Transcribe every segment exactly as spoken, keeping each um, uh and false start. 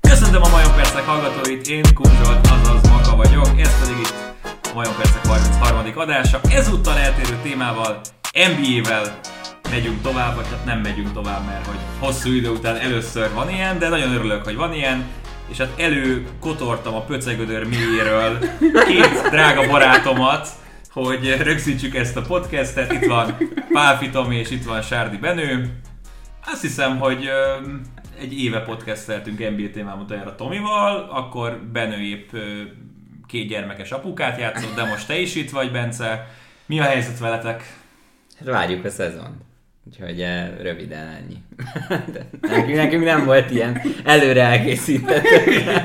Köszöntöm a Majompercek hallgatóit, én Kudrod, azaz Maka vagyok, ez pedig itt a Majompercek harmincharmadik adása. Ezúttal eltérő témával, en bé á-vel megyünk tovább, vagy hát nem megyünk tovább, mert hogy hosszú idő után először van ilyen, de nagyon örülök, hogy van ilyen. És hát előkotortam a pöcegödör mélyéről két drága barátomat, hogy rögzítsük ezt a podcastet. Itt van Páfi Tomi és itt van Sárdi Benő. Azt hiszem, hogy egy éve podcasteltünk en bé á témában utoljára Tomival, akkor Benő épp két gyermekes apukát játszott, de most te is itt vagy, Bence. Mi a helyzet veletek? Várjuk a szezont. Úgyhogy röviden ennyi. De nekünk nem volt ilyen előre elkészített,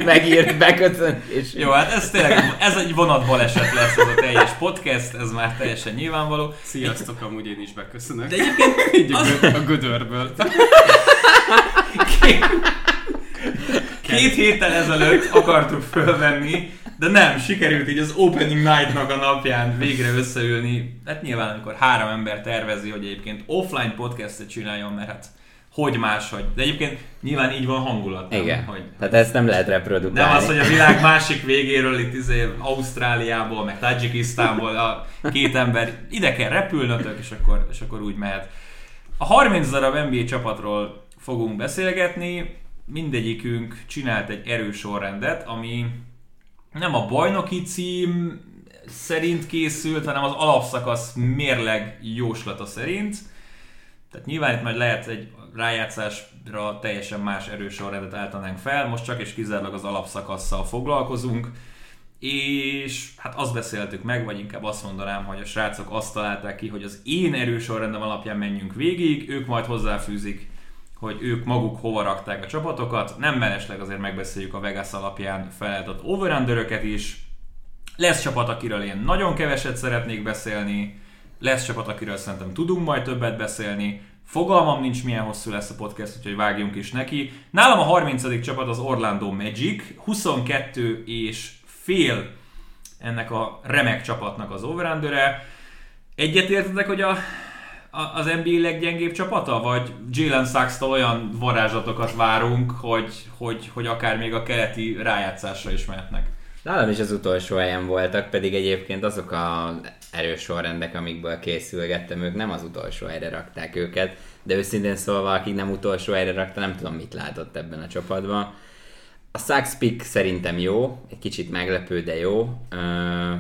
megírt, beköszöntés. Jó, hát ez tényleg, ez egy vonatbaleset lesz ez a teljes podcast, ez már teljesen nyilvánvaló. Sziasztok, amúgy én is beköszönök. De egyébként az... a gödörből. Két, két héttel ezelőtt akartuk fölvenni, de nem, sikerült így az Opening Night-nak a napján végre összeülni. Hát nyilván, amikor három ember tervezi, hogy egyébként offline podcastet csináljon, mert hát hogy máshogy. De egyébként nyilván így van hangulat. Nem? Igen, hogy, tehát ezt nem lehet reprodukálni. Nem az, hogy a világ másik végéről, itt izé Ausztráliából, meg Tadzsikisztánból a két ember ide kell repülnötök, és akkor, és akkor úgy mehet. A harminc darab en bé á csapatról fogunk beszélgetni. Mindegyikünk csinált egy erős sorrendet, ami... nem a bajnoki cím szerint készült, hanem az alapszakasz mérleg jóslata szerint. Tehát nyilván itt majd lehet egy rájátszásra teljesen más erős sorrendet állítanánk fel, most csak és kizárólag az alapszakasszal foglalkozunk, és hát azt beszéltük meg, vagy inkább azt mondanám, hogy a srácok azt találták ki, hogy az én erős sorrendem alapján menjünk végig, ők majd hozzáfűzik, hogy ők maguk hova rakták a csapatokat. Nem mellesleg azért megbeszéljük a Vegas alapján felállított over-underöket is. Lesz csapat, akiről én nagyon keveset szeretnék beszélni. Lesz csapat, akiről szerintem tudunk majd többet beszélni. Fogalmam nincs, milyen hosszú lesz a podcast, úgyhogy vágjunk is neki. Nálam a harmincadik csapat az Orlando Magic. huszonkettő és fél ennek a remek csapatnak az over-undere. Egyetértetek, hogy a... az en bé á leggyengébb csapata? Vagy Jaylen Sags-tól olyan varázslatokat várunk, hogy, hogy, hogy akár még a keleti rájátszásra is mehetnek? Nálam is az utolsó helyen voltak, pedig egyébként azok az erős sorrendek, amikből készülgettem, ők nem az utolsó helyre rakták őket, de őszintén szólva, akik nem utolsó helyre rakta, nem tudom, mit látott ebben a csapatban. A Sags pick szerintem jó, egy kicsit meglepő, de jó. Ö-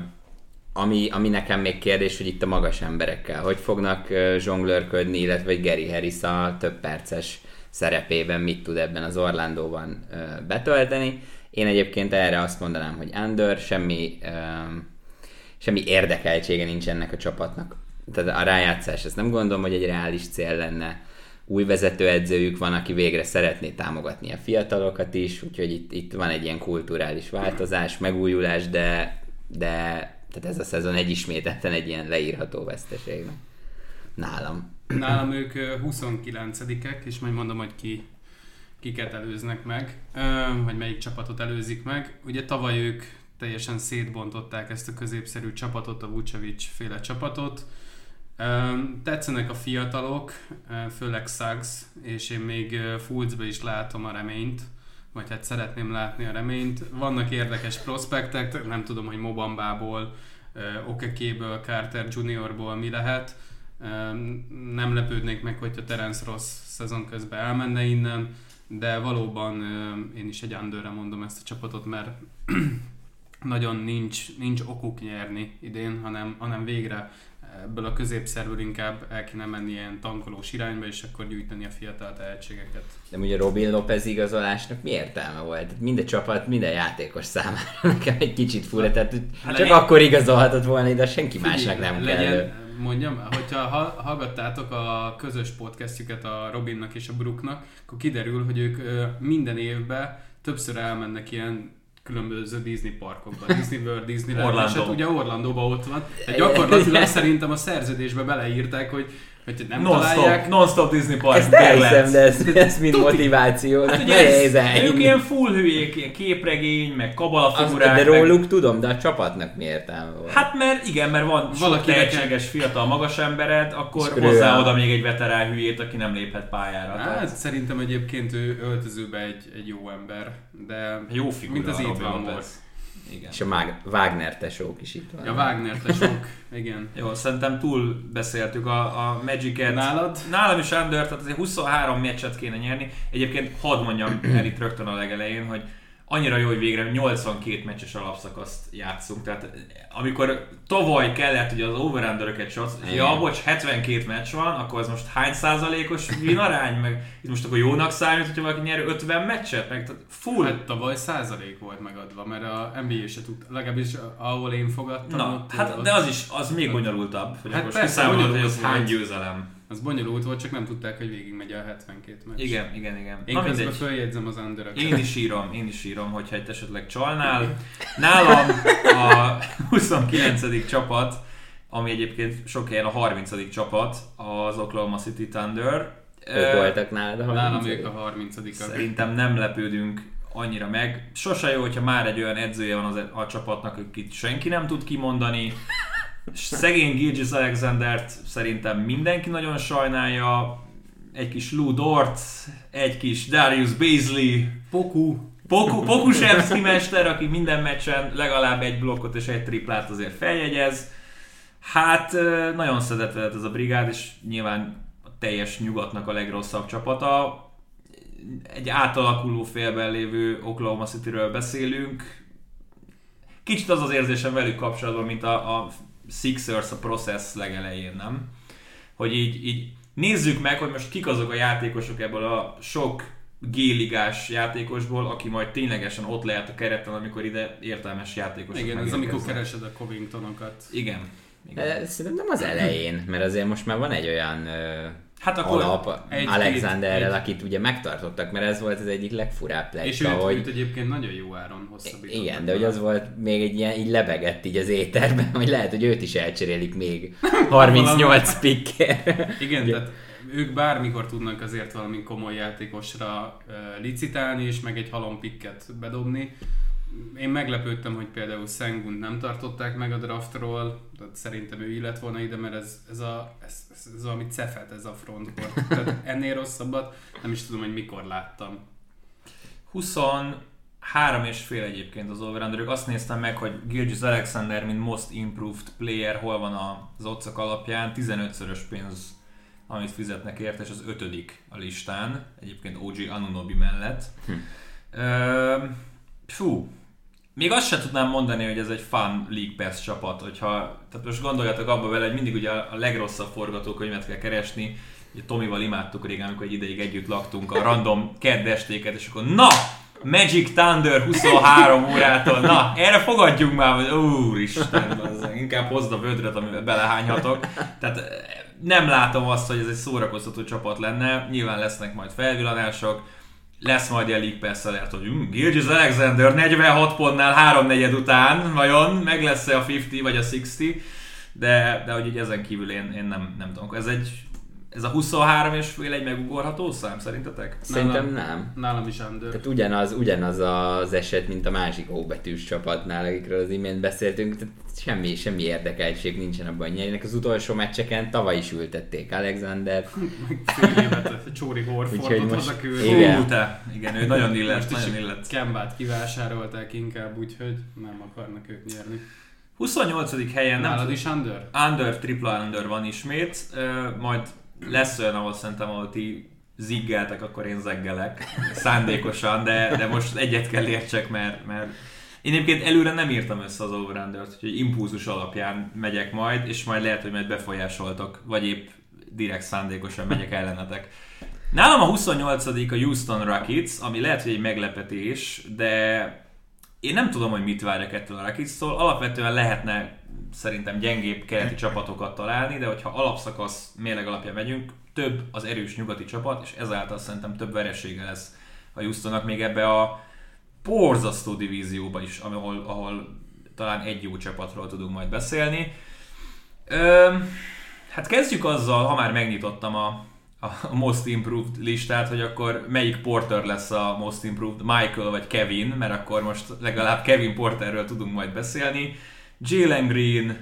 Ami, ami nekem még kérdés, hogy itt a magas emberekkel hogy fognak zsonglőrködni, illetve Gary Harris a több perces szerepében mit tud ebben az Orlandóban betölteni. Én egyébként erre azt mondanám, hogy under, semmi, semmi érdekeltsége nincs ennek a csapatnak. Tehát a rájátszás, ezt nem gondolom, hogy egy reális cél lenne. Új vezetőedzőjük van, aki végre szeretné támogatni a fiatalokat is, úgyhogy itt, itt van egy ilyen kulturális változás, megújulás, de... de tehát ez a szezon egy ismételten egy ilyen leírható veszteségnek. Nálam. Nálam ők huszonkilencedikek, és majd mondom, hogy ki, kiket előznek meg, vagy melyik csapatot előzik meg. Ugye tavaly ők teljesen szétbontották ezt a középszerű csapatot, a Vučević féle csapatot. Tetszenek a fiatalok, főleg Szags, és én még Fulcbe is látom a reményt, vagy hát szeretném látni a reményt. Vannak érdekes prospektek, nem tudom, hogy Mobambából, Okekéből, Carter Juniorból mi lehet. Nem lepődnék meg, hogyha Terence Ross szezon közben elmenne innen, de valóban én is egy underre mondom ezt a csapatot, mert nagyon nincs, nincs okuk nyerni idén, hanem, hanem végre ebből a középszerből inkább el kéne menni ilyen tankolós irányba, és akkor gyűjteni a fiatal tehetségeket. De ugye Robin Lopez igazolásnak mi értelme volt? Minden csapat, minden játékos számára nekem egy kicsit fura, tehát csak legyen, akkor igazolhatott volna ide, senki másnak nem legyen, kell. Mondjam, hogyha hallgattátok a közös podcastjüket a Robinnak és a Brooknak, akkor kiderül, hogy ők minden évben többször elmennek ilyen különböző Disney parkokban, Disney World, Disneyland, Orlando. És hát ugye Orlandóban ott van. De gyakorlatilag szerintem a szerződésbe beleírták, hogy Hogy nem non találják. Stop, non-stop Disney Park. Ezt elhiszem, de ez, ez mind motiváció. Hát ugye ez, ők ilyen full hülyék, ilyen képregény, meg kabalafigurák. De róluk meg... tudom, de a csapatnak mi értelme volt? Hát mert igen, mert van valaki tehetséges fiatal magas embered, akkor hozzá oda még egy veterán hülyét, aki nem léphet pályára. Hát szerintem egyébként ő öltözőbe egy, egy jó ember, de jó figura, mint az itt van volt. Igen. És a Wagner-tesók is itt van. A Wagner-tesók, igen. Jó, szerintem túl beszéltük a, a Magicet. Nálad? Nálam is under, tehát azért huszonhárom meccset kéne nyerni. Egyébként hadd mondjam el itt rögtön a legelején, hogy annyira jó, hogy végre nyolcvankét meccses alapszakaszt játszunk. Tehát amikor tavaly kellett ugye az over-underöket sorsz, ja bocs, hetvenkét meccs van, akkor az most hány százalékos vinarány? Meg itt most akkor jónak számít, hogyha valaki nyer ötven meccset? Meg tehát full. Hát tavaly százalék volt megadva, mert a en bé á se tudta, legalábbis ahol én fogadtam. Na, ott, hát ott, de az is, az még bonyolultabb. Hogy hát most kiszámolod, hogy az hány győzelem. Az bonyolult volt, csak nem tudták, hogy végig megy a hetvenkét meccs. Igen, igen, igen. Én na, közben följegyzem az underöket. Én is írom, én is írom, hogyha egy esetleg csalnál. Nálam a huszonkilencedik csapat, ami egyébként sok helyen a harmincadik csapat, az Oklahoma City Thunder. Ők voltak nálad a harmincadik. Nálam ők a harmincadik. Szerintem nem lepődünk annyira meg. Sose jó, hogyha már egy olyan edzője van az a csapatnak, akit senki nem tud kimondani. Szegény Girdzsiz Alexandert szerintem mindenki nagyon sajnálja, egy kis Lou Dort, egy kis Darius Bazley, Poku, Poku, Pokusevski mester, aki minden meccsen legalább egy blokkot és egy triplát azért feljegyez. Hát nagyon szedett lett ez a brigád, és nyilván a teljes nyugatnak a legrosszabb csapata. Egy átalakuló félben lévő Oklahoma Cityről beszélünk. Kicsit az az érzésem velük kapcsolatban, mint a, a Sixers a process legelején, nem? Hogy így, így nézzük meg, hogy most kik azok a játékosok ebből a sok G-ligás játékosból, aki majd ténylegesen ott lehet a kereten, amikor ide értelmes játékosok igen, megérkeznek. Igen, ez amikor keresed a Covingtonokat. Igen. igen. Szerintem nem az elején, mert azért most már van egy olyan... Hát akkor alap egy, Alexanderrel, egy, akit ugye megtartottak, mert ez volt az egyik legfurább plekka. És őt, hogy... őt egyébként nagyon jó áron hosszabbítottak. Igen, de hogy az volt még egy ilyen, így lebegett így az éterben, hogy lehet, hogy őt is elcserélik még harmincnyolc picker. Igen, tehát ők bármikor tudnak azért valami komoly játékosra uh, licitálni, és meg egy halom pikket bedobni. Én meglepődtem, hogy például Sengun nem tartották meg a draftról, tehát szerintem ő illet volna ide, mert ez, ez, a, ez, ez valami cefet ez a frontkor. Tehát ennél rosszabbat nem is tudom, hogy mikor láttam. huszonhárom és fél egyébként az over-underök. Azt néztem meg, hogy Girdzsiz Alexander, mint most improved player, hol van az otcok alapján, tizenötszörös pénz, amit fizetnek érte, és az ötödik a listán, egyébként o gé Anunobi mellett. Hm. Ö, fú, még azt sem tudnám mondani, hogy ez egy fun league pass csapat, hogyha, tehát most gondoljatok abba vele, hogy mindig ugye a legrosszabb forgatókönyvet kell keresni, ugye Tomival imádtuk régen, amikor egy ideig együtt laktunk a random keddestéket, és akkor na, Magic Thunder huszonhárom órától, na, erre fogadjunk már, hogy úristen, inkább hozd a vödröt, amivel belehányhatok, tehát nem látom azt, hogy ez egy szórakoztató csapat lenne, nyilván lesznek majd felvillanások, lesz majd a League Pass-szel, hogy mm, Girdzsiz Alexander negyvenhat pontnál háromnegyed után, vajon meg lesz-e a ötven vagy a hatvan, de, de hogy így ezen kívül én, én nem, nem tudom. Ez, egy, ez a huszonhárom és fél egy megugorható szám szerintetek? Szerintem nálam, nem. Nálam is under. Tehát ugyanaz, ugyanaz az eset, mint a másik óbetűs csapatnál, akikről az imént beszéltünk, tehát semmi, semmi érdekeltség nincsen abban nyerjenek. Az utolsó meccseken tavaly is ültették Alexander. Fél évet Csóri Horfordot haza küld. Igen. igen, ő nagyon illett. Most nagyon illett. Kembát kivásárolták inkább, úgyhogy nem akarnak ők nyerni. huszonnyolcadik helyen nálad nem is under? Under, tripla under van ismét. Uh, majd lesz olyan, ahol szerintem, ahol ti ziggeltek, akkor én zeggelek. Szándékosan, de, de most egyet kell értsek, mert... mert én egyébként előre nem írtam össze az over-undert, úgyhogy impulzus alapján megyek majd, és majd lehet, hogy majd befolyásoltok, vagy épp direkt szándékosan megyek ellenetek. Nálam a huszonnyolcadik a Houston Rockets, ami lehet, hogy egy meglepetés, de én nem tudom, hogy mit várjak ettől a Rockets-tól. Alapvetően lehetne szerintem gyengébb keleti csapatokat találni, de hogyha alapszakasz mérleg alapján megyünk, több az erős nyugati csapat, és ezáltal szerintem több veresége lesz a Houstonnak még ebbe a borzasztó divízióba is, ahol, ahol talán egy jó csapatról tudunk majd beszélni. Ö, Hát kezdjük azzal, ha már megnyitottam a, a Most Improved listát, hogy akkor melyik Porter lesz a Most Improved, Michael vagy Kevin, mert akkor most legalább Kevin Porterről tudunk majd beszélni. Jaylen Green,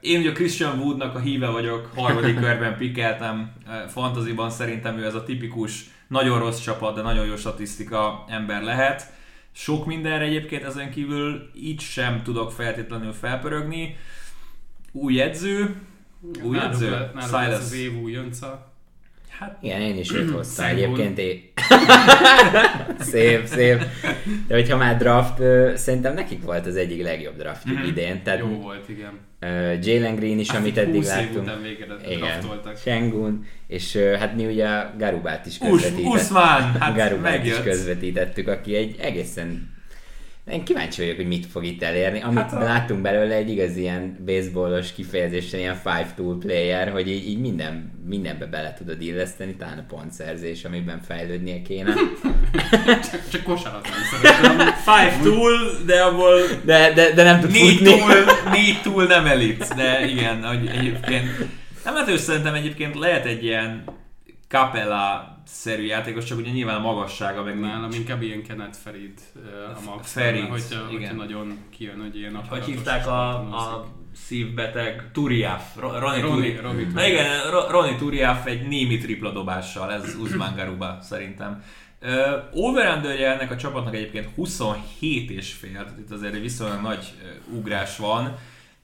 én ugye Christian Woodnak a híve vagyok, harmadik körben pikkeltem fantasyban, szerintem ő ez a tipikus, nagyon rossz csapat, de nagyon jó statisztika ember lehet. Sok mindenre egyébként ezen kívül így sem tudok feltétlenül felpörögni. Új edző, új náluk edző, le, Silas. Náluk ez az év újonca. Hát, igen, én is őt hoztam egyébként. É... szép, szép. De hogyha már draft, szerintem nekik volt az egyik legjobb draftjuk mm-hmm. idén. Tehát, jó volt, igen. Uh, Jaylen Green is, hát, amit eddig láttunk. húsz év után Sengun, és uh, hát mi ugye a Garubát is közvetítettük. Uszmán! Hát Garubát megjött. is közvetítettük, aki egy egészen... Én kíváncsi vagyok, hogy mit fog itt elérni. Amit hát a... láttunk belőle, egy igaz ilyen baseballos kifejezésen, ilyen five-tool player, hogy így, így minden, mindenbe bele tudod illeszteni, talán a pontszerzés, amiben fejlődnie kéne. csak csak kosarat nem szeretem. five-tool, de abból... De, de, de nem tud futni. négy-tool nem elit, de igen, hogy egyébként... Nem, hát ő szerintem egyébként lehet egy ilyen Capella-szerű játékos, csak ugye nyilván a magassága meg nálam nincs. Inkább ilyen Kenneth Ferid a max. Ferid, hogyha, hogyha nagyon kijön, hogy ilyen akaratos. Hogy hívták a, a szívbeteg Turiaf, Ronny Turiaf. Na igen, Ronny Turiaf egy némi tripla dobással, ez Uzman Garuba szerintem. Over-underje ennek a csapatnak egyébként huszonhét és fél, tehát itt azért viszonylag nagy ugrás van,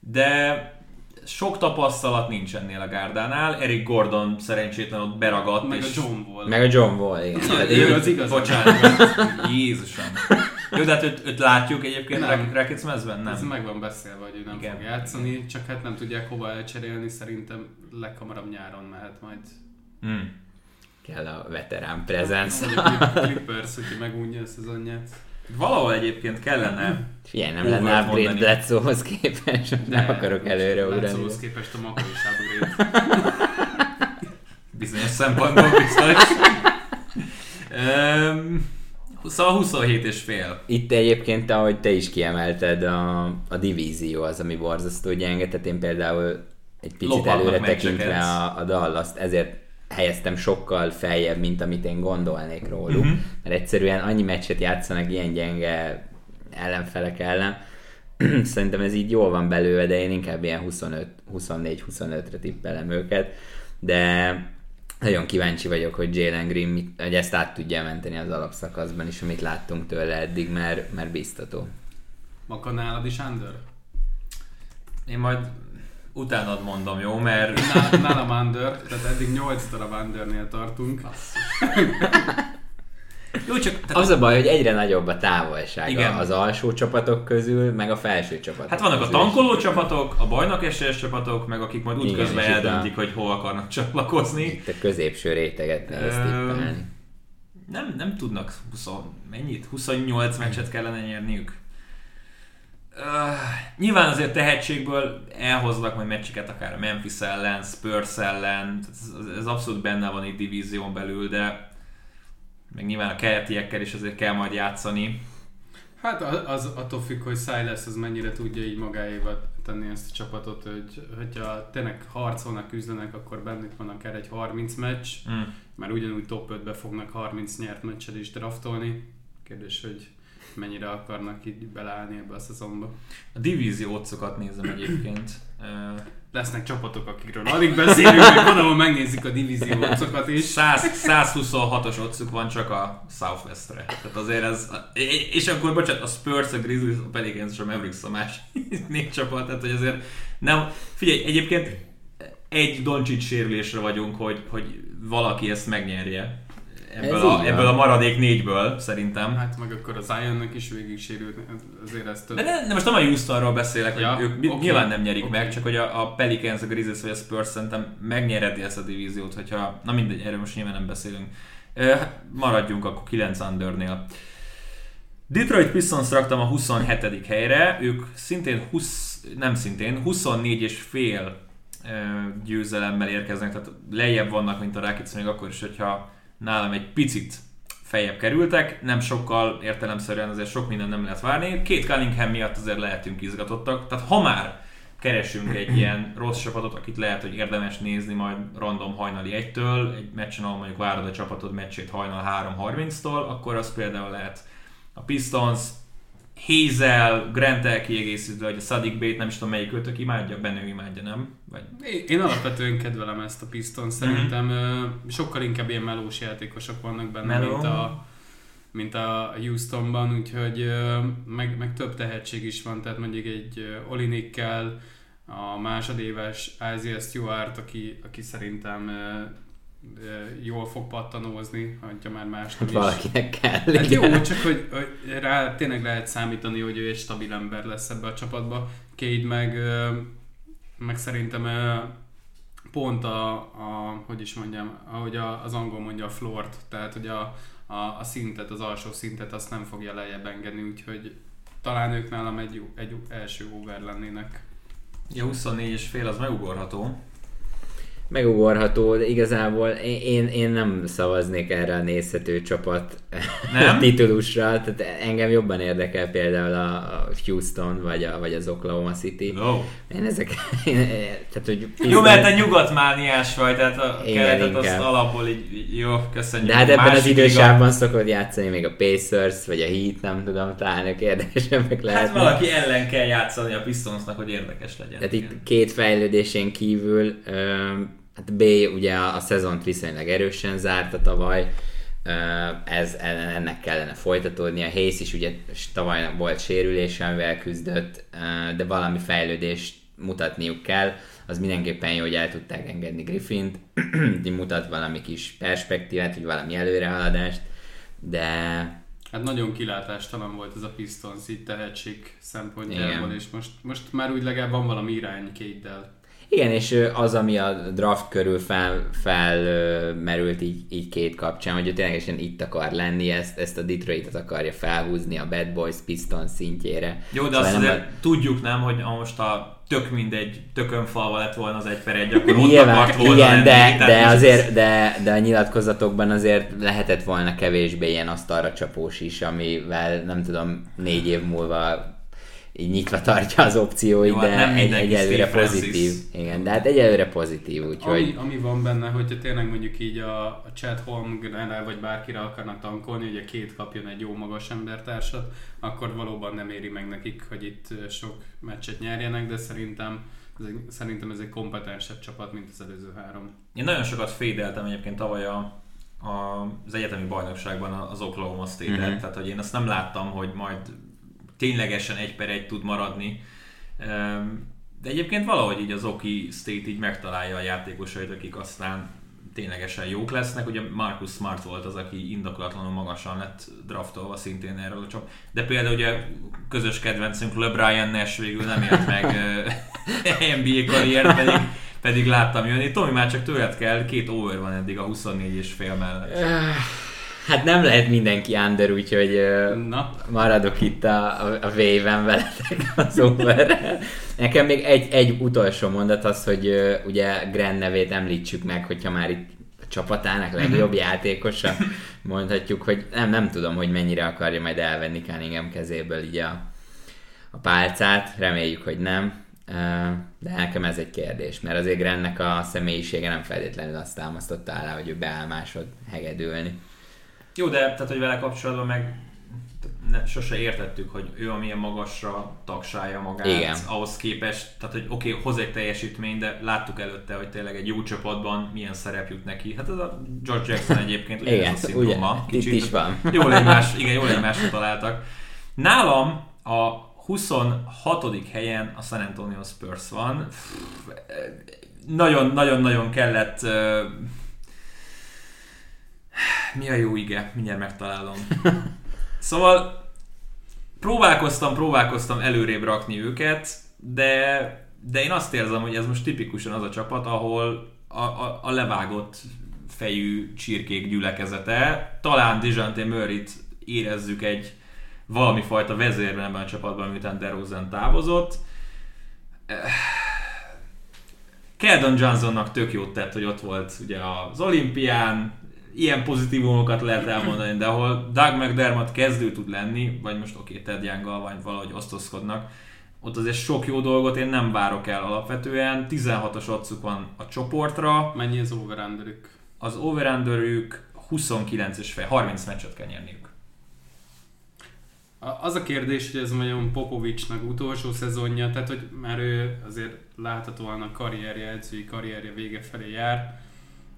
de... Sok tapasztalat nincs ennél a gárdánál, Eric Gordon szerencsétlen ott beragadt. Meg és... a John Wall. Meg a John Wall, igen. Ő az igaz. Bocsánat, Jézusom. Jó, de hát őt, őt látjuk egyébként Rackets mezben, nem? Ez meg van beszélve, hogy ő nem igen. fog játszani, csak hát nem tudják hova elcserélni, szerintem leghamarabb nyáron mehet majd. Hmm. Kell a veterán presence. A Clippers, hogy megunja a szezonját. Valahol egyébként kellene... Figyelj, nem lenne upgrade Bledsoe-hoz képest, nem de, akarok előre ugrani. Bledsoe-hoz képest a Maka is upgrade. Bizonyos szempontból biztos. um, szóval huszonhét és fél. Itt egyébként, ahogy te is kiemelted, a, a divízió az, ami borzasztó gyenge. Tehát én például egy picit Lopatnak előre tekintve a, a Dallast, ezért helyeztem sokkal feljebb, mint amit én gondolnék róluk, mm-hmm. mert egyszerűen annyi meccset játszanak ilyen gyenge ellenfelek ellen. Szerintem ez így jól van belőle, de én inkább ilyen huszonöt, huszonnégy-huszonötre tippelem őket, de nagyon kíváncsi vagyok, hogy Jaylen Green mit, hogy ezt át tudja menteni az alapszakaszban is, amit láttunk tőle eddig, mert, mert biztató. Maka, nálad is under? Én majd utánad mondom, jó? Mert nálam under, tehát eddig nyolc darab undernél tartunk. Jó, csak, tehát... Az a baj, hogy egyre nagyobb a távolság igen. az alsó csapatok közül, meg a felső csapatok. Hát vannak a tankoló is. Csapatok, a bajnak esélyes csapatok, meg akik majd útközben eldöntik, a... hogy hol akarnak csatlakozni. Itt a középső réteget nehéz tippelni. Nem, nem tudnak húsz, mennyit? huszonnyolc meccset kellene nyerniük. Uh, nyilván azért tehetségből elhoznak majd meccseket akár Memphis ellen, Spurs ellen, ez, ez abszolút benne van itt divízión belül, de meg nyilván a keletiekkel is azért kell majd játszani. Hát az attól függ, hogy Silas az mennyire tudja így magáéba tenni ezt a csapatot, hogy hogyha tényleg harcolnak, küzdenek, akkor bennük van akár egy harminc meccs, mm. mert ugyanúgy top ötbe fognak harminc nyert meccset is draftolni. Kérdés, hogy mennyire akarnak így beleállni ebbe a szezonba. A divízió otcokat nézem egyébként. Lesznek csapatok, akikről alig beszélünk, meg valahol megnézzük a divízió otcokat is. száz, százhuszonhatos otcuk van csak a Southwestre. Tehát azért ez... És akkor, bocsánat, a Spurs, a Grizzlies, a Pelicans és a Mavericks a más négy csapat, tehát hogy azért nem... Figyelj, egyébként egy Doncic sérülésre vagyunk, hogy, hogy valaki ezt megnyerje. Ebből a, ebből a maradék négyből, szerintem. Hát meg akkor az Zionnak is végig sérült, azért ez több. De, de, de most nem a Houstonról beszélek, ja, hogy ők okay, nyilván nem nyerik okay. meg, csak hogy a, a Pelicans, a Grizzlies vagy a Spurs szerintem megnyereti ezt a divíziót, hogyha, na mindegy, erről most nyilván nem beszélünk. Maradjunk akkor kilenc undernél. Detroit Pistons raktam a huszonhetedik helyre, ők szintén húsz, nem szintén, huszonnégy és fél győzelemmel érkeznek, tehát lejjebb vannak, mint a Rockets, még akkor is, hogyha nálam egy picit feljebb kerültek, nem sokkal értelemszerűen azért sok minden nem lehet várni. Két Cunningham miatt azért lehetünk izgatottak, tehát ha már keresünk egy ilyen rossz csapatot, akit lehet, hogy érdemes nézni majd random hajnali egytől, egy meccsen, ahol mondjuk várod a csapatod meccsét hajnal három harminctól, akkor az például lehet a Pistons, Hazel, Grant-tel kiegészítve, vagy a Sadiq Bey-t, nem is tudom melyik őtök imádja, Benő imádja, nem? Vagy... Én alapvetően kedvelem ezt a Pistons, szerintem mm-hmm. sokkal inkább ilyen melós játékosok vannak benne, Meló. mint a... mint a Houstonban, úgyhogy meg, meg több tehetség is van, tehát mondjuk egy Olinikkel, a másodéves Isaiah Stewart, aki, aki szerintem jól fog pattanózni, hogyha már más nem hát is. Valakinek kell. Hát jó, csak hogy, hogy rá tényleg lehet számítani, hogy ő egy stabil ember lesz ebbe a csapatba. Cade meg, meg szerintem pont a, a hogy is mondjam, ahogy az angol mondja, a floort, tehát hogy a A, a szintet, az alsó szintet azt nem fogja lejjebb engedni, úgyhogy talán ők nálam egy, egy első over lennének. Ja, huszonnégy és fél az megugorható. Megugorható, de igazából én, én nem szavaznék erre a nézhető csapat nem? titulusra, tehát engem jobban érdekel például a Houston vagy, a, vagy az Oklahoma City. No. Én ezek... Én, tehát, hogy Pistons... Jó, mert te nyugatmániás vagy, tehát a igen, keretet inkább. Azt alapból így jó, köszönjük. De hát ebben az idősávban a... szokod játszani még a Pacers vagy a Heat, nem tudom, talán ők érdekesebbek lehet. Hát valaki ellen kell játszani a Pistonsnak, hogy érdekes legyen. Tehát igen. Itt két fejlődésén kívül... Öm, Hát B ugye a, a szezont viszonylag erősen zárta tavaly, ez, ennek kellene folytatódni. A Hayes is ugye tavaly volt sérülése, amivel küzdött, de valami fejlődést mutatniuk kell. Az mindenképpen jó, hogy el tudták engedni Griffint, mutat valami kis perspektívát, vagy valami előrehaladást, de... Hát nagyon kilátástalan volt ez a Pistons így tehetség szempontjából, és most, most már úgy legalább van valami irány Cade-del. Igen, és az, ami a draft körül fel, felmerült így, így két kapcsán, hogy ő ténylegesen itt akar lenni, ezt, ezt a Detroitot akarja felhúzni a Bad Boys Piston szintjére. Jó, de szóval azt azért a... tudjuk, nem, hogy most a tök mindegy tökönfalva lett volna az egy per egy, akkor ott Nyilván, akart volna igen, lenni. De, de, de, azért, de, de a nyilatkozatokban azért lehetett volna kevésbé ilyen asztalra csapós is, amivel nem tudom, négy év múlva... így nyitva tartja az opcióit, jó, de hát egy, egyelőre pozitív. Igen, de hát egyelőre pozitív, úgyhogy... Ami, ami van benne, hogyha tényleg mondjuk így a, a Chad Holmgren-el vagy bárkire akarnak tankolni, hogy a két kapjon egy jó magas embertársat, akkor valóban nem éri meg nekik, hogy itt sok meccset nyerjenek, de szerintem ez egy, szerintem ez egy kompetensebb csapat, mint az előző három. Én nagyon sokat fédeltem egyébként tavaly a, a, az egyetemi bajnokságban az Oklahoma State-et, mm-hmm. tehát hogy én azt nem láttam, hogy majd ténylegesen egy per egy tud maradni. De egyébként valahogy így az Oki State így megtalálja a játékosait, akik aztán ténylegesen jók lesznek. Ugye Marcus Smart volt az, aki indokolatlanul magasan lett draftolva szintén erről a csop. De például ugye közös kedvencünk LeBrian Nash végül nem élt meg en bé á karriert, pedig, pedig láttam jönni. Tomi, már csak tőled kell, két over van eddig a huszonnégy és fél mellett. Hát nem lehet mindenki under, úgyhogy uh, maradok itt a, a, a wave-en veletek az overrel. Nekem még egy, egy utolsó mondat az, hogy uh, ugye Grant nevét említsük meg, hogyha már itt a csapatának legjobb játékosa, mondhatjuk, hogy nem, nem tudom, hogy mennyire akarja majd elvenni Cunningham kezéből így a, a pálcát, reméljük, hogy nem. De nekem ez egy kérdés, mert azért Grantnek a személyisége nem feltétlenül azt támasztotta alá, hogy ő beáll másod hegedülni. Jó, de tehát, hogy vele kapcsolatban meg ne, sose értettük, hogy ő amilyen magasra tagsálja magát, igen. ahhoz képest, tehát, hogy oké, okay, hoz egy teljesítmény, de láttuk előtte, hogy tényleg egy jó csapatban milyen szerep jut neki. Hát ez a George Jackson egyébként, ugye ez a szindróma. Kicsit itt is van. Jól egymás, igen, jól egymásra találtak. Nálam a huszonhatodik helyen a San Antonio Spurs van. Nagyon-nagyon-nagyon kellett... Mi a jó ige? Mindjárt megtalálom. Szóval próbálkoztam, próbálkoztam előrébb rakni őket, de, de én azt érzem, hogy ez most tipikusan az a csapat, ahol a, a, a levágott fejű csirkék gyülekezete. Talán DeJounte Murrayt érezzük egy valami fajta vezérben ebben a csapatban, miután DeRozan távozott. Keldon Johnsonnak tök jót tett, hogy ott volt ugye az olimpián, ilyen pozitívumokat lehet elmondani, de ahol Doug McDermott kezdő tud lenni, vagy most oké, okay, Ted Young-gal vagy valahogy osztozkodnak, Ott azért sok jó dolgot én nem várok el alapvetően. tizenhatos oddszuk van a csoportra. Mennyi az over-underük? Az over-underük huszonkilenc és fél, harminc meccset kell nyerniük. Az a kérdés, hogy ez mondjam Popovicsnak utolsó szezonja, tehát hogy már ő azért láthatóan a karrierje, edzői karrierje vége felé jár.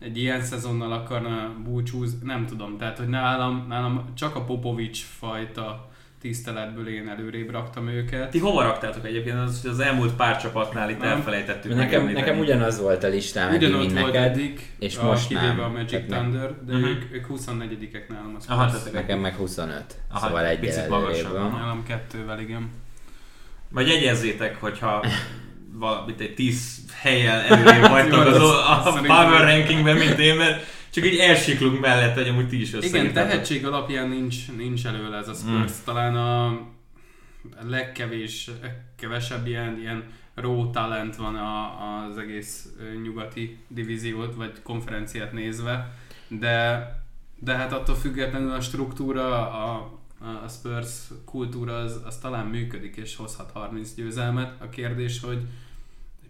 Egy ilyen szezonnal akarna búcsúz, nem tudom. Tehát, hogy nálam, nálam csak a Popovics fajta tiszteletből én előrébb raktam őket. Ti hova raktátok egyébként? Az, az elmúlt pár csapatnál itt nem. elfelejtettük. Nekem, nekem ugyanaz volt a listám, ugyanott volt eddig, és a most kivéve nem. a Magic Te Thunder, de uh-huh. ők, ők huszonnégyedikek nálam. Az Aha, nekem meg huszonöt, Aha, szóval egy picit magasabb. Nálam kettővel, igen. Majd jegyezzétek, hogyha valamit egy tíz helyen előrébb vagytok az, az, az, az a power rankingben, mint én, mert csak így elsiklunk mellett, hogy amúgy ti is összerítetek. Igen, tehetség alapján nincs, nincs előle ez a Spurs. Mm. Talán a legkevés, legkevesebb ilyen, ilyen raw talent van a, az egész nyugati divíziót, vagy konferenciát nézve, de, de hát attól függetlenül a struktúra, a, a Spurs kultúra az, az talán működik, és hozhat harminc győzelmet. A kérdés, hogy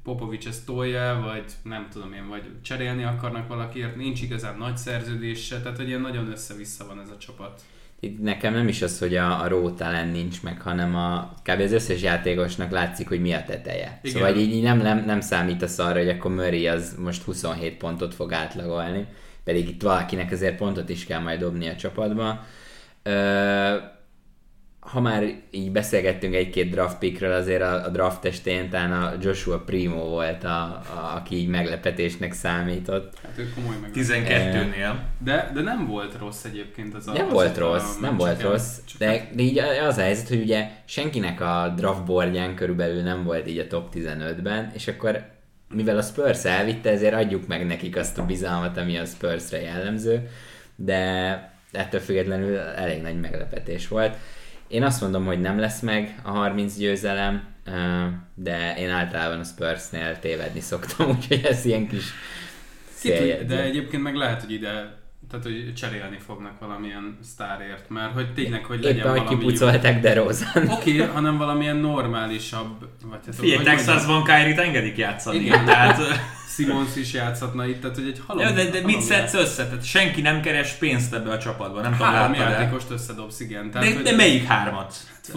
Popovics ezt tolja, vagy nem tudom én, vagy cserélni akarnak valakiért, nincs igazán nagy szerződése, tehát hogy ilyen nagyon össze-vissza van ez a csapat. Itt nekem nem is az, hogy a, a raw talent nincs meg, hanem a, kb. Az összes játékosnak látszik, hogy mi a teteje. Igen. Szóval így nem, nem, nem számítasz arra, hogy akkor Murray az most huszonhét pontot fog átlagolni, pedig itt valakinek azért pontot is kell majd dobni a csapatba. Ö- Ha már így beszélgettünk egy-két draft pickről, azért a, a draft estén talán a Joshua Primo volt, a, a, aki így meglepetésnek számított. Hát ő komoly meglepetésnek. tizenkettőnél. De, de nem volt rossz egyébként az a... Nem az volt rossz, nem volt rossz. De, de így az a helyzet, hogy ugye senkinek a draft boardján körülbelül nem volt így a top tizenötben, és akkor mivel a Spurs elvitte, ezért adjuk meg nekik azt a bizalmat, ami a Spursre jellemző, de ettől függetlenül elég nagy meglepetés volt. Én azt mondom, hogy nem lesz meg a harminc győzelem, de én általában a Spursnél tévedni szoktam, úgyhogy ez ilyen kis széljegyző. De egyébként meg lehet, hogy ide, tehát hogy cserélni fognak valamilyen sztárért, mert hogy tényleg, hogy legyen éppen, valami... Éppen, hogy kipucolták DeRozan. Oké, okay, hanem valamilyen normálisabb... Figyelj, Texasban Kyrie-t engedik játszani. Igen, tehát... Simons is játszhatna itt, tehát hogy egy halom... Ja, de, de mit szedsz össze? Tehát senki nem keres pénzt ebbe a csapatba, nem tudom, láttad el. Három játékost összedobsz, igen. Tehát, de, hogy... de melyik hármat?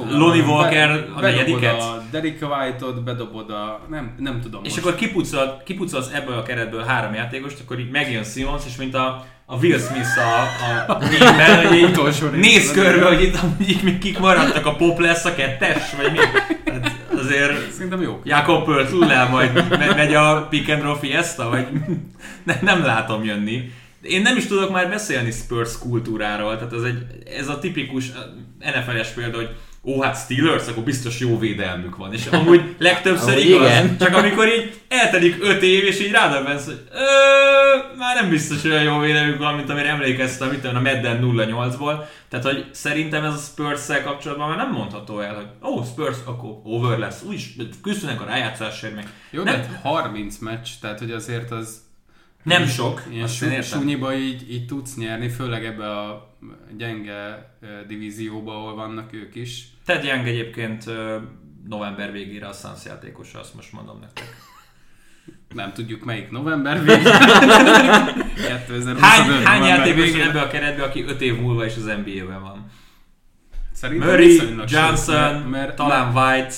Lonnie Walker a negyediket? Bedobod a Derrick White-ot, bedobod a... Nem, nem tudom és most. És akkor kipucolsz, kipucolsz ebből a keretből három játékost, akkor így megjön Simons, és mint a, a Will Smith a, a filmben, hogy így néz körbe, hogy itt amúgy még kik maradtak, a Pop lesz a kettes, vagy mi? Tehát, azért szerintem jók. Jakob Pölt túl el majd megy a pick and roll fiesta, vagy nem, nem látom jönni. Én nem is tudok már beszélni Spurs kultúráról, tehát ez, egy, ez a tipikus en ef el-es példa, hogy ó, hát Steelers, akkor biztos jó védelmük van. És amúgy legtöbbször igaz, igen. Csak amikor így eltelik öt év, és így rádöbbensz, hogy öööö, már nem biztos olyan jó védelmük van, mint amire emlékeztem, itt a Madden nulla nyolcból. Tehát, hogy szerintem ez a Spurs-szel kapcsolatban már nem mondható el, hogy ó, oh, Spurs, akkor over lesz. Úgyis, küzdönek a rájátszásért meg. Jó, nem, de harminc meccs, tehát, hogy azért az... Nem sok. Ilyen sú, súnyiba így, így tudsz nyerni, főleg ebbe a gyenge divízióba, ahol vannak ők is. Ted Young egyébként november végére a Suns játékosa, azt most mondom nektek. Nem tudjuk melyik november végére. hány hány játékos ebbe a keretbe, aki öt év múlva is az en bé á-ben van? Szerintem Murray, Johnson, mert, mert, talán mert, White...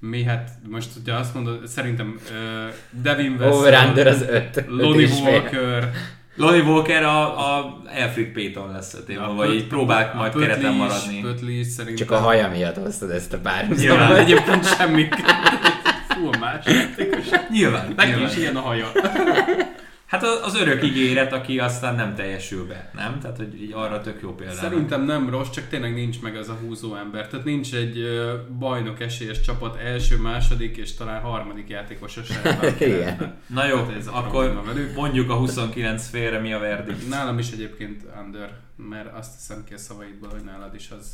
Mi hát, most ugye azt mondod, szerintem uh, Devin West, Lonnie Walker... Lonnie Walker a, a Elfrid Payton lesz öt év, vagy így próbálk majd kereten maradni. Pötli szerintem... Csak a haja miatt hoztad ezt a párhuzamot. Nyilván egyébként semmi. Fú, a más játékos. Nyilván. Neki is ilyen a haja. Hát az örök ígéret, aki aztán nem teljesül be, nem? Tehát, hogy így arra tök jó például. Szerintem nem rossz, csak tényleg nincs meg az a húzó ember. Tehát nincs egy bajnok esélyes csapat első, második és talán harmadik játékos a sárban. Na jó, hát ez akkor mondjuk a huszonkilenc félre mi a verdikt. Nálam is egyébként under, mert azt hiszem ki a szavaidból, hogy nálad is az.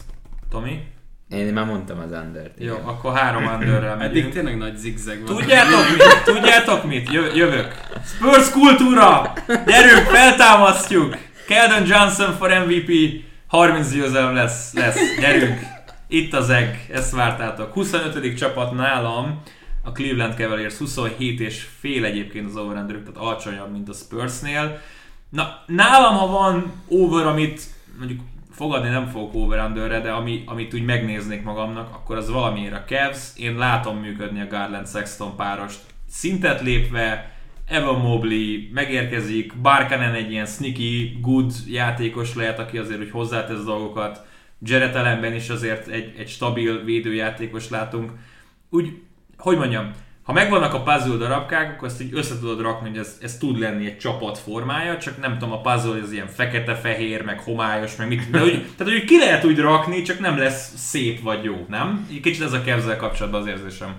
Tomi? Én már mondtam az undert. Jó, akkor három underrel megyünk. Eddig tényleg nagy zigzag van. Tudjátok mit? Tudjátok mit? Jövök. Spurs kultúra! Gyerünk, feltámasztjuk! Keldon Johnson for em vé pé. harminc győzelem lesz, lesz. Gyerünk. Itt az egg, ezt vártátok. huszonötödik csapat nálam, a Cleveland Cavaliers huszonhét és fél egyébként az over-underük, tehát alacsonyabb, mint a Spursnél. Na, nálam, ha van over, amit mondjuk fogadni nem fogok over-underre, de ami, amit úgy megnéznék magamnak, akkor az valamiért a Cavs. Én látom működni a Garland-Sexton párost. Szintet lépve, Evan Mobley megérkezik, Barkanen egy ilyen sneaky, good játékos lehet, aki azért úgy hozzátesz dolgokat. Jarrett Allenben is azért egy, egy stabil védőjátékos látunk. Úgy, hogy mondjam, ha megvannak a puzzle darabkák, akkor azt így össze tudod rakni, hogy ez, ez tud lenni egy csapat formája, csak nem tudom, a puzzle ez ilyen fekete-fehér, meg homályos, meg mit. De úgy, tehát hogy ki lehet úgy rakni, csak nem lesz szép vagy jó, nem? Kicsit ez a Cavs-zel kapcsolatban az érzésem.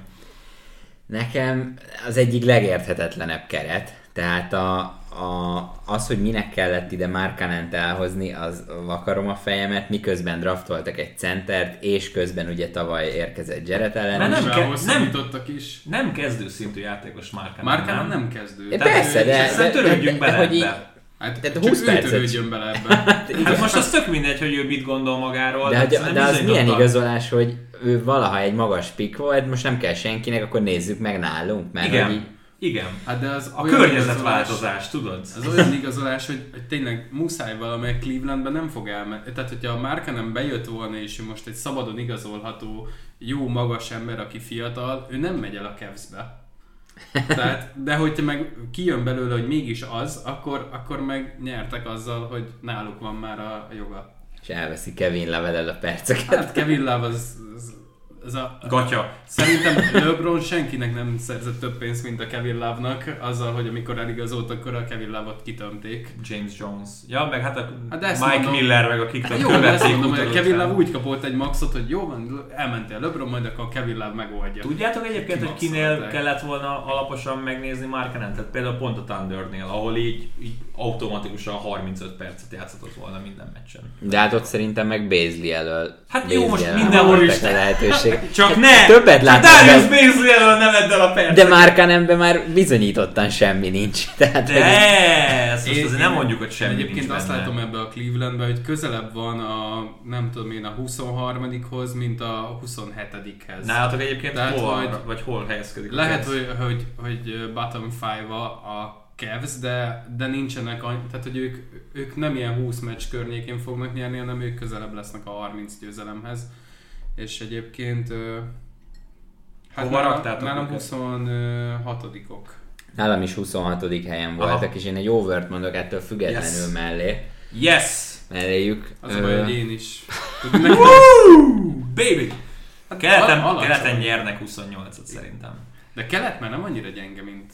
Nekem az egyik legérthetetlenebb keret, tehát a, a, az, hogy minek kellett ide Markkanent elhozni, az vakarom a fejemet, miközben draftoltak egy centert, és közben ugye tavaly érkezett Jarrett Allen. Nem, ke- nem, nem kezdő szintű játékos Markkanen. Markkanen nem kezdő. É, persze, ő, de, de, törődjünk de, de, bele de, ebbe. Hát tehát csak ő törődjön bele ebbe. Hát most az tök mindegy, hogy ő mit gondol magáról. De, de, de az milyen igazolás, hogy ő valaha egy magas pick volt, most nem kell senkinek, akkor nézzük meg nálunk. Mert igen, hogy... igen. Hát de az a környezetváltozás, tudod? Az olyan igazolás, hogy, hogy tényleg muszáj valamelyik Clevelandben nem fog elmenni. Tehát, hogyha a Markkanen bejött volna, és most egy szabadon igazolható, jó, magas ember, aki fiatal, ő nem megy el a Cavs-be. Tehát, de hogyha meg kijön belőle, hogy mégis az, akkor, akkor meg nyertek azzal, hogy náluk van már a joga. És elveszi Kevin Love-el a perceket. Hát Kevin Love az, az, az a... Gatya. Szerintem LeBron senkinek nem szerzett több pénzt, mint a Kevin Love-nak, azzal, hogy amikor eligazolt, akkor a Kevin Love-ot kitömték. James Jones. Ja, meg hát a hát Mike mondom, Miller, meg a kiktől követték. Jó, de ezt mondom, hogy a Kevin Love úgy kapott egy maxot, hogy jó van, elmentél LeBron, majd akkor a Kevin Love megoldja. Tudjátok egyébként, hogy kinél kellett volna alaposan megnézni Markkanent? Tehát például pont a Thundernél, ahol így, így automatikusan harmincöt percet játszatott volna minden meccsen. De hát ott szerintem meg Bazley elől. Hát Bazley jó, most mindenhol is. Csak ne! Többet látom. Darius Bazley elől nem edd el a percet. De Markkanenben már bizonyítottan semmi nincs. Tehát, de! Hogy... Ezt most én, azért nem mondjuk, hogy semmi nincs. Egyébként azt benne látom ebbe a Clevelandben, hogy közelebb van a, nem tudom én, a huszonharmadikhoz, mint a huszonhetedikhez. Nálatok egyébként tehát hol, vagy, vagy hol helyezkedik? Lehet, hogy, hogy, hogy bottom five-a a Cavs, de, de nincsenek, tehát hogy ők, ők nem ilyen húsz meccs környékén fognak nyerni, hanem ők közelebb lesznek a harminc győzelemhez. És egyébként hát nálam, nálam huszonhatodikok. Nálam is huszonhatodik helyen voltak, aha, és én egy overt mondok ettől függetlenül yes. mellé. Yes! Melléjük. Az a baj, hogy én is. Woo! Baby! Keleten, keleten nyernek huszonnyolcat szerintem. De kelet már nem annyira gyenge, mint,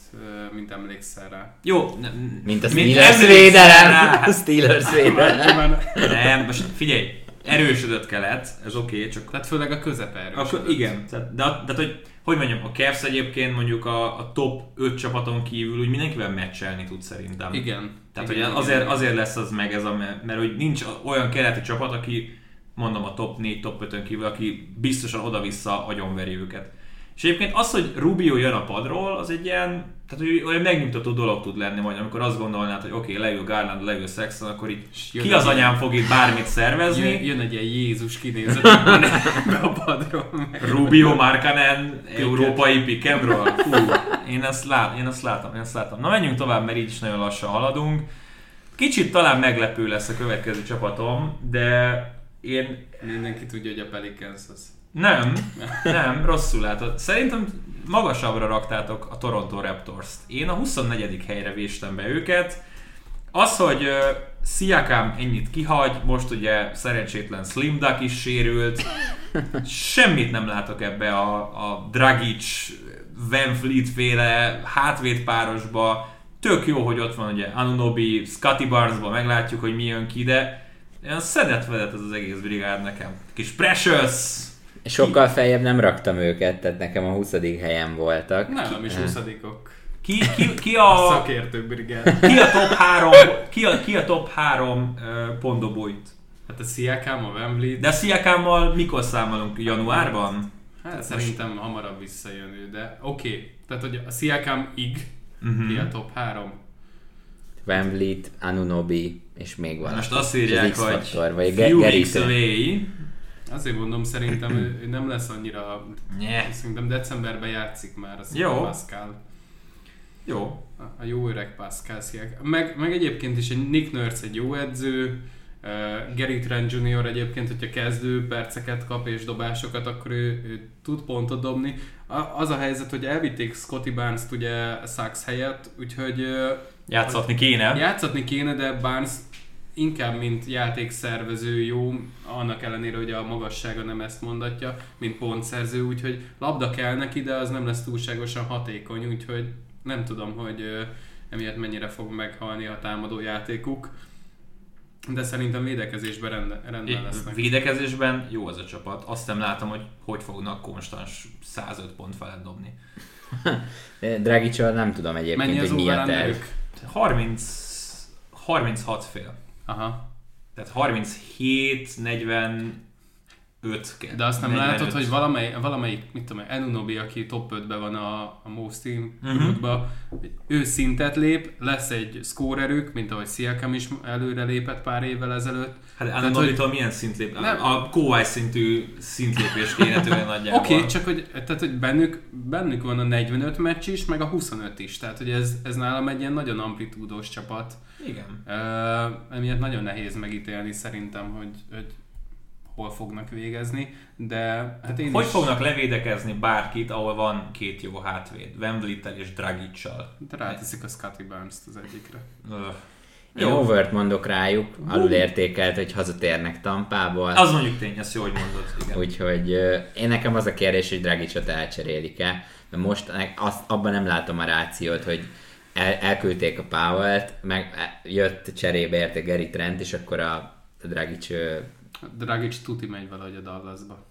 mint emlékszel rá. Jó. Nem, mint a Steelers védelem. A Steelers védelem. Nem, most figyelj, erősödött kelet, ez oké, okay, csak... Tehát főleg a közepe erősödött. A, igen, tehát, de, de, de hogy, hogy mondjam, a Cavs egyébként mondjuk a, a top öt csapaton kívül úgy mindenkivel meccselni tud szerintem. Igen. Tehát igen, hogy azért, azért lesz az meg ez a... Mert hogy nincs olyan keleti csapat, aki, mondom, a top négy, top ötön kívül, aki biztosan oda-vissza agyonveri őket. És egyébként az, hogy Rubio jön a padról, az egy ilyen, tehát olyan megnyugtató dolog tud lenni majd, amikor azt gondolnád, hogy oké, okay, leül Garland, leül Sexton, akkor itt ki az anyám fog itt bármit szervezni. Jön, jön egy ilyen Jézus kinézet a padról. Rubio Markkanen, európai pikemről. Én ezt látom, én ezt látom, én ezt látom. Na menjünk tovább, mert így is nagyon lassan haladunk. Kicsit talán meglepő lesz a következő csapatom, de én... Mindenki tudja, hogy a Pelicans az... Nem, nem, rosszul látod. Szerintem magasabbra raktátok a Toronto Raptors-t. Én a huszonnegyedik helyre véstem be őket. Az, hogy uh, Siakam ennyit kihagy, most ugye szerencsétlen Slim Duck is sérült. Semmit nem látok ebbe a, a Dragic, Van Fleet-féle hátvédpárosba. Tök jó, hogy ott van ugye Anunoby, Scottie Barnes-ba, meglátjuk, hogy mi jön ki, de olyan szedett-vedett ez az egész brigád nekem. Kis Precious! Sokkal feljebb nem raktam őket, tehát nekem a huszadik helyen voltak. Nem, is huszadikok. Ki, ki, ki a, a szakértők brigád. Ki a top három, ki a, ki a top három uh, pontdobóit? Hát a Siakam, a Wembley. De a Siakammal mikor számolunk? Januárban? Hát, hát szerintem most... hamarabb visszajön ő, de oké. Okay. Tehát, hogy a Siakamig uh-huh. ki a top három? Wembley, Anunoby és még valami. Most azt írják, hogy Few Weeks Away. Azért mondom, szerintem ő nem lesz annyira... Nye. Szerintem decemberben játszik már a Pascal. Jó. A jó öreg Pascal sziak. Meg, meg egyébként is egy Nick Nurse egy jó edző, uh, Gary Trent junior egyébként, hogyha kezdő perceket kap és dobásokat, akkor ő, ő tud pontot dobni. Az a helyzet, hogy elvitték Scottie Barnes-t ugye Szags helyett, úgyhogy... Játszatni kéne. Játszatni kéne, de Barnes inkább mint játékszervező jó, annak ellenére, hogy a magassága nem ezt mondatja, mint pontszerző, úgyhogy labda kell neki, de az nem lesz túlságosan hatékony, úgyhogy nem tudom, hogy emiatt mennyire fog meghalni a támadó játékuk. De szerintem védekezésben rende, rendben lesznek. Védekezésben jó az a csapat. Azt nem látom, hogy hogy fognak konstans százöt pont felett dobni. Dragicsal nem tudom egyébként, mennyi hogy mi a terv. harminc, harminchat fél. Aha. Tehát harminchét negyvenöt. De azt nem látod, hogy valamely, valamelyik, mit tudom, Anunobi, aki top ötben van a, a Most Team groupban, uh-huh. ő szintet lép, lesz egy szkórerük, mint ahogy Siakam is előre lépett pár évvel ezelőtt. Hát Anunobitól milyen szint lép? Nem. A Kawhi szintű szintlépés kéne tőle nagyjából. Oké, okay, csak hogy, tehát, hogy bennük, bennük van a negyvenöt meccs is, meg a huszonöt is. Tehát, hogy ez, ez nálam egy ilyen nagyon amplitúdós csapat. Igen. Uh, emiatt nagyon nehéz megítélni szerintem, hogy... hogy hol fognak végezni, de hát én Hogy is... fognak levédekezni bárkit, ahol van két jó hátvéd, Wembley-tel és Dragic-sal? De ráteszik a Scottie Barnes-t az egyikre. Öh. Én overt mondok rájuk, alulértékelt, hogy hazatérnek Tampából. Az mondjuk tény, ezt jó, hogy mondod. Igen. Úgyhogy én nekem az a kérdés, hogy Dragic-ot elcserélik-e, mert most azt, abban nem látom a rációt, hogy el, elküldték a Powell-t, meg jött cserébe érte Gary Trent, és akkor a Dragic Dragic tuti megy valahogy a Dallasba.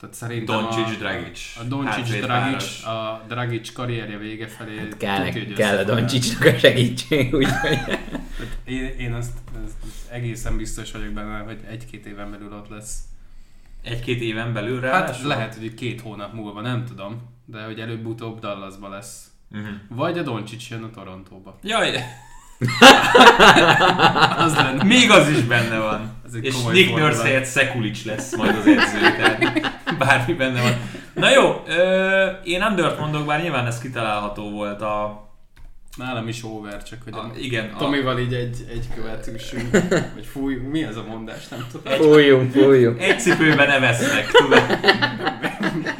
Tehát szerintem Doncic, a Dragic. A Doncic, Dragic, a Dragic karrierje vége felé hát kell, tuti, hogy kell a Doncicnak a segítség, úgyhogy... én, én azt, azt, azt egészen biztos vagyok benne, hogy egy-két éven belül ott lesz. Egy-két éven belül rá? Hát lehet, hogy két hónap múlva, nem tudom, de hogy előbb-utóbb Dallasba lesz. Uh-huh. Vagy a Doncic jön a Torontóba. Jaj! az lenne. Még az is benne van. És Nick Nurse helyett Sekulic lesz majd az edző, tehát bármi benne van. Na jó, ö, én undert mondok, bár nyilván ez kitalálható volt a... Nálam is over, csak hogy a, igen, Tomival a... így egy, egy követősünk, vagy fúj, mi az a mondás, nem tudom. Fújjunk, fújjunk. Egy cipőben ne vesznek, tudod.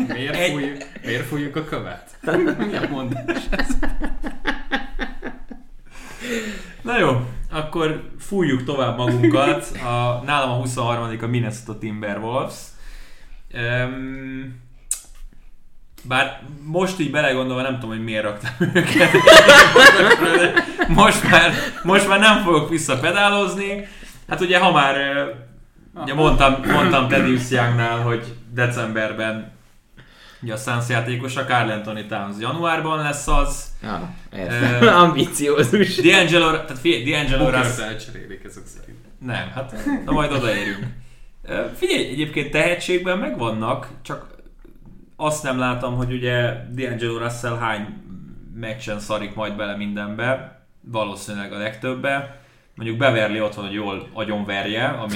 Miért, egy... fújjuk, miért fújjuk a követ? Mi a mondás ez? Na jó, akkor fújjuk tovább magunkat. A, nálam a huszonharmadik a Minnesota Timberwolves. Um, bár most így belegondolva nem tudom, hogy miért raktam őket. Most már, most már nem fogok visszapedálozni. Hát ugye, ha már ugye mondtam, mondtam Thaddeus Youngnál, hogy decemberben ugye a Suns játékosa, Karl Anthony Towns januárban lesz az. Ja, ez uh, ambiciózus. D'Angelo, tehát figyelj, D'Angelo Russell elcserélik ezek szerint. Nem, hát na majd odaérünk. Uh, figyelj, egyébként tehetségben megvannak, csak azt nem látom, hogy ugye D'Angelo Russell hány meccsen szarik majd bele mindenbe, valószínűleg a legtöbbbe. Mondjuk Beverly otthon, hogy jól agyonverje, ami,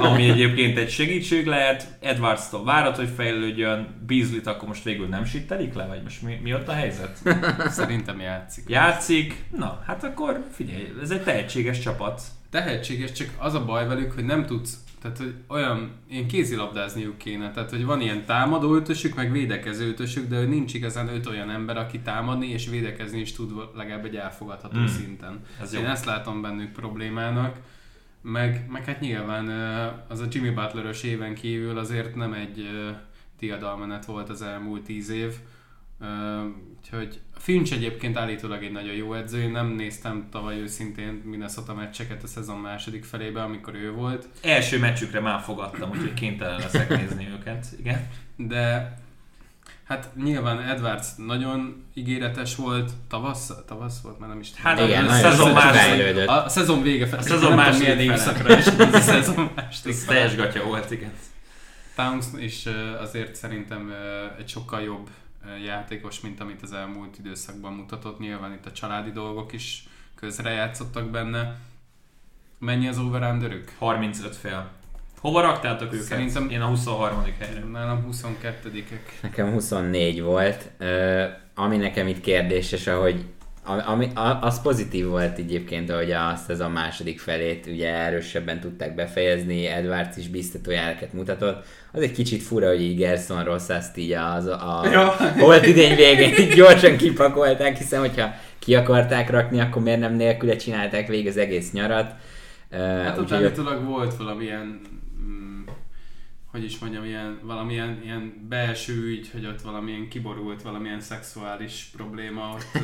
ami egyébként egy segítség lehet. Edwards-tól várat, hogy fejlődjön. Beasley-t akkor most végül nem sittelik le? Vagy most mi, mi ott a helyzet? Szerintem játszik. Játszik? Na, hát akkor figyelj, ez egy tehetséges csapat. Tehetséges, csak az a baj velük, hogy nem tudsz, tehát hogy olyan, ilyen kézilabdázniuk kéne. Tehát, hogy van ilyen támadó ötösük, meg védekező ötösük, de nincs igazán öt olyan ember, aki támadni és védekezni is tud legalább egy elfogadható mm. szinten. Ez Én jó. ezt látom bennük problémának, meg, meg hát nyilván az a Jimmy Butler-ös éven kívül azért nem egy diadalmenet volt az elmúlt tíz év. Úgyhogy Finch egyébként állítólag egy nagyon jó edző, én nem néztem tavaly őszintén Minnesota meccseket a szezon második felébe, amikor ő volt. Első meccsükre már fogadtam, úgyhogy kénytelen leszek nézni őket, igen. De hát nyilván Edwards nagyon ígéretes volt, tavasz, tavasz volt, már nem is tudom. Hát igen, a, a szezon második, a szezon vége fel, a szezon második fel, a szezon második fel. Teljes gatya volt, igen. Towns is azért szerintem egy sokkal jobb játékos, mint amit az elmúlt időszakban mutatott. Nyilván itt a családi dolgok is közrejátszottak benne. Mennyi az over-underük? harmincöt fél. Hova raktátok őket? Szerintem én a huszonharmadik helyre. Nálam huszonkettedikek. Nekem huszonnégy volt. Ö, ami nekem itt kérdéses, ahogy ami, az pozitív volt egyébként, ahogy azt ez a második felét ugye erősebben tudták befejezni, Edwards is biztató jeleket mutatott. Az egy kicsit fura, hogy így Gerson Ross azt így az a holt idény végén gyorsan kipakolták, hiszen hogyha ki akarták rakni, akkor miért nem nélküle csinálták végig az egész nyarat. Hát ott állítólag volt valamilyen, hm, hogy is mondjam, ilyen, valamilyen ilyen belső ügy, hogy ott valamilyen kiborult, valamilyen szexuális probléma ott.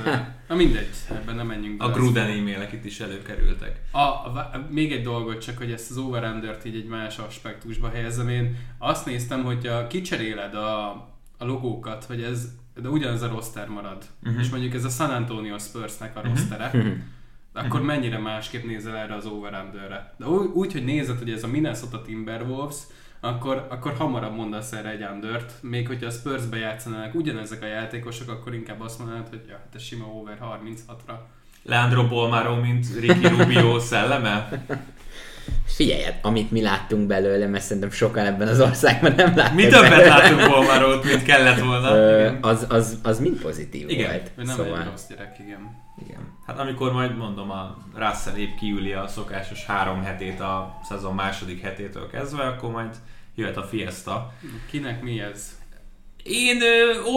Na mindegy, ebben nem menjünk bele. A Gruden e-mailek itt is előkerültek. A, a, még egy dolgot csak, hogy ezt az over-undert így egy más aspektusba helyezem én. Azt néztem, hogyha kicseréled a, a logókat, hogy ez, de ugyanaz a roster marad. Uh-huh. És mondjuk ez a San Antonio Spursnek a rostere. Uh-huh. Akkor mennyire másképp nézel erre az over-underre. De úgy, úgy, hogy nézed, hogy ez a Minnesota Timberwolves, akkor, akkor hamarabb mondasz erre egy undert. Még hogyha a Spursbe játszanának ugyanezek a játékosok, akkor inkább azt mondanád, hogy ja, te sima over harminchatra. Leandro Bolmaro, mint Ricky Rubio szelleme? Figyelj, amit mi láttunk belőle, mert szerintem sokan ebben az országban nem láttak. Mi többet belőle láttunk Bolmarót, mint kellett volna. Ö, az, az, az mind pozitív igen, volt. Igen, nem szóval egy rossz gyerek, igen. Igen. Hát amikor majd mondom, a Russell épp kiüli a szokásos három hetét a szezon második hetétől kezdve, akkor majd jöhet a fiesta. Kinek mi ez? Én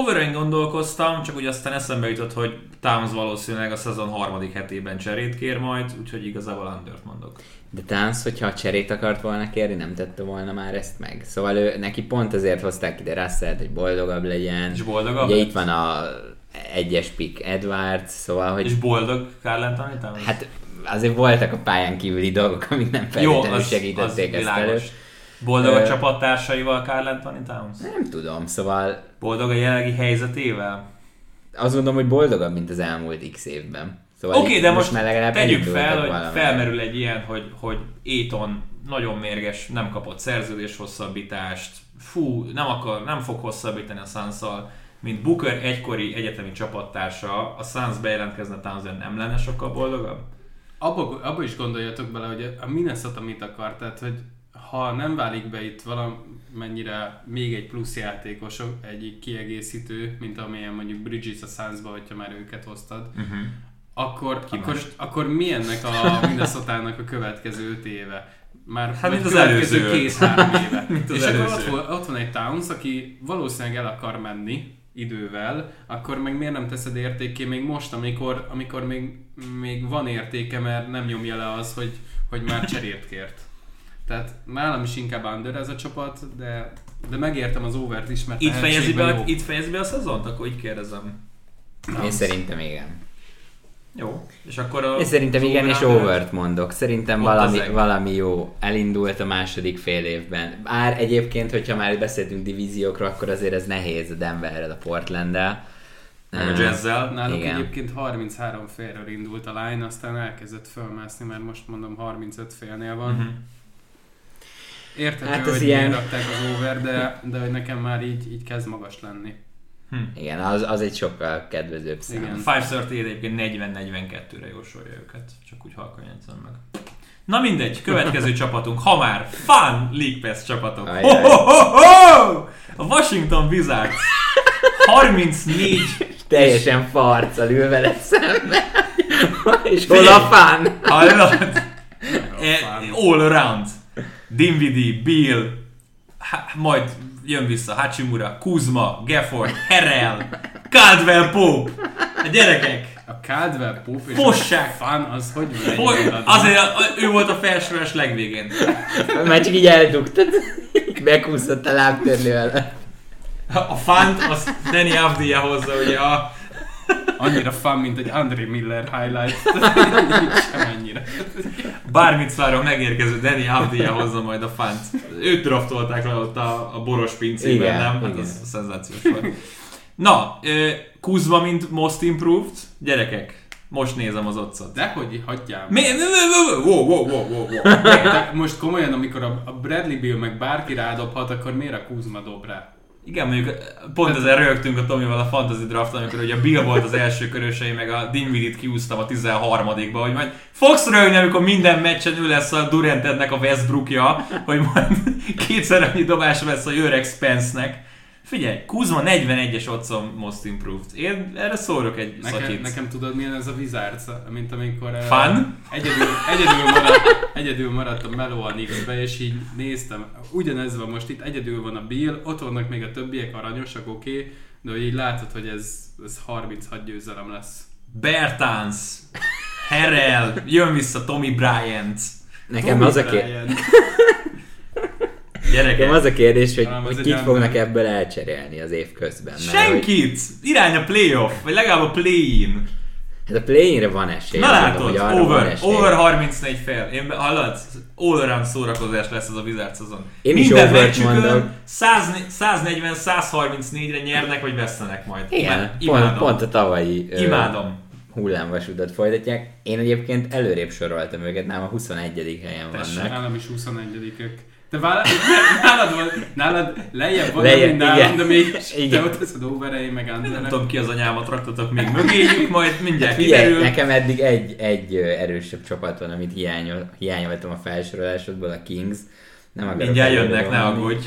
overen gondolkoztam, csak úgy aztán eszembe jutott, hogy Towns valószínűleg a szezon harmadik hetében cserét kér majd, úgyhogy igazából undert mondok. De Towns, hogyha a cserét akart volna kérni, nem tette volna már ezt meg. Szóval ő, neki pont azért hozták ide Russellt, hogy boldogabb legyen. És boldogabb? Ugye itt van a egyes pick Edwards, szóval, hogy... És boldog Garland tanítám? Hát azért voltak a pályán kívüli dolgok, amik nem feltétlenül segítették ezt elő. Boldog a csapattársaival Garland tanítám? Nem tudom, szóval... Boldog a jelenlegi helyzetével? Azt gondolom, hogy boldogabb, mint az elmúlt x évben. Szóval oké, okay, de most, most tegyük fel, hogy valamelyik. Felmerül egy ilyen, hogy, hogy Ayton nagyon mérges, nem kapott szerződés hosszabbítást, fú, nem, akar, nem fog hosszabbítani a Suns-szal, mint Booker egykori egyetemi csapattársa, a Suns bejelentkezne, Townsend nem lenne sokkal boldogabb? Abba, abba is gondoljatok bele, hogy a Minnesota mit akar, tehát hogy ha nem válik be itt valamennyire még egy plusz játékos, egy kiegészítő, mint amilyen mondjuk Bridges a Sunsba, hogyha már őket hoztad, uh-huh. akkor, akkor, akkor mi ennek a Minnesota-nak a következő öt éve? Már hát mint az következő két-három éve. És előző. Akkor ott, ott van egy Towns, aki valószínűleg el akar menni idővel, akkor meg miért nem teszed értékké még most, amikor, amikor még, még van értéke, mert nem nyomja le az, hogy, hogy már cserét kért. Tehát nálam is inkább under ez a csapat, de, de megértem az overt is, mert itt fejezi be a, itt fejezi be a szezont? Akkor így kérdezem. Én szerintem igen. Jó, és akkor a... Én szerintem igen, és overt mondok. Szerintem valami, valami jó elindult a második fél évben. Bár egyébként, hogyha már beszéltünk divíziókról, akkor azért ez nehéz a Denverrel, a Portlanddel. A Jazzel. Náluk igen. Egyébként harminchárom félről indult a line, aztán elkezdett fölmászni, mert most mondom harmincöt félnél van. Uh-huh. Érthető, hát hogy ilyen... miért rakták az over, de, de hogy nekem már így, így kezd magas lenni. Hm. Igen, az, az egy sokkal kedvezőbb szám. Igen, ötszázharminc egyébként negyven negyvenkettőre jósolja őket, csak úgy halkan jegyzem meg. Na mindegy, következő csapatunk, ha már Fun League Pass csapatok. Ho, ho, ho, ho! A Washington Wizards harmincnégy... Teljesen farccal ül veled szemben. És hol a fun? Hallod? All around. Dinwiddie, Beal, ha, majd... Jön vissza Hachimura, Kuzma, Gafford, Harrell, Caldwell Pope. A gyerekek! A Caldwell Pope és fossák. A Fun, az hogy megy? Azért ő volt a felsős legvégén. Már csak így eldugtad. Meghúszott a lábtörlővel. A Funt, azt Danny Avdia hozza, ugye a... Annyira Fun, mint egy Andre Miller highlight. Sem annyira. Bármit várom megérkező Danny Avdia hozza majd a Funt. Őt draftolták le ott a, a boros pincében, nem? Hát igen. Az szenzációs volt. Na, Kuzma mint most improved. Gyerekek, most nézem az otcot. Dehogy hagyjál. Mi? Wow, wow, wow, wow, wow. Most komolyan, amikor a Bradley Beal meg bárki rádobhat, akkor miért a Kuzma dob rá? Igen, mondjuk pont ezzel rögtünk a Tomival a fantasy drafton, amikor ugye a Bill volt az első körösei, meg a Dinvidit kiúztam a tizenharmadikba, hogy majd fogsz rögni, amikor minden meccsen ő lesz a Durantednek a Westbrookja, hogy majd kétszer annyi dobás lesz a Jöreg Spence-nek. Figyelj, Kuzma negyvenegyes otthon most improved. Én erre szólok egy nekem, szakit. Nekem tudod milyen ez a Wizards, mint amikor Fun? Egyedül, egyedül, maradt, egyedül maradt a Melo a Knicksbe, és így néztem. Ugyanez van most itt, egyedül van a Bill, ott vannak még a többiek aranyosak, oké, okay, de így látod, hogy ez, ez harminchat győzelem lesz. Bertans, Harrell, jön vissza Tommy Bryant. Nekem Tommy az a kérdés. Gyerekem, az a kérdés, hogy, hogy kit fognak ebből elcserélni az év közben. Senkit! Hogy... Irány a playoff, vagy legalább a play-in. Hát a play-inre van esély. Na látod, mondom, over, over harmincnégy fél. Én hallod, all-around szórakozás lesz ez a Wizards szezon. Én minden meccsükön száznegyven-százharmincnégyre nyernek, vagy vesztenek majd. Igen, pont, pont a tavalyi imádom. Hullámvasúdat folytatják. Én egyébként előrébb soroltam őket, nálam a huszonegyedik helyen Tess, vannak. Nálam is huszonegyedikek. De vála... nálad, van... nálad lejjebb van, mint nálam, de mégis igen. Te ott az a Doverei, meg Anderem. Nem tudom ki az anyámat raktatok még mögéjük, majd mindjárt hát, kiderül. Nekem eddig egy, egy erősebb csapat van, amit hiányol, hiányoltam a felsorolásodból, a Kings. Nem mindjárt jönnek, ne aggódj.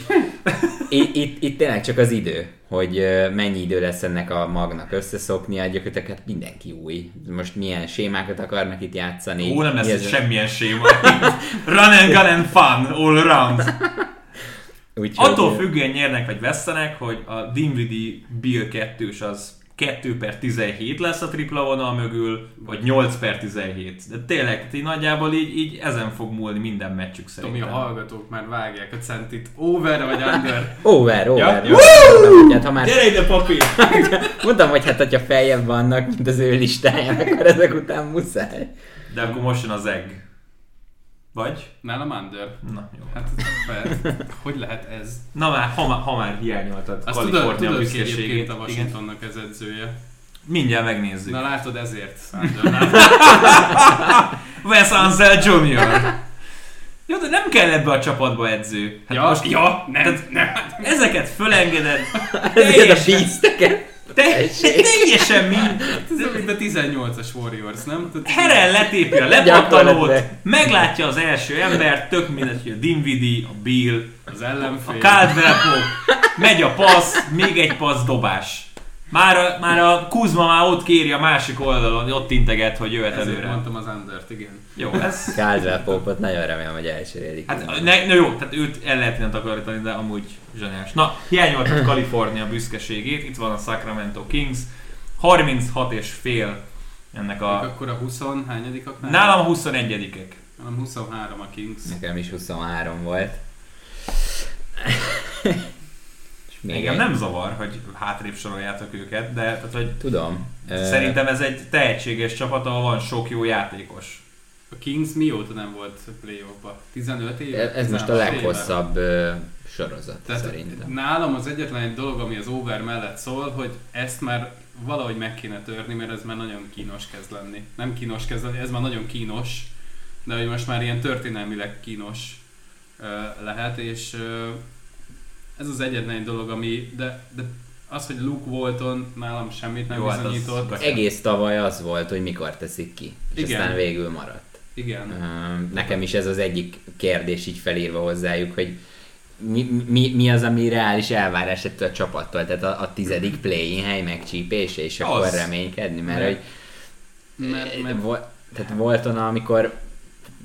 Itt, itt, itt tényleg csak az idő, hogy mennyi idő lesz ennek a magnak összeszoknia, gyakorlatilag hát mindenki új. Most milyen sémákat akarnak itt játszani. Ó, nem lesz ez semmilyen séma. Run and gun and fun all around. Úgy, attól hogy... függően nyernek vagy vesztenek, hogy a Dinwiddie Bill kettős az kettő per tizenhét lesz a tripla vonal mögül, vagy nyolc per tizenhét. De tényleg, így nagyjából így, így ezen fog múlni minden meccsük szerintem. Tomi, a hallgatók már vágják a centit. Over vagy under? Over, over. Ja? Mondtam, hát, ha már... Gyere ide, papi! Mondtam, hogy hát, hogyha feljebb vannak, mint az ő listáján, akkor ezek után muszáj. De akkor most jön az egg. Vagy? Nálam under. Na, jó. Hát, hogy lehet ez? Na már, ha, ha már hiányoltad Kalifornia büszkeségét. A Washingtonnak ez edzője. Mindjárt megnézzük. Na látod, ezért under. Wes Unseld junior Jó, de nem kell ebbe a csapatba edző. Hát ja, most, ja, nem, tehát, nem. Ezeket fölengeded. Ezeket a bízteket. Te, teljesen mind. Ez mint a tizennyolcas Warriors, nem? Herrel letépi a lepattanót, meglátja az első embert, tök mindegy, hogy a Dinwiddie, a Bill, az ellenfél, a Caldwell-Pope, megy a passz, még egy passz dobás. Már a, már a Kuzma már ott kéri a másik oldalon, ott integet, hogy jöhet előre. Ezért mondtam az undert, igen. Jó, ez... Caldwell-Pope-ot nagyon remélem, hogy elcserélik. Hát, ne, na jó, tehát őt el lehet innen takarítani, de amúgy zseniás. Na, hiányoltad Kalifornia büszkeségét, itt van a Sacramento Kings, harminchat és fél ennek a... Akkor a húsz hányadikak? Nálam a huszonegyedikek. Nálam huszonhárom a Kings. Nekem is huszonhárom volt. Engem nem zavar, hogy hátrébb soroljátok őket, de tehát, hogy tudom. Szerintem ez egy tehetséges csapat, ahol van sok jó játékos. A Kings mióta nem volt playoffba? tizenöt éve? Ez most a leghosszabb éve. Sorozat tehát szerintem. Nálam az egyetlen egy dolog, ami az over mellett szól, hogy ezt már valahogy meg kéne törni, mert ez már nagyon kínos kezd lenni. Nem kínos kezd lenni, ez már nagyon kínos, de hogy most már ilyen történelmileg kínos lehet, és... Ez az egyetlen dolog, ami, de, de az, hogy Luke Walton nálam semmit nem jó, bizonyított. Az, egész tavaly az volt, hogy mikor teszik ki, és igen. Aztán végül maradt. Igen. Nekem is ez az egyik kérdés így felírva hozzájuk, hogy mi, mi, mi az, ami reális elvárás ettől a csapattól, tehát a, a tizedik play-in hely megcsípése, és az. Akkor reménykedni, mert hogy mert, mert, vo- tehát Walton, amikor...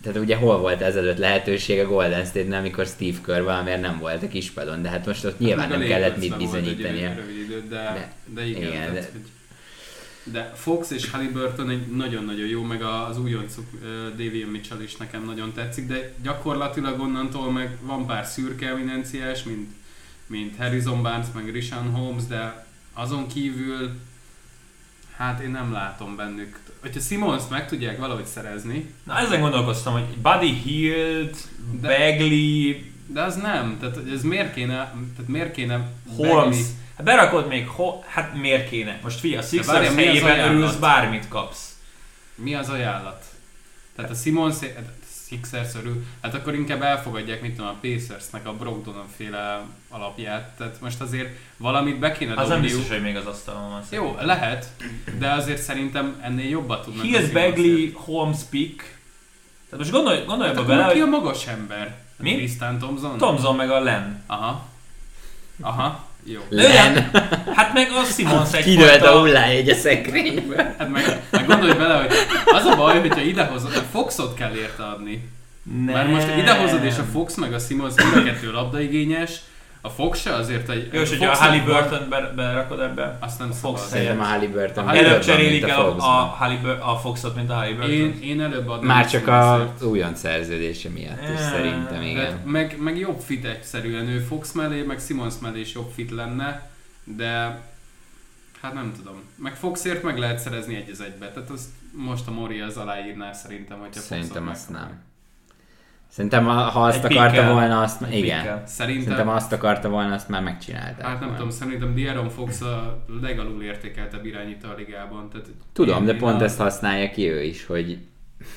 Tehát ugye hol volt ezelőtt lehetőség a Golden State-nél, amikor Steve Kerr valamiért nem volt a kispadon, de hát most ott nyilván hát nem kellett mit bizonyítani. De, de, de igen, igen de... de Fox és Haliburton egy nagyon-nagyon jó, meg az újoncuk Davion Mitchell is nekem nagyon tetszik, de gyakorlatilag onnantól meg van pár szürke eminenciás, mint, mint Harrison Barnes, meg Richaun Holmes, de azon kívül hát én nem látom bennük. Hogyha Simonst meg tudják valahogy szerezni... Na ezen gondolkoztam, hogy Buddy Hield, de, Bagley... De az nem, tehát ez miért kéne... Tehát miért kéne Holmes... Hát berakod még... Ho, hát miért kéne? Most figyelj, a Sixers helyében örülsz, bármit kapsz. Mi az ajánlat? Tehát a Simons... Sixers-örül, hát akkor inkább elfogadják, mint tudom, a Pacersnek a Brogdon-féle alapját. Tehát most azért valamit be kéne dobniuk. Az nem biztos, hogy még az asztalon van. Jó, lehet, de azért szerintem ennél jobbat tudnak. He is Bagley, Holmes pick. Tehát most gondolj, gondolj hát ebbe bele, hogy... ki a magas ember? Mi? Tristan Thompson? Thompson meg a Len. Aha. Aha. Jó. Len. Hát meg a Simons egyfajta... Kiröld a hullájegy a szekrénybe. Hát meg, meg gondolj bele, hogy az a baj, hogyha idehozod, a Foxot kell érte adni. Nem. Mert most idehozod, és a Fox meg a Simons mind a kettő labdaigényes. A Fox se azért egy... Jó, hogy a Halliburton berakod ebbe. Azt nem szabad. Szerintem a Halliburton. Előbb cserélik el a, a Foxot, mint a Halliburton. Én, én előbb adom. Már csak az újonc szerződése miatt is szerintem, igen. Tehát meg, meg jobb fit egyszerűen. Ő Fox mellé, meg Simons mellé is jobb fit lenne, de hát nem tudom. Meg Foxért meg lehet szerezni egy az egybe. Tehát azt most a Mori az aláírná szerintem, hogyha Foxot megkapja. Szerintem azt nem. Szerintem, ha azt egy akarta pikkel. volna, azt egy igen. Pikkel. Szerintem, szerintem azt akarta volna, azt már megcsinálták. Hát nem volna. tudom, szerintem De'Aaron Fox a legalul értékeltebb irányító a ligában. Tehát tudom, de pont a... ezt használja ki ő is, hogy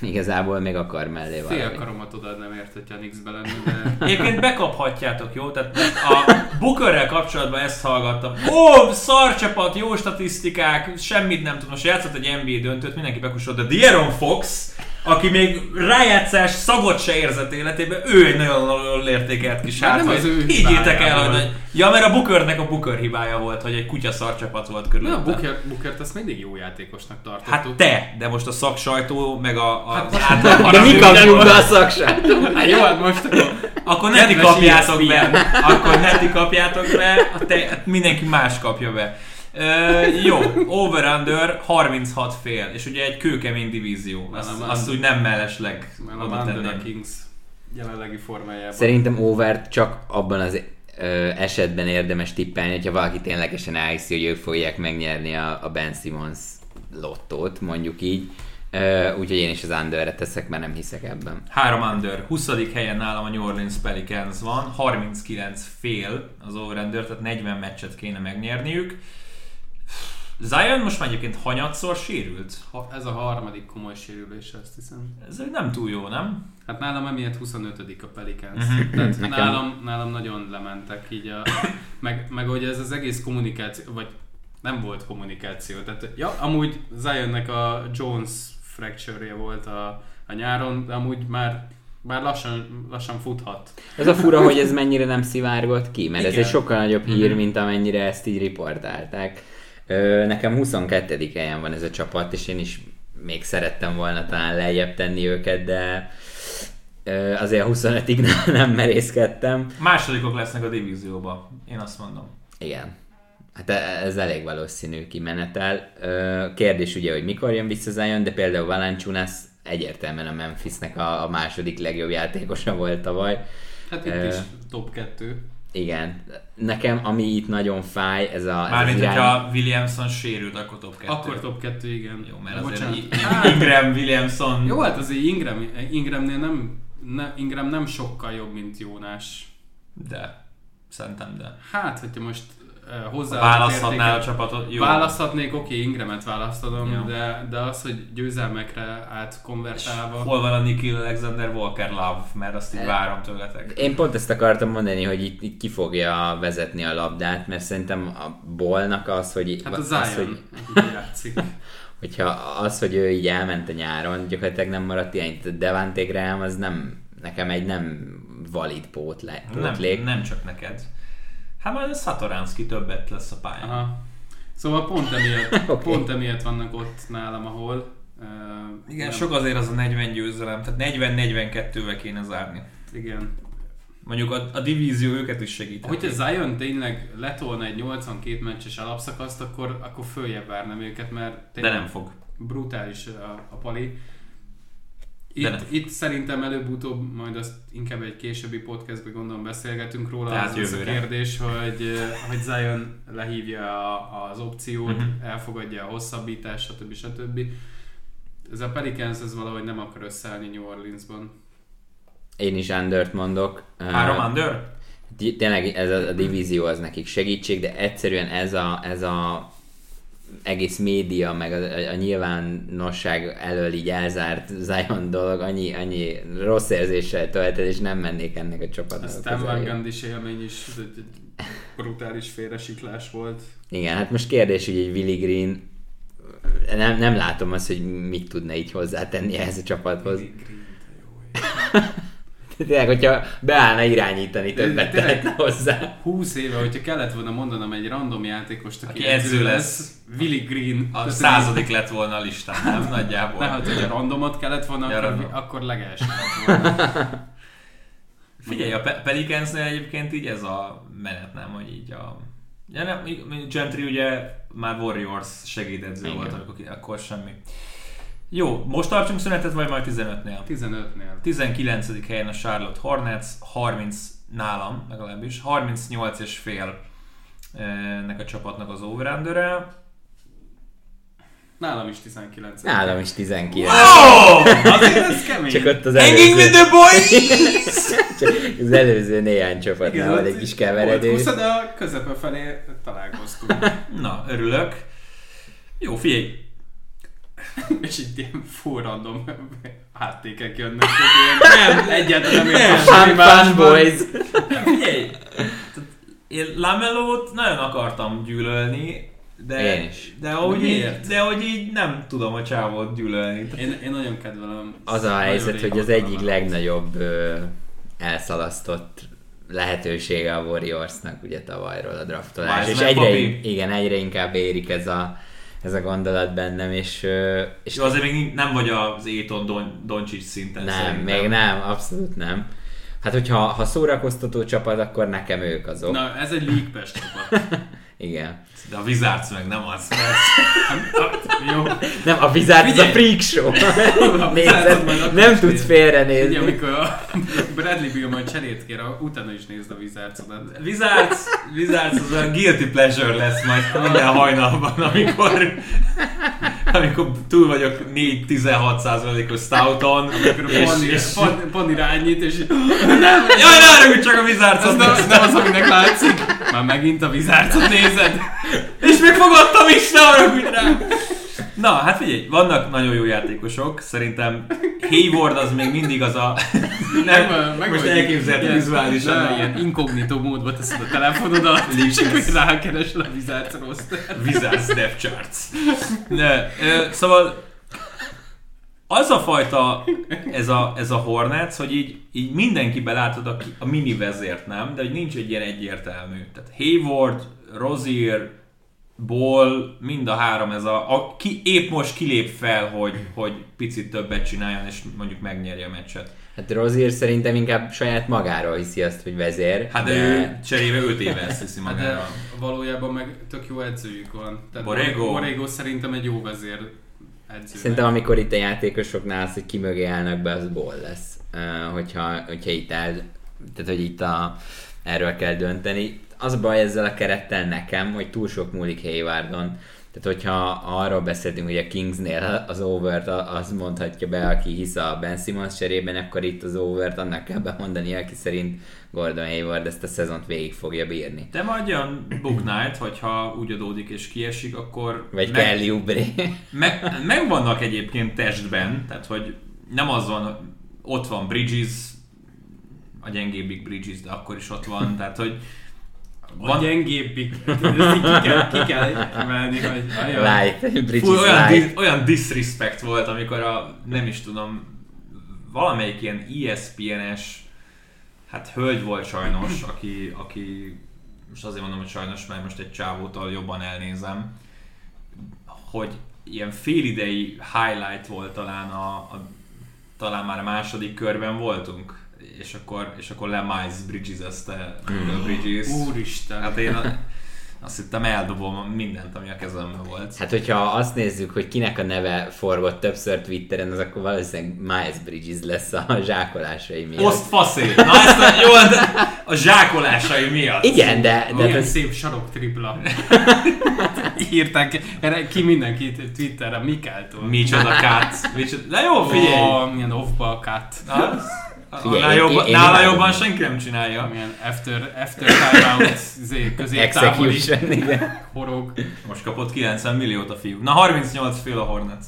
igazából még akar mellé valami. Fél karomat oda nem ért, hogyha nix-be lenni, de... Egyébként bekaphatjátok, jó? Tehát a Bookerrel kapcsolatban ezt hallgattam. Ó, szarcsapat, jó statisztikák, semmit nem tudom. Most játszott egy en bé á döntőt, mindenki bekusod, de De'Aaron Fox... aki még rájátszás szagot se érzett életében, ő egy nagyon értékelt kis hát, hogy higgyétek el, hogy... Ja, mert a Bookernek a Booker hibája volt, hogy egy kutya szarcsapat volt körülötte. Na, a Booker, Bookert azt mindig jó játékosnak tartottuk. Hát te, de most a szaksajtó, meg a... a hát, át, de mi kapjuk be a szaksajtó? Hát jó, hát most akkor... Akkor ne ti kapjátok be. Akkor ne ti kapjátok be, te, mindenki más kapja be. uh, jó, over-under harminchat fél, és ugye egy kőkemény divízió, azt, azt úgy nem mellesleg oda tenném. Kings jelenlegi formájában. Szerintem over csak abban az ö, esetben érdemes tippelni, hogyha valaki ténylegesen elhiszi, hogy ők fogják megnyerni a, a Ben Simmons lottót, mondjuk így. Uh, úgyhogy én is az underre teszek, mert nem hiszek ebben. Három under. huszadik helyen nálam a New Orleans Pelicans van, harminckilenc fél az over-under, tehát negyven meccset kéne megnyerniük. Zion most már egyébként hanyatszor sérült? Ha, ez a harmadik komoly sérülése, azt hiszem. Ez nem túl jó, nem? Hát nálam emiatt huszonötödik a Pelicans. Uh-huh. Tehát nálam, nálam nagyon lementek így a... Meg, meg ugye ez az egész kommunikáció, vagy nem volt kommunikáció. Tehát, ja, amúgy Zionnek a Jones fracture-je volt a, a nyáron, de amúgy már... Bár lassan, lassan futhat. Ez a fura, hogy ez mennyire nem szivárgott ki, mert igen, ez egy sokkal nagyobb hír, mm-hmm. mint amennyire ezt így riportálták. Ö, nekem huszonkettedik helyen van ez a csapat, és én is még szerettem volna talán lejjebb tenni őket, de ö, azért huszonötig nem merészkedtem. Másodikok lesznek a divízióba, én azt mondom. Igen. Hát ez elég valószínű kimenetel. Ö, kérdés ugye, hogy mikor jön vissza Zion, de például Valanciunas egyértelműen a Memphisnek a, a második legjobb játékosa volt tavaly. Hát itt uh, is top kettő. Igen. Nekem, ami itt nagyon fáj, ez a... Mármint, irány... hogyha Williamson sérült, akkor top kettő. Akkor top kettő, igen. Jó, mert bocsánat. Azért Ingram, Williamson... Jó, hát azért Ingram, Ingramnél nem, ne, Ingram nem sokkal jobb, mint Jónás. De. Szerintem de. Hát, hogyha most... Választhatnál a csapatot. Jó. Választhatnék, oké, okay, Ingramet választodom, ja. de, de az, hogy győzelmekre átkonvertálva... Hol van a Nikhil Alexander Walker Love, mert azt így várom tőletek. Én pont ezt akartam mondani, hogy itt, itt ki fogja vezetni a labdát, mert szerintem a Ballnak az, hogy... Hát a Zion az, hogy... játszik. Hogyha az, hogy ő így elment a nyáron, gyakorlatilag nem maradt ilyen, de Devante Graham az nem, nekem egy nem valid pótlé, pótlék. Nem, nem csak neked. Hát majd a Szatoránszki többet lesz a pályán. Aha. Szóval pont emiatt, okay. pont emiatt vannak ott nálam, ahol... Uh, igen, nem... sok azért az a negyven győzelem, tehát negyven-negyvenkettővel kéne zárni. Igen. Mondjuk a, a divízió őket is segíteni. Hogyha Zion tényleg letolna egy nyolcvankét meccses alapszakaszt, akkor, akkor följebb várnám őket, mert tényleg... De nem fog. Brutális a, a pali. Itt, itt szerintem előbb-utóbb, majd azt inkább egy későbbi podcastben gondolom beszélgetünk róla. Tehát az a kérdés, hogy, hogy Zion lehívja a, az opciót, uh-huh. elfogadja a hosszabbítást, stb. stb. Ez a Pelicans ez valahogy nem akar összeállni New Orleansban. Én is undert mondok. Három uh, under? Tényleg ez a, a divízió az nekik segítség, de egyszerűen ez a, ez a egész média, meg a, a, a nyilvánosság elől így elzárt Zion dolog, annyi, annyi rossz érzéssel tölted, és nem mennék ennek a csapatnak. Aztán Van Gandhis élmény is egy brutális félresiklás volt. Igen, hát most kérdés, hogy egy Willie Green, nem, nem látom azt, hogy mit tudna így hozzátenni ehhez a csapathoz. Willie Green, de jó. Tényleg, hogyha beállna irányítani, többet tehetne hozzá. húsz éve, hogyha kellett volna mondanom egy random játékost, aki, aki edző lesz, lesz Willie Green. A századik lett volna a listán, nem nagyjából. De hát, hogyha randomot kellett volna, ja, akkor, akkor legelső lett volna. Figyelj, a Pelicansnél egyébként így ez a menet, nem, hogy így a... Ja, nem, Gentry ugye már Warriors segédedző igen. volt, akkor, akkor semmi. Jó, most tartsunk szünetet, vagy majd tizenötnél? tizenötnél. tizenkilencedik helyen a Charlotte Hornets, harminc nálam, legalábbis, harmincnyolc és fél ennek a csapatnak az over-underre. Nálam is tizenkilenc. Nálam is tizenkilenc. Wow! Azért ez kemény. Csak ott az előző... Hanging with the boys! Csak az előző néhány csapatnál van egy kis keveredő. Volt húsz, de a közepe felé találkoztunk. Na, örülök. Jó, figyelj! És itt ilyen full random háttékek jönnek, ilyen, nem, egyáltalán nem értem semmi másban. Figyelj, én Lamellót nagyon akartam gyűlölni, de, de, ahogy, de ahogy így nem tudom a csávót gyűlölni. Én, én nagyon kedvelem. Az a helyzet, hogy az egyik legnagyobb ö, elszalasztott lehetősége a Warriorsnak ugye tavalyról a draftolás. És egyre, igen, egyre inkább érik ez a ez a gondolat bennem, és... és jó, azért még nem vagy az Éton Don, Doncsics szinten. Nem, szerintem. Még nem, abszolút nem. Hát, hogyha ha szórakoztató csapat, akkor nekem ők azok. Na, ez egy league-pes csapat. Igen. De a Wizards meg nem az. Jó. Nem, a Wizards a freak show. Nem tudsz félrenézni. Ugye, amikor a Bradley Beal majd cserét kér, utána is nézd a Wizardsodat. Wizards, Wizards az a guilty pleasure lesz majd minden hajnalban, amikor, amikor túl vagyok négy tizenhat százalékos Stouton. Amikor a Panni rányít, és... Jaj, ne rögj csak a Wizardsot! Ez nem az, aminek látszik. Már megint a Wizardsot nézed. És még fogadtam is, ne haragudj rám! Na, hát figyelj, vannak nagyon jó játékosok, szerintem Hayward az még mindig az a... Nem, meg most elképzelhető vizuálisan. Ilyen inkognitó módba teszed a telefonodat, és akkor rákeresel a Wizards roster. Wizards Dev Charts. Szóval az a fajta, ez a, ez a Hornets, hogy így, így mindenkiben látod a, a mini vezért, nem? De hogy nincs egy ilyen egyértelmű. Tehát Hayward, Rozier, Ball, mind a három ez a, a ki, épp most kilép fel, hogy, hogy picit többet csináljon, és mondjuk megnyerje a meccset. Hát Rozier szerintem inkább saját magára hiszi azt, hogy vezér. Hát de, de ő cserébe öt éve ezt hiszi magára. Hát valójában meg tök jó edzőjük van. Tehát Borrego. Borrego szerintem egy jó vezér edző. Szerintem amikor itt a játékosoknál az, hogy ki mögé állnak be, az Ball lesz. Uh, hogyha, hogyha itt el, tehát hogy itt a, erről kell dönteni. Az a baj ezzel a kerettel nekem, hogy túl sok múlik Haywardon. Tehát hogyha arról beszéltünk, hogy a Kingsnél az overt az mondhatja be, aki hisz a Ben Simmons cserében, akkor itt az overt annak kell bemondani, aki szerint Gordon Hayward ezt a szezont végig fogja bírni. De majd jön Book Knight, hogyha úgy adódik és kiesik, akkor... Vagy meg, Kelly Oubre. meg, meg vannak egyébként testben, tehát hogy nem az van, ott van Bridges, a gyengébbik Bridges, de akkor is ott van, tehát hogy van gyengébbik, ki kell, ki kell emelni, hogy olyan, fú, olyan, di, olyan disrespect volt, amikor a, nem is tudom, valamelyik ilyen E S P N-es, hát hölgy volt sajnos, aki, aki most azért mondom, hogy sajnos, mert most egy csávótól jobban elnézem, hogy ilyen félidei highlight volt talán, a, a, talán már a második körben voltunk. És akkor, és akkor lemájsz Bridges-ezte a Bridges. Úristen! Hát én azt hittem eldobom mindent, ami a kezemben volt. Hát hogyha azt nézzük, hogy kinek a neve forgott többször Twitteren, az akkor valószínűleg Miles Bridges lesz a zsákolásai miatt. Oszt faszé! Na ezt a jól, de a zsákolásai miatt. Igen, de... de Milyen de... szép sarok tripla. Írták ki mindenkit Twitterre, Mikáltól. Micsoda kát. Micsoda... Na jó, figyelj! Oh, milyen off-ball kát. Figyelj, jobb, én, én nála én jobban senki nem csinálja. Milyen after, after timeout középtávoli horog. Most kapott kilencven milliót a fiú. Na harmincnyolc fél a Hornets.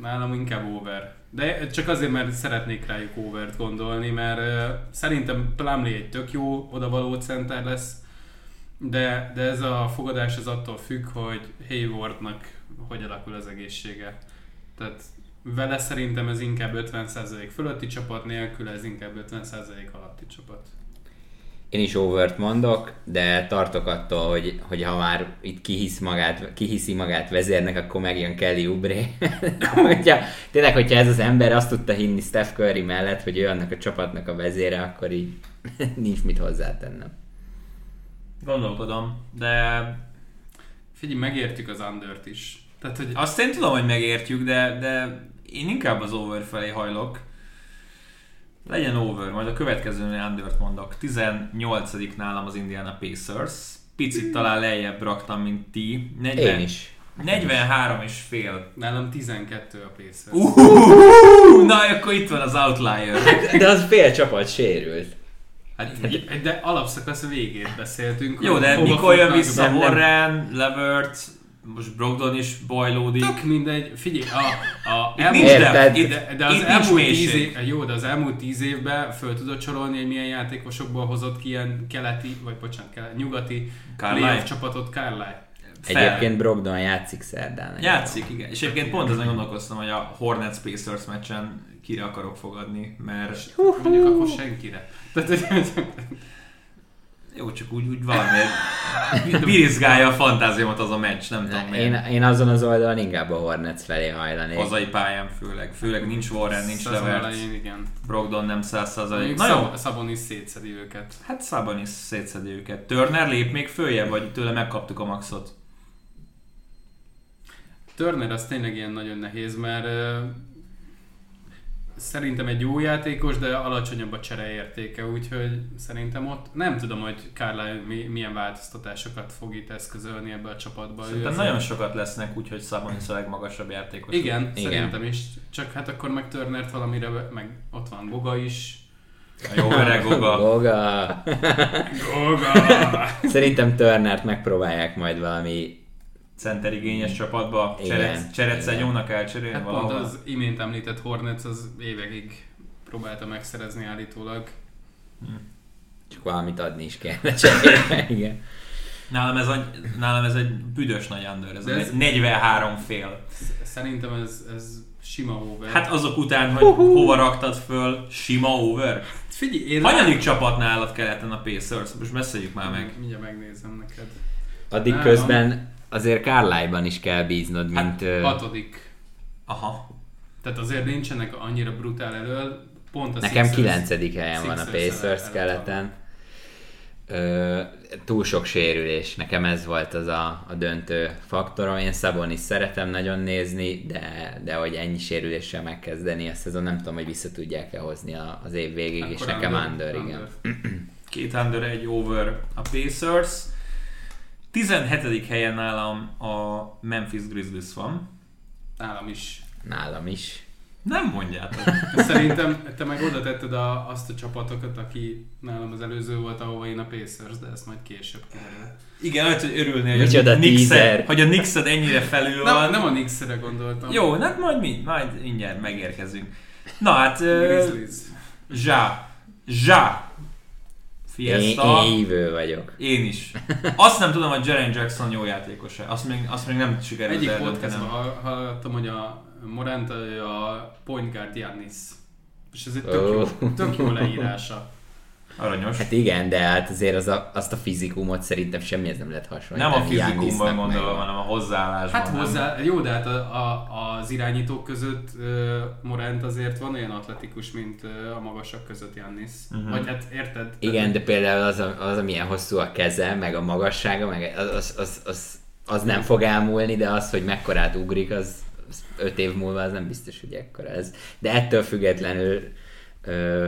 Nálam inkább over. De csak azért, mert szeretnék rájuk overt gondolni, mert uh, szerintem Plumlee egy tök jó odavaló center lesz, de, de ez a fogadás az attól függ, hogy Haywardnak hogy alakul az egészsége. Tehát vele szerintem ez inkább ötven százalék fölötti csapat, nélkül ez inkább ötven százalék alatti csapat. Én is overt mondok, de tartok attól, hogy, hogy ha már itt kihisz magát, kihiszi magát vezérnek, akkor megjön Kelly Oubre. hogyha, tényleg, hogyha ez az ember azt tudta hinni Steph Curry mellett, hogy ő annak a csapatnak a vezére, akkor így nincs mit hozzátennem. Gondolkodom, de figyelj, megértjük az undert is. Tehát, hogy azt én tudom, hogy megértjük, de, de én inkább az over felé hajlok. Legyen over, majd a következőnél undert mondok. tizennyolcadik nálam az Indiana Pacers. Picit talán lejjebb raktam, mint ti. negyven, én is. negyvenhárom és fél. Nálam tizenkettő a Pacers. Uhuhuhu! Na, akkor itt van az outlier. De az fél csapat sérült. Hát, de alapszakasz végén beszéltünk. Jó, de mikor jön vissza Warren, Levert, most Brogdon is bajlódik. Tök mindegy, figyelj, a, a elmúlt, érted, itt, de, de az elmúlt tíz év, jó, de az elmúlt tíz évben föl tudod sorolni, hogy milyen játékosokból hozott ki ilyen keleti, vagy bocsánat, keleti, nyugati playoff csapatot Carlisle. Egyébként Brogdon játszik szerdán. Játszik, igen. És egyébként pont azon gondolkoztam, hogy a Hornets-Pacers meccsen kire akarok fogadni, mert uh-huh. mondjuk akkor senkire. Jó, csak úgy, úgy valamiért birizgálja a fantáziámat az a meccs, nem tudom miért. Én, én azon az oldalon inkább a Hornets felé hajlanék. Hazai pályán főleg. Főleg nincs Warren, nincs Levert. Brogdon nem száz százalék. Szab- Szabonis szétszedi őket. Hát Szabonis szétszedi őket. Turner lép még följebb, vagy tőle megkaptuk a maxot? Turner az tényleg ilyen nagyon nehéz, mert uh, szerintem egy jó játékos, de alacsonyabb a csereértéke, úgyhogy szerintem ott nem tudom, hogy Carlisle milyen változtatásokat fog itt eszközölni ebbe a csapatba. Szerintem ő nagyon sokat lesznek, úgyhogy Szabonis a legmagasabb játékos. Igen, igen, szerintem is. Csak hát akkor meg Turnert valamire, meg ott van Goga is. Jó öreg Goga. Goga. Goga. Szerintem Turnert megpróbálják majd valami centerigényes csapatba cseretszányónak elcserélni hát valahol. Pont az imént említett Hornets az évekig próbálta megszerezni állítólag. Hm. Csak valamit adni is kell. Igen. Nálam, ez a, nálam ez egy büdös nagy under, ez, ez negyvenhárom fél. Szerintem ez, ez sima over. Hát azok után, hogy uh-huh. hova raktad föl, sima over? Figyelj, hanyadik csapat nálad keleten a Pacers? Most beszéljük már meg. Mindjárt megnézem neked. Addig nálam közben azért Carlisle-ban is kell bíznod, mint... Hát, hatodik. Aha. Tehát azért nincsenek annyira brutál elől. Pont a nekem kilencedik helyen van a Pacers keleten. Ö, túl sok sérülés. Nekem ez volt az a, a döntő faktorom. Én Szabonis szeretem nagyon nézni, de, de hogy ennyi sérüléssel megkezdeni a szezon, nem tudom, hogy vissza tudják-e hozni az év végig, akkor és nekem under, under, igen. Két under, egy over a Pacers. tizenhetedik helyen nálam a Memphis Grizzlies van. Nálam is. Nálam is. Nem mondjátok. Szerintem te meg oda tetted a, azt a csapatokat, aki nálam az előző volt, ahova én a Pacers, de ezt majd később kiderül. Igen, lehet, hogy örülnél, hogy a Knicksed ennyire felül van. Nem, nem a Knicksre gondoltam. Jó, hát majd mi, majd mindjárt megérkezünk. Na hát... Grizzlies. Zsá. Zsá. Fiesta. Én, én hívő vagyok. Én is. Azt nem tudom, hogy Jaren Jackson jó játékos-e. Azt még, azt még nem sikerült egyik podcastban hallottam, hogy a Morant a point guard Giannis. És ez egy tök, oh. jó, tök jó leírása. Aranyos. Hát igen, de hát azért az a, azt a fizikumot szerintem semmihez nem lehet hasonlítani. Nem a fizikumban gondolom, hanem a hozzáállásban. Hát hozzá, jó, de hát a, a, az irányítók között uh, Morant azért van olyan atletikus, mint uh, a magasak között Giannis. Uh-huh. Vagy hát érted? Igen, de például az, a, az amilyen hosszú a keze, meg a magassága, meg az, az, az, az, az nem fog elmúlni, de az, hogy mekkorát ugrik, az, az öt év múlva az nem biztos, hogy ekkora ez. De ettől függetlenül... Uh,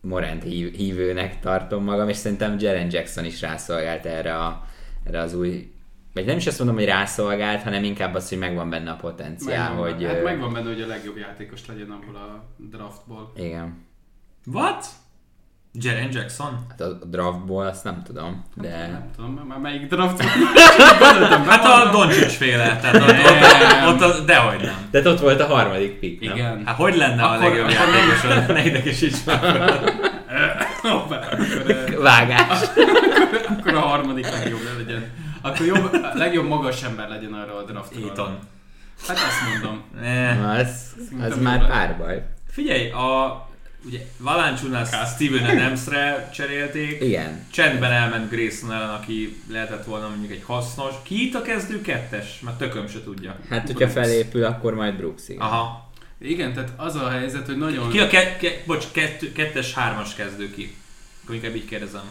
Morant hív, hívőnek tartom magam, és szerintem Jaren Jackson is rászolgált erre, a, erre az új... Vagy nem is azt mondom, hogy rászolgált, hanem inkább az, hogy megvan benne a potenciál, megvan, hogy... Hát megvan benne, hogy a legjobb játékos legyen abból a draftból. Igen. What? Jaren Jackson? Hát a draftból azt nem tudom, de... Hát, nem tudom, már melyik draftból? Hát a Doncic féle, tehát ott, ott, ott, ott dehogy nem. De ott volt a harmadik pick, nem? Igen. Hát hogy lenne akkor, a legjobb játékosod? Ne idegesíts már. Vágás. Akkor a harmadik legjobb le legyen. Akkor jobb, a legjobb magas ember legyen arra a draftról. Eton. Hát azt mondom. Az, az már párbaj. Figyelj, a... Ugye Valanciunál Steven Adamsre cserélték. Igen. Csendben elment Grayson ellen, aki lehetett volna mondjuk egy hasznos. Ki itt a kezdő kettes? Már tököm se tudja. Hát, Brooks. Hogyha felépül, akkor majd Brooks, igen. Aha. Igen, tehát az a helyzet, hogy nagyon... Ki a ke- ke- bocs, kettő, kettes, hármas kezdő ki? Akkor inkább így kérdezem.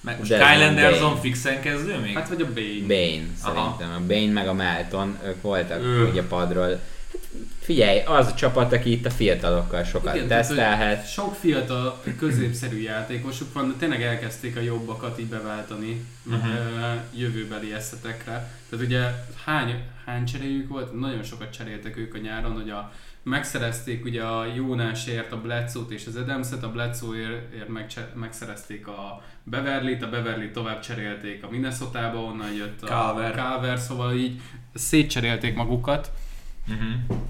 Meg most Kyle Anderson fixen kezdő még? Hát vagy a Bane. Bane, szerintem. Aha. A Bane meg a Melton, ők voltak Öh. Ugye padról. Figyelj, az a csapat, aki itt a fiatalokkal sokat igen, tesztelhet. Tehát, sok fiatal, középszerű játékosuk van, de tényleg elkezdték a jobbakat így beváltani uh-huh. jövőbeli eszetekre. Tehát ugye hány, hány cseréjük volt? Nagyon sokat cseréltek ők a nyáron, hogy a, megszerezték ugye a Jónásért a Bledsoe-t és az Adamset, a Bledsoe-ért megcse, megszerezték a Beverlyt, a Beverlyt tovább cserélték a Minnesotába, onnan jött a Calvert, Calver, szóval így szétcserélték magukat. Uh-huh.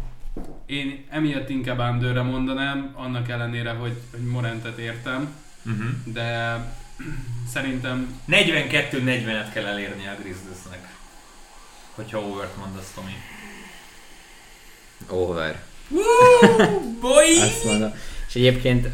Én emiatt inkább Andőre mondanám, annak ellenére, hogy, hogy Morentet értem, uh-huh. de szerintem... negyvenkettő negyvenet kell elérni a Grizzliesnek, hogyha overt mondasz, Tomi. Over. Boy! Azt mondom. És egyébként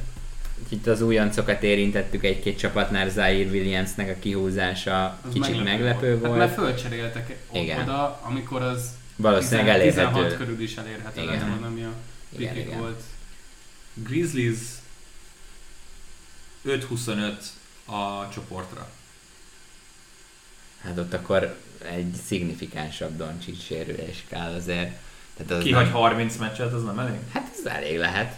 itt az újoncokat érintettük egy-két csapatnál, Zaire Williamsnek a kihúzása az kicsit meglepő, meglepő volt. volt. Hát mert fölcseréltek oda, amikor az... Valószínűleg elérhető. tizenhat körül is elérhető lett volna, ami a pikik volt. Grizzlies öt huszonöt a csoportra. Hát ott akkor egy szignifikánsabb Doncic sérülés kell azért. Tehát az kihagy nem... harminc meccset, az nem elég? Hát ez elég lehet.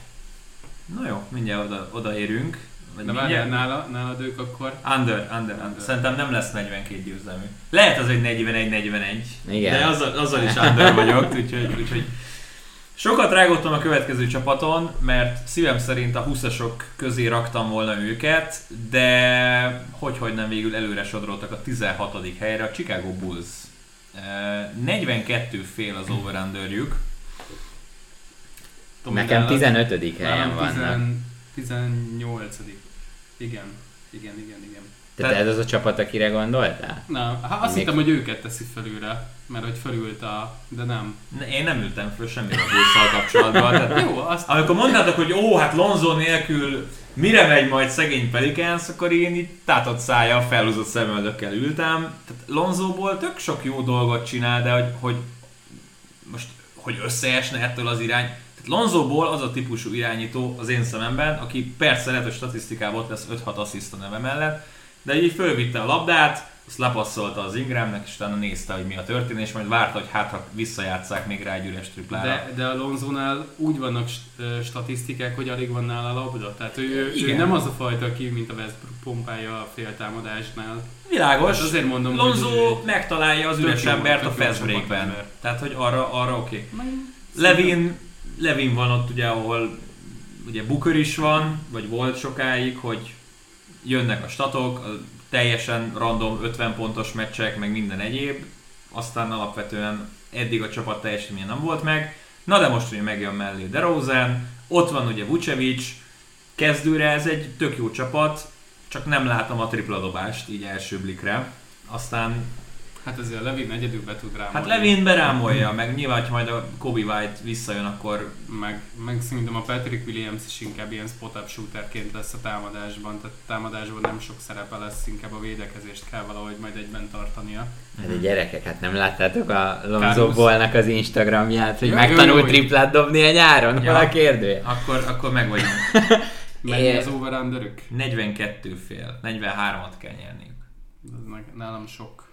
Na jó, mindjárt oda, odaérünk. De várjál, nála, nálad ők akkor... Under, under, under. Szerintem nem lesz negyvenkét győzelmű. Lehet az, hogy negyvenegy negyvenegy. Igen. De azzal, azzal is under vagyok, úgyhogy, úgyhogy... Sokat rágottam a következő csapaton, mert szívem szerint a huszasok közé raktam volna őket, de hogyhogy nem végül előre sodroltak a tizenhatodik helyre, a Chicago Bulls. negyvenkettő fél az over-underjük. Nekem tizenötödik helyen vannak. tizennyolcadik Igen, igen, igen, igen. Tehát Te ez az a csapat, akire gondoltál? Nem, hát azt még... hittem, hogy őket teszik fölülre, mert hogy fölült a... de nem. Én nem ültem föl semmire a busszal kapcsolatban. Tehát jó, azt... Amikor mondtátok, hogy ó, hát Lonzo nélkül mire megy majd szegény Pelicans, akkor én itt tátott szájjal, felhúzott szemöldökkel ültem. Tehát Lonzóból tök sok jó dolgot csinál, de hogy, hogy most, hogy összeesne ettől az irány... Lonzóból az a típusú irányító az én szememben, aki persze lehet, hogy statisztikában ott lesz öt-hat assziszt a neve mellett, de így fölvitte a labdát, azt lepasszolta az Ingramnek, és utána nézte, hogy mi a történés, majd várta, hogy hát ha visszajátsszák még rá egy üres triplára. De, de a Lonzónál úgy vannak statisztikák, hogy alig van nála a labda, tehát ő, ő nem az a fajta, aki mint a Westbrook pompája a féltámadásnál. Világos, hát azért mondom, Lonzó megtalálja az üres embert a fast breakben, tehát hogy arra, arra oké. Okay. Levin Levin van ott ugye, ahol ugye Booker is van, vagy volt sokáig, hogy jönnek a statok, a teljesen random ötven pontos meccsek, meg minden egyéb, aztán alapvetően eddig a csapat teljesen nem volt meg. Na de most ugye megjön mellé DeRozan, ott van ugye Vučević, kezdőre ez egy tök jó csapat, csak nem látom a tripla dobást így első blikre, aztán... Hát azért a Levin egyedül be tud rámolni. Hát Levin berámolja, meg nyilván, hogy majd a Kobe White visszajön, akkor... Meg, meg szerintem a Patrick Williams is inkább ilyen spot-up shooterként lesz a támadásban, tehát a támadásban nem sok szerepe lesz, inkább a védekezést kell valahogy majd egyben tartania. Hát a gyerekek, hát nem láttátok a Lonzo Ballnak az Instagramját, hogy megtanult triplát dobni a nyáron? Ja. Hol a kérdő? Akkor, akkor meg vagyunk. Mennyi az over-underük? negyvenkettő fél, negyvenhármat kell nyerniük. Ez meg nálam sok.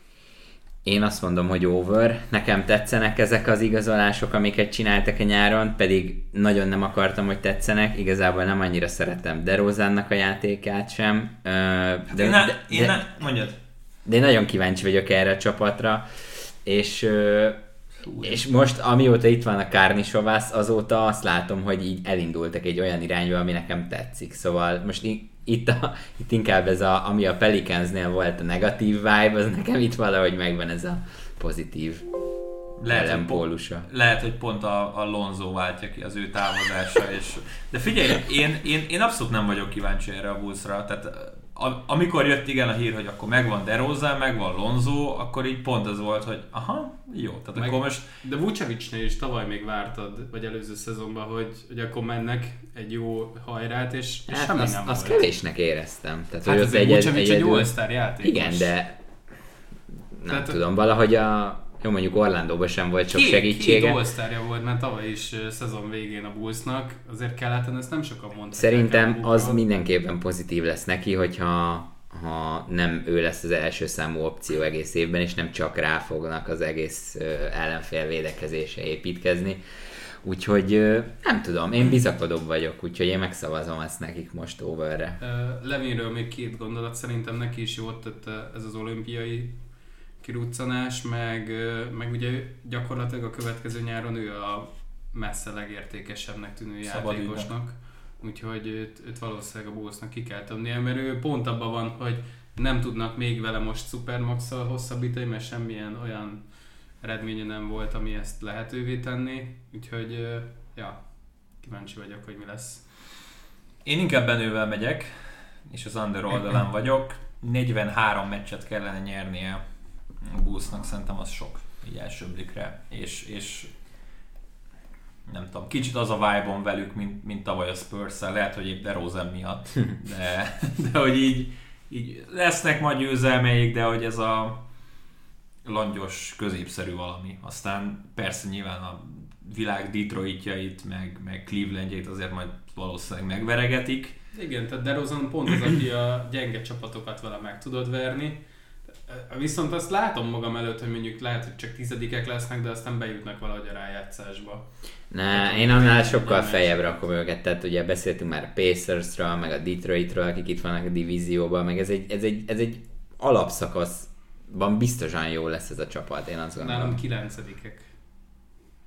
Én azt mondom, hogy over. Nekem tetszenek ezek az igazolások, amiket csináltak a nyáron, pedig nagyon nem akartam, hogy tetszenek. Igazából nem annyira szeretem DeRozannak a játékát sem. De, hát én ne, de, én ne, mondjad. De én nagyon kíváncsi vagyok erre a csapatra, és Úr. És most, amióta itt van a kárnisovász, azóta azt látom, hogy így elindultak egy olyan irányba, ami nekem tetszik. Szóval most itt, a, itt inkább ez a, ami a Pelicansnél volt a negatív vibe, az nekem itt valahogy megvan ez a pozitív lehet, ellenpólusa. Hogy pont, lehet, hogy pont a, a Lonzo váltja ki az ő távozása. És, de figyelj, én, én, én abszolút nem vagyok kíváncsi erre a Bulls-ra, tehát a, amikor jött igen a hír, hogy akkor megvan DeRozan, megvan Lonzo, akkor így pont az volt, hogy aha, jó. Tehát meg, akkor most... De Vučevićnél is tavaly még vártad, vagy előző szezonban, hogy, hogy akkor mennek egy jó hajrát, és, és hát semmi az, nem az volt. Azt kevésnek éreztem. Tehát, hát azért Vučević egy jó all-star játékos. Igen, de nem tehát, tudom, valahogy a... Jó, mondjuk Orlandóban sem volt sok segítsége. Két all-sztárja volt, mert tavaly is szezon végén a Bullsnak, azért keleten ezt nem sokan mondták. Szerintem az mindenképpen pozitív lesz neki, hogyha ha nem ő lesz az első számú opció egész évben, és nem csak rá fognak az egész ellenfél védekezése építkezni. Úgyhogy nem tudom, én bizakodóbb vagyok, úgyhogy én megszavazom ezt nekik most overre. Levinről még két gondolat, szerintem neki is jót tette ez az olimpiai kiruccanás, meg, meg ugye gyakorlatilag a következő nyáron ő a messze legértékesebbnek tűnő játékosnak, úgyhogy őt, őt valószínűleg a Bullsnak ki kell tömnie, mert ő pont abban van, hogy nem tudnak még vele most szupermax-szal hosszabbítani, mert semmilyen olyan eredménye nem volt, ami ezt lehetővé tenni, úgyhogy ja, kíváncsi vagyok, hogy mi lesz. Én inkább Benővel megyek, és az under oldalán vagyok, negyvenhárom meccset kellene nyernie a Bullsnak, szerintem az sok így első blikre, és, és nem tudom, kicsit az a vibe-on velük, mint, mint tavaly a Spurs-szel, lehet, hogy épp DeRozan miatt, de, de hogy így, így lesznek majd győzelmeik, de hogy ez a langyos, középszerű valami. Aztán persze nyilván a világ Detroitjait, meg, meg Clevelandjait azért majd valószínűleg megveregetik. Igen, tehát DeRozan pont az, aki a gyenge csapatokat vele meg tudod verni. Viszont azt látom magam előtt, hogy mondjuk lehet, hogy csak tizedikek lesznek, de aztán bejutnak valahogy a rájátszásba. Na, én annál sokkal feljebb rakom őket, tehát ugye beszéltünk már a Pacersről, meg a Detroitről, akik itt vannak a divízióban, meg ez egy, ez egy, ez egy alapszakaszban biztosan jó lesz ez a csapat, én azt gondolom. Nálam kilencedikek.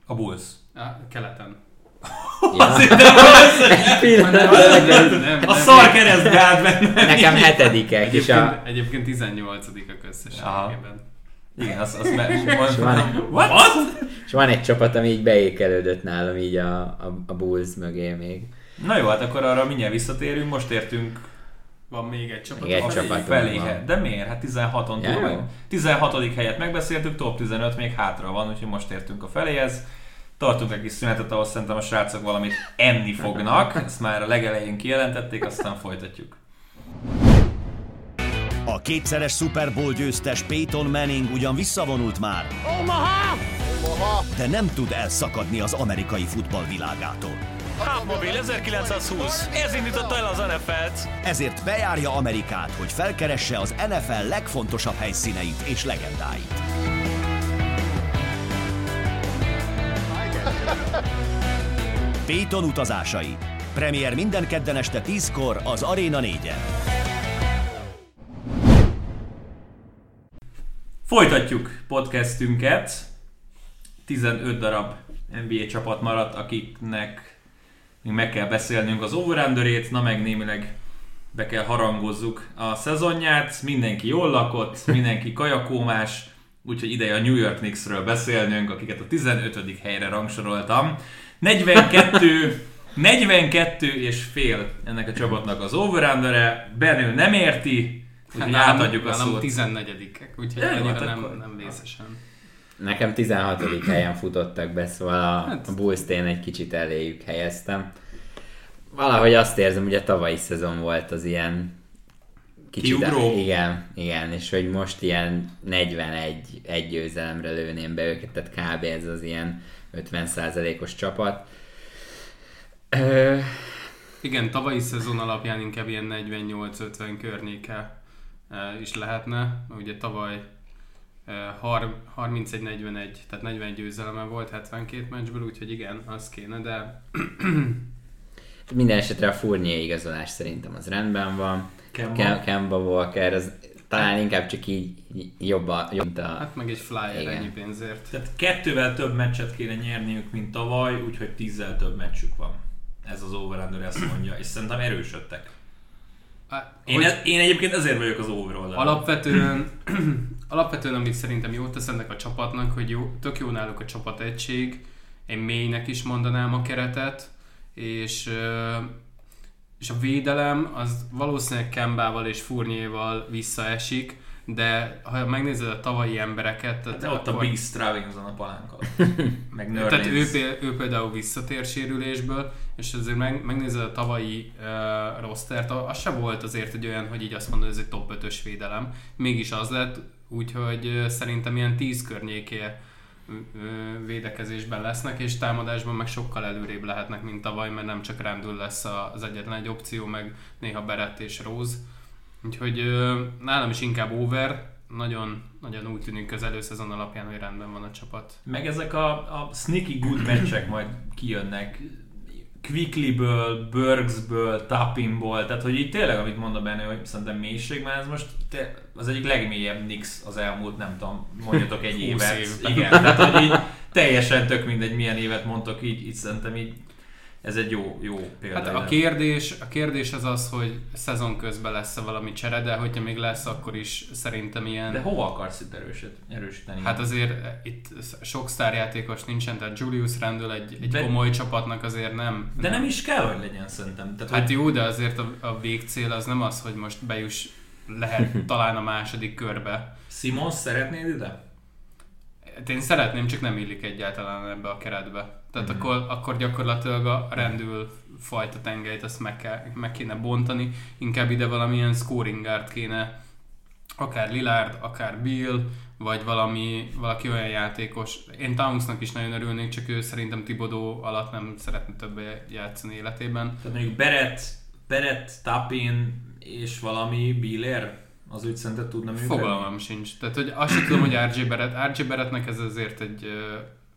A Bulls. A keleten. Ja. A szar keresztgád bennem. Nekem hetedikek is. A... Egyébként tizennyolcadikak összességében. Igen, az, az meg... És van, egy... van egy csapat, ami így beékelődött nálam így a, a, a Bulls mögé még. Na jó, hát akkor arra mindjárt visszatérünk. Most értünk... Van még egy csapat, még egy csapat felé. De miért? Hát tizenhaton ja, túl van. tizenhatodik helyet megbeszéltük, top tizenöt még hátra van, úgyhogy most értünk a feléhez. Tartunk egy kis szünetet, ahol szerintem a srácok valamit enni fognak. Ezt már a legelején kijelentették, aztán folytatjuk. A kétszeres Super Bowl győztes Peyton Manning ugyan visszavonult már, Omaha! Omaha! De nem tud elszakadni az amerikai futball világától. Hápmobil ezerkilencszázhúsz, ez indította el az en ef el-t. Ezért bejárja Amerikát, hogy felkeresse az en ef el legfontosabb helyszíneit és legendáit. Peyton utazásai. Premier minden kedden este tízkor az Aréna négyen. Folytatjuk podcastünket. tizenöt darab en bé á csapat maradt, akiknek meg kell beszélnünk az over-underét, na meg némileg be kell harangozzuk a szezonját. Mindenki jól lakott, mindenki kajakómás, úgyhogy ideje a New York Knicksről beszélnünk, akiket a tizenötödik helyre rangsoroltam. negyvenkettő, negyvenkettő és fél ennek a csapatnak az over-under-e, Benő nem érti, úgyhogy nem, átadjuk nem, a szót. tizennegyedikek, úgyhogy de, hát nem, nem vészesen. Nekem tizenhatodik helyen futottak be, szóval a, a Bulls-tén egy kicsit eléjük helyeztem. Valahogy azt érzem, hogy a tavalyi szezon volt az ilyen kicsit el, igen, igen, és hogy most ilyen negyvenegy egy győzelemre lőném be őket, tehát kb. Ez az ilyen ötven százalékos csapat. Ö... Igen, tavalyi szezon alapján inkább ilyen negyvennyolc ötven környéke is lehetne. Ugye tavaly harmincegy negyvenegy, tehát negyven győzeleme volt hetvenkét meccsből, úgyhogy igen, az kéne, de... Minden esetre a Fournier igazolás szerintem az rendben van. Kemba Walker, az talán inkább csak így jobban, jobb, mint a... Hát meg egy flyer, igen, ennyi pénzért. Tehát kettővel több meccset kéne nyerniük, mint tavaly, úgyhogy tízzel több meccsük van. Ez az over-under ezt mondja, és szerintem erősödtek. Én, ez, én egyébként ezért vagyok az over oldalon. Alapvetően, alapvetően, amit szerintem jót tesz ennek a csapatnak, hogy jó, tök jó náluk a csapategység, én mélynek is mondanám a keretet, és... és a védelem az valószínűleg Kembával és Fournier-val visszaesik, de ha megnézed a tavalyi embereket... Hát de ott akkor... a Beast Ravinson a palánkkal. Meg Nörnész. Tehát ő, péld, ő például visszatér sérülésből, és azért meg, megnézed a tavalyi uh, rostert, az se volt azért egy olyan, hogy így azt mondod, ez egy top ötös védelem. Mégis az lett, úgyhogy uh, szerintem ilyen tíz környéké védekezésben lesznek, és támadásban meg sokkal előrébb lehetnek, mint tavaly, mert nem csak Randall lesz az egyetlen egy opció, meg néha Berett és Rose. Úgyhogy nálam is inkább over, nagyon, nagyon úgy tűnik az előszezon alapján, hogy rendben van a csapat. Meg ezek a, a sneaky good meccsek majd kijönnek. Quickly-ből, Burksből, Tapinból, tehát hogy így tényleg, amit mond a Benő, hogy szerintem mélység, mert ez most te, az egyik legmélyebb Knicks az elmúlt, nem tudom, mondjatok egy évet. Év. Igen, tehát hogy így teljesen tök mindegy milyen évet mondtok, így, így szerintem így ez egy jó, jó példa. Hát a kérdés, a kérdés az az, hogy szezon közben lesz-e valami csere, de hogyha még lesz, akkor is szerintem ilyen... De hova akarsz itt erősít, erősíteni? Hát azért itt sok sztárjátékos nincsen, tehát Julius Randle egy, egy de, komoly csapatnak azért nem... De nem, nem is kell, hogy legyen szerintem. Tehát, hát hogy... jó, de azért a, a végcél az nem az, hogy most bejuss lehet talán a második körbe. Simons szeretnéd ide? Én szeretném, csak nem illik egyáltalán ebbe a keretbe. Tehát mm-hmm. akkor, akkor gyakorlatilag a rendül fajta tengelyt azt meg, kell, meg kéne bontani, inkább ide valamilyen scoring guard kéne, akár Lillard, akár Bill, vagy valami, valaki olyan játékos. Én Townsnak is nagyon örülnék, csak ő szerintem Thibodeau alatt nem szeretne többet játszani életében. Tehát mondjuk Barrett, Barrett, Tapin és valami Biller, az úgy szerinted tudna működni? Fogalmam sincs. Tehát hogy azt tudom, hogy er gé Barrett. er gé Barrettnek ez azért egy...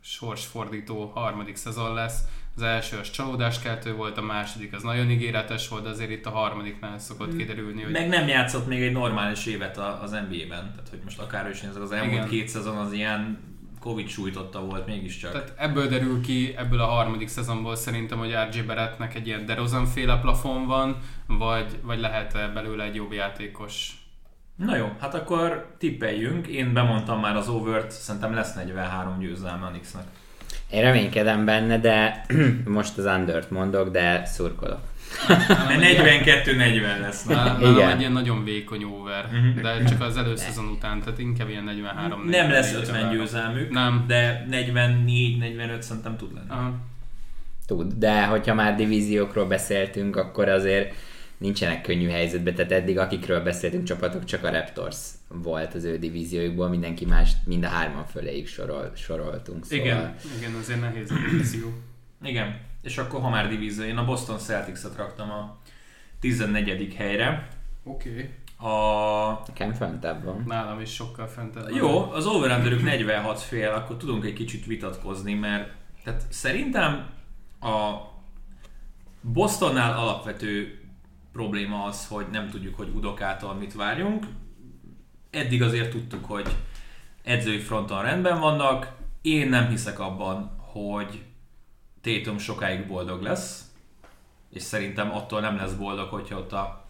sorsfordító harmadik szezon lesz. Az első az csalódáskeltő volt, a második az nagyon ígéretes volt, azért itt a harmadiknál szokott kiderülni, hogy... Meg nem játszott még egy normális évet az en bé á-ben, tehát hogy most akár is nézzük, az elmúlt igen. két szezon az ilyen Covid sújtotta volt mégiscsak. Tehát ebből derül ki, ebből a harmadik szezonból szerintem, hogy er gé Barrettnek egy ilyen DeRozan féle plafon van, vagy, vagy lehet belőle egy jobb játékos. Na jó, hát akkor tippeljünk. Én bemondtam már az overt, szerintem lesz negyvenhárom győzelme a Knicksnek. Én reménykedem benne, de most az undert mondok, de szurkolok. negyvenkettő negyven lesz. Nálam egy ilyen nagyon vékony over, uh-huh. de csak az előszezon után, tehát inkább ilyen negyvenhárom negyvennégy. Nem lesz ötven győzelmük, nem. De negyvennégy negyvenöt szerintem tud lenni. Aha. Tud, de hogyha már divíziókról beszéltünk, akkor azért... nincsenek könnyű helyzetben, tehát eddig akikről beszéltünk csapatok, csak a Raptors volt az ő divíziójukból, mindenki más, mind a hárman föléig sorol, soroltunk. Szóval... Igen, igen, azért nehéz a divízió. Igen, és akkor ha már divízió, én a Boston Celtics-et raktam a tizennegyedik helyre. Oké. Okay. A... Nekem fentebb van. Nálam is sokkal fentebb. Jó, az over-underük negyvenhat fél, akkor tudunk egy kicsit vitatkozni, mert tehát szerintem a Bostonnál alapvető probléma az, hogy nem tudjuk, hogy Udokától mit várjunk. Eddig azért tudtuk, hogy edzői fronton rendben vannak. Én nem hiszek abban, hogy Tatum sokáig boldog lesz, és szerintem attól nem lesz boldog, hogyha ott a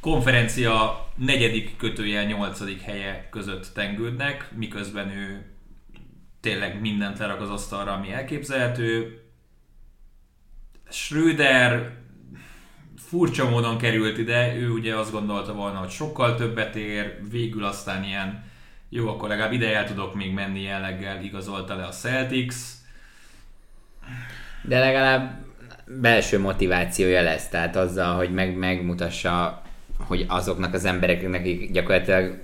konferencia negyedik kötőjel nyolcadik helye között tengődnek, miközben ő tényleg mindent lerak az asztalra, ami elképzelhető. Schröder furcsa módon került ide, ő ugye azt gondolta volna, hogy sokkal többet ér, végül aztán ilyen, jó, akkor legalább ide el tudok még menni jelleggel, igazolta le a Celtics. De legalább belső motivációja lesz, tehát azzal, hogy meg, megmutassa, hogy azoknak az embereknek, akik gyakorlatilag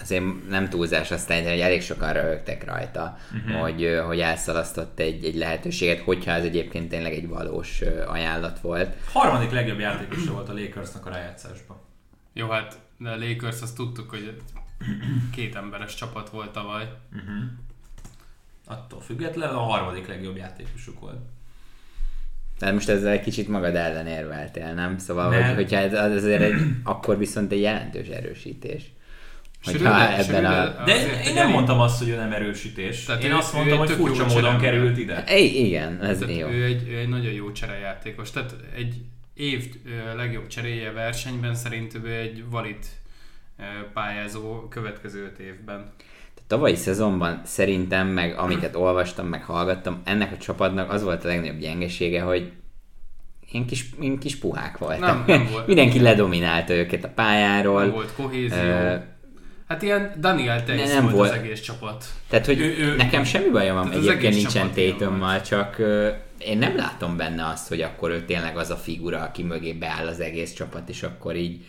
azért nem túlzás aztán, hogy elég sokan röhögtek rajta, uh-huh. hogy, hogy elszalasztott egy, egy lehetőséget, hogyha ez egyébként tényleg egy valós ajánlat volt. Harmadik legjobb játékosa volt a Lakersnak a rájátszásban. Jó, hát de a Lakers azt tudtuk, hogy két emberes csapat volt tavaly. Uh-huh. Attól függetlenül a harmadik legjobb játékosuk volt. Tehát most ezzel egy kicsit magad ellen érveltél, nem? Szóval, nem. Hogy, hogyha ez azért egy, akkor viszont egy jelentős erősítés. Sörüle, ebben a... De én nem mondtam azt, hogy ő nem erősítés. Tehát én azt mondtam, hogy furcsa módon került ide. Igen, ez jó. Ő egy, ő egy nagyon jó cserejátékos. Tehát egy év legjobb cseréje versenyben szerintem ő egy valid pályázó következő öt évben. Tavalyi szezonban szerintem, meg amiket olvastam, meg hallgattam, ennek a csapatnak az volt a legnagyobb gyengesége, hogy én kis, én kis puhák voltak. Nem, nem volt. Mindenki ledominálta őket a pályáról. Nem volt kohézió. Uh, Hát ilyen Daniel Tejsz volt, volt az egész csapat. Tehát, hogy ő, ő, nekem semmi bajom van, egyébként nincsen Tétömmel, csak uh, én nem látom benne azt, hogy akkor ő tényleg az a figura, aki mögé beáll az egész csapat, és akkor így,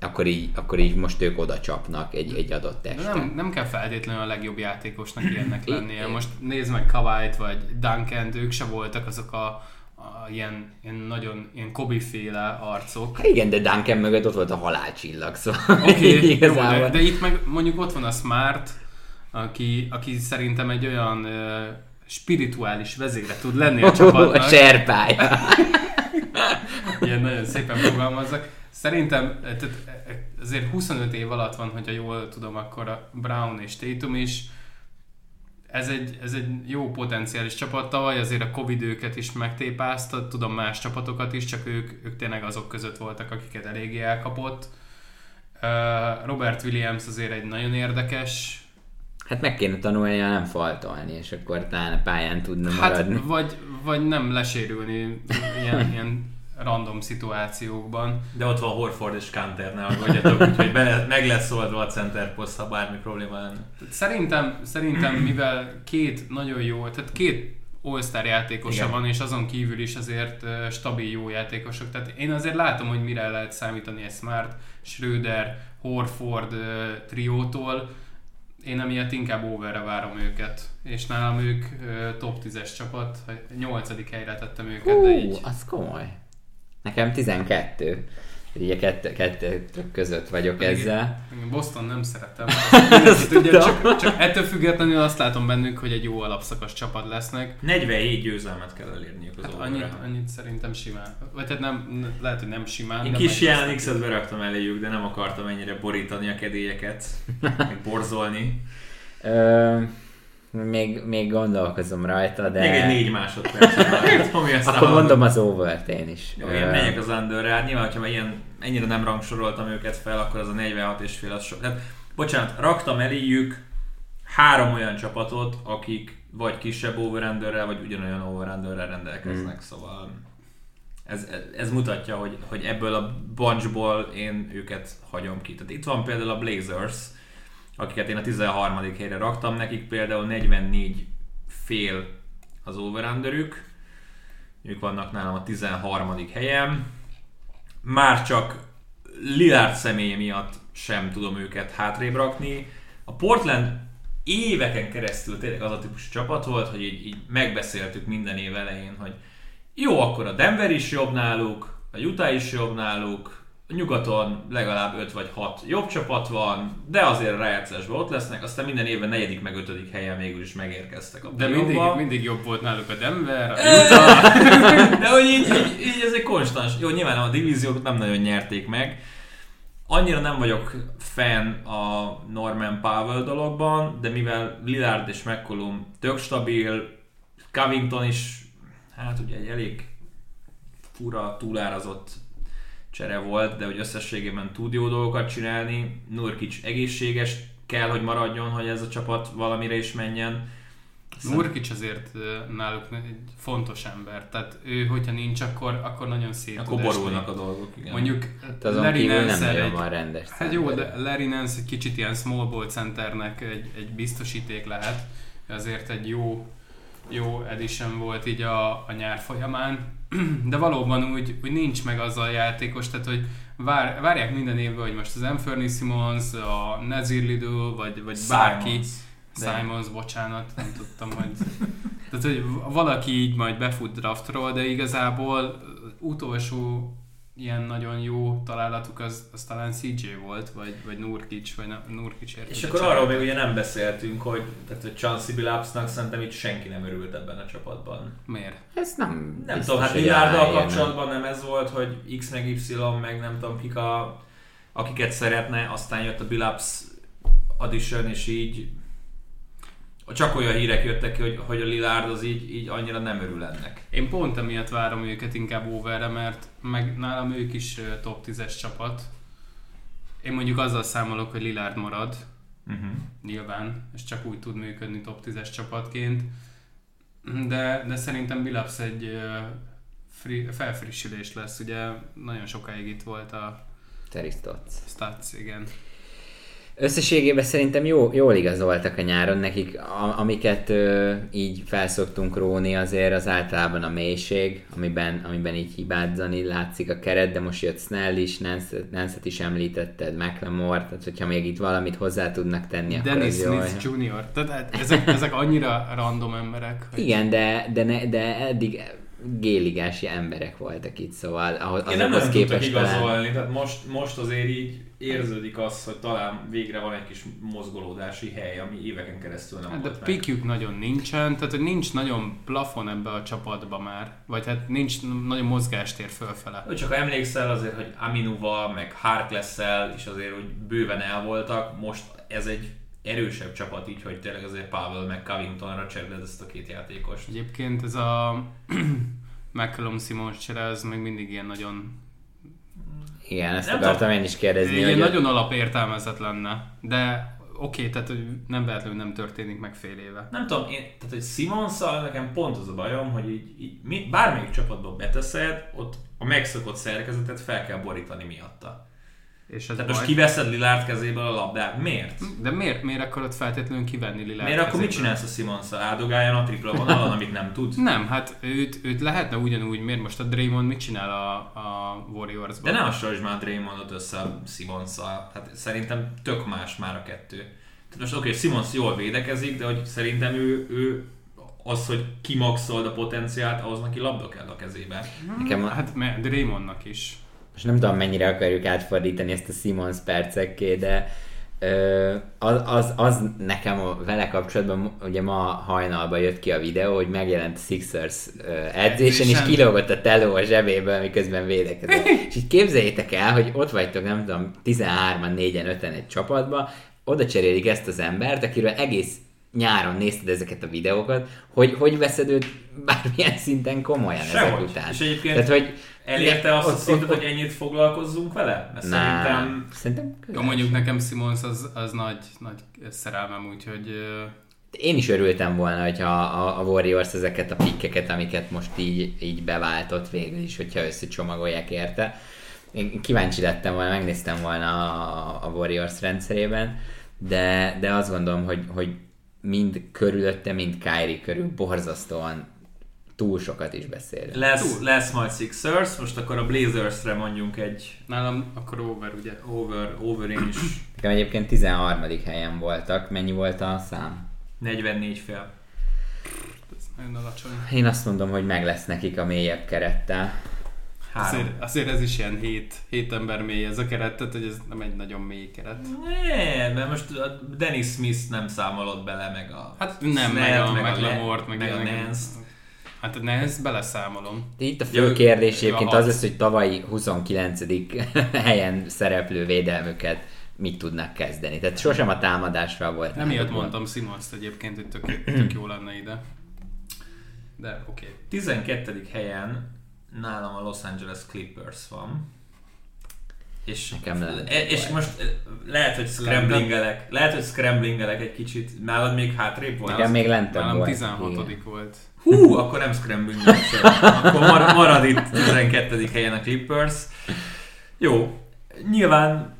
akkor így, akkor így most ők oda csapnak egy, egy adott este. Nem, nem kell feltétlenül a legjobb játékosnak ilyennek lennie. Most nézd meg Kawait vagy Duncant, ők se voltak azok a A, ilyen, ilyen nagyon ilyen Kobe-féle arcok. Hát igen, de Duncan mögött ott volt a halálcsillag, szóval okay, igazából. Jó, de itt meg mondjuk ott van a Smart, aki, aki szerintem egy olyan uh, spirituális vezére tud lenni a csapatnak. A serpája. Ilyen nagyon szépen fogalmazzak. Szerintem tehát azért huszonöt év alatt van, hogyha jól tudom, akkor a Brown és Tatum is. Ez egy, ez egy jó potenciális csapat, tavaly azért a Covid őket is megtépázta, tudom más csapatokat is, csak ők, ők tényleg azok között voltak, akiket eléggé elkapott. Robert Williams azért egy nagyon érdekes... Hát meg kéne tanulni, ha nem faltolni, és akkor talán a pályán tudna maradni. Hát vagy, vagy nem lesérülni ilyen, ilyen random szituációkban. De ott van Horford és Kanter, ne aggódjatok, úgyhogy bele, meg lesz oldva a center poszt, ha bármi probléma lenne. Szerintem, szerintem mivel két nagyon jó, tehát két all-star játékosa igen. van, és azon kívül is azért stabil jó játékosok. Tehát én azért látom, hogy mire lehet számítani egy Smart, Schröder, Horford triótól. Én emiatt inkább overre várom őket, és nálam ők top tízes csapat, nyolcadik helyre tettem őket. Hú, de így... az komoly. Nekem tizenkettő. Ugye kettő, kettő között vagyok én, ezzel. Én Boston nem szeretem. Ugye, csak, csak ettől függetlenül azt látom bennük, hogy egy jó alapszakasz csapat lesznek. negyvenhét győzelmet kell elérniük az hát annyit, annyit szerintem simán. Vagy hát nem, lehet, hogy nem simán. Én kis Jelen X-et beraktam eléjük, de nem akartam ennyire borítani a kedélyeket, meg borzolni. Ö, még, még gondolkozom rajta, de... Még egy négy másodperc. Akkor mondom az overt én is. Jó, én megyek az underre. Nyilván, hogyha már ilyen, ennyire nem rangsoroltam őket fel, akkor az a negyvenhat és fél az sok. Tehát, bocsánat, raktam eléjük három olyan csapatot, akik vagy kisebb overrunderrel, vagy ugyanolyan overrunderrel rendelkeznek. Hmm. Szóval ez, ez mutatja, hogy, hogy ebből a bunchból én őket hagyom ki. Tehát itt van például a Blazers, akiket én a tizenharmadik helyre raktam, nekik például negyvennégy fél az overrunderük, ők vannak nálam a tizenharmadik helyem, már csak Lillard személye miatt sem tudom őket hátrébb rakni. A Portland éveken keresztül tényleg az a típusú csapat volt, hogy így, így megbeszéltük minden év elején, hogy jó, akkor a Denver is jobb náluk, a Utah is jobb náluk, nyugaton legalább öt vagy hat jobb csapat van, de azért a rájátszásban ott lesznek, aztán minden évben negyedik meg ötödik helyen végül is megérkeztek a de mindig, mindig jobb volt náluk a Denver, a Utah. De hogy így, így, így ez egy konstans. Jó, nyilván a divíziót nem nagyon nyerték meg. Annyira nem vagyok fan a Norman Powell dologban, de mivel Lillard és McCollum tök stabil, Covington is, hát ugye egy elég fura, túlárazott csere volt, de hogy összességében tud jó dolgokat csinálni. Nurkic egészséges, kell, hogy maradjon, hogy ez a csapat valamire is menjen. Szerintem... Nurkic azért náluk egy fontos ember, tehát ő, hogyha nincs, akkor, akkor nagyon szép. Akkor borulnak a dolgok, igen. Mondjuk hát Larry Nance egy... rendes hát jó, de Larry Nance egy kicsit ilyen small ball centernek egy, egy biztosíték lehet. Azért egy jó, jó edition volt így a, a nyár folyamán. De valóban úgy, úgy nincs meg az a játékos, tehát hogy vár, várják minden évben, hogy most az Anfernee Simons, a Nazir Lidl, vagy, vagy bárki, Simons, bocsánat, nem tudtam, hogy... Tehát, hogy valaki így majd befut draftról, de igazából utolsó ilyen nagyon jó találatuk az, az talán cé jé volt, vagy, vagy Nurkic, vagy Nurkic érkezett. És akkor arról még ugye nem beszéltünk, hogy, tehát, hogy Chauncey Billups-nak szerintem itt senki nem örült ebben a csapatban. Miért? Ez nem... Nem tudom, hát Lillarddal kapcsolatban nem ez volt, hogy X meg Y, meg nem tudom kik a, akiket szeretne, aztán jött a Billups audition, és így csak olyan hírek jöttek ki, hogy, hogy a Lillard az így, így annyira nem örül ennek. Én pont emiatt várom őket inkább overre, mert meg nálam ők is top tízes csapat. Én mondjuk azzal számolok, hogy Lillard marad, uh-huh. nyilván, és csak úgy tud működni top tízes csapatként, de, de szerintem Billups egy free, felfrissülés lesz, ugye nagyon sokáig itt volt a Terry Stotts. Stotts, igen. Összességében szerintem jó, jól igazoltak a nyáron nekik, a, amiket ö, így felszoktunk róni, azért az általában a mélység, amiben, amiben így hibázzani látszik a keret, de most jött Snell is, Nance-et is említetted, McLemore, tehát hogyha még itt valamit hozzá tudnak tenni, Dennis akkor az jó. Dennis Smith junior, tehát ezek, ezek annyira random emberek. Hogy... Igen, de, de, ne, de eddig... géligási emberek voltak itt, szóval ahhoz, én nem nem tudtak igazolni, tehát most, most azért így érződik az, hogy talán végre van egy kis mozgolódási hely, ami éveken keresztül nem hát volt de meg. De pikjük nagyon nincsen, tehát nincs nagyon plafon ebbe a csapatba már, vagy hát nincs nagyon mozgástér fölfele. Csak ha emlékszel azért, hogy Aminuval, meg Harklessel is azért úgy bőven elvoltak, most ez egy erősebb csapat így, hogy tényleg azért Powell meg Covingtonra cseréled ezt a két játékost. Egyébként ez a McCollum-Simons csere, ez még mindig ilyen nagyon... Igen, ezt nem akartam én is kérdezni. Ilyen nagyon a... alapértelmezett lenne, de oké, okay, tehát hogy nem véletlenül nem történik meg fél éve. Nem tudom, én, tehát hogy Simonsszal nekem pont az a bajom, hogy így, így bármelyik csapatban beteszed, ott a megszokott szerkezetet fel kell borítani miatta. És tehát most kiveszed Lillard kezéből a labdát. Miért? De miért? Miért akarod feltétlenül kivenni Lillard kezéből? Miért akkor mit csinálsz a Simonsszal? Áldogáljon a tripla vonalon, amit nem tud? Nem, hát őt, őt lehetne ugyanúgy. Miért most a Draymond mit csinál a, a Warriors-ban? De ne hasonlítsd már Draymondot össze a Simonsszal. Hát szerintem tök más már a kettő. Tehát most oké, okay, Simons jól védekezik, de hogy szerintem ő... ő az, hogy kimaxold a potenciált, ahhoz neki labda kell a kezébe. Nekem a... Hát Draymondnak is. Most nem tudom, mennyire akarjuk átfordítani ezt a Simons percekké, de az, az, az nekem a, vele kapcsolatban, ugye ma hajnalban jött ki a videó, hogy megjelent a Sixers edzésen, és kilógott a teló a zsebéből, miközben védekezett. És így képzeljétek el, hogy ott vagytok, nem tudom, tizenhárman, négyen, öten egy csapatba, oda cserélik ezt az embert, akiről egész nyáron nézted ezeket a videókat, hogy hogy veszed őt bármilyen szinten komolyan Sehogy. ezek után. És egyébként tehát, hogy elérte azt a szintet, hogy ennyit foglalkozzunk vele? Mert nah, szerintem... szerintem jó, mondjuk nekem Simons az, az nagy, nagy szerelmem, úgyhogy... Én is örültem volna, hogyha a, a Warriors ezeket a pikkeket, amiket most így, így beváltott végül is, hogyha összecsomagolják érte. Én kíváncsi lettem volna, megnéztem volna a, a Warriors rendszerében, de, de azt gondolom, hogy, hogy mind körülötte, mind Kyrie körül borzasztóan túl sokat is beszélünk. Lesz, lesz majd Sixers, most akkor a Blazersre mondjunk egy... Nálam akkor over, ugye? Over, over én is. Nekem egyébként tizenharmadik helyen voltak. Mennyi volt a szám? negyvennégy fél. Ez nagyon alacsony. Én azt mondom, hogy meg lesz nekik a mélyebb kerettel. Azért, azért ez is ilyen hét, hét ember mély ez a keret, tehát hogy ez nem egy nagyon mély keret. Ne, mert most a Dennis Smith nem számolod bele, meg a... Hát nem, Snell, meg a McLemort, meg, meg, meg, meg a Nance-t. Hát ne, ezt beleszámolom. De itt a fő kérdés egyébként az lesz, hogy tavalyi huszonkilencedik helyen szereplő védelmüket mit tudnak kezdeni. Tehát sosem a támadásra volt. Nem ilyet mondtam Simonst egyébként, hogy tök, tök jó lenne ide. De oké. Okay. tizenkettedik helyen nálam a Los Angeles Clippers van. És, és most lehet, hogy scramblingelek. Lehet, hogy scramblingelek egy kicsit. Nálad még hátrébb volt? Igen, még lentem nálam volt. tizenhatodik volt. Hú, akkor nem scramblingelek. Akkor marad, marad itt tizenkettedik helyen a Clippers. Jó, nyilván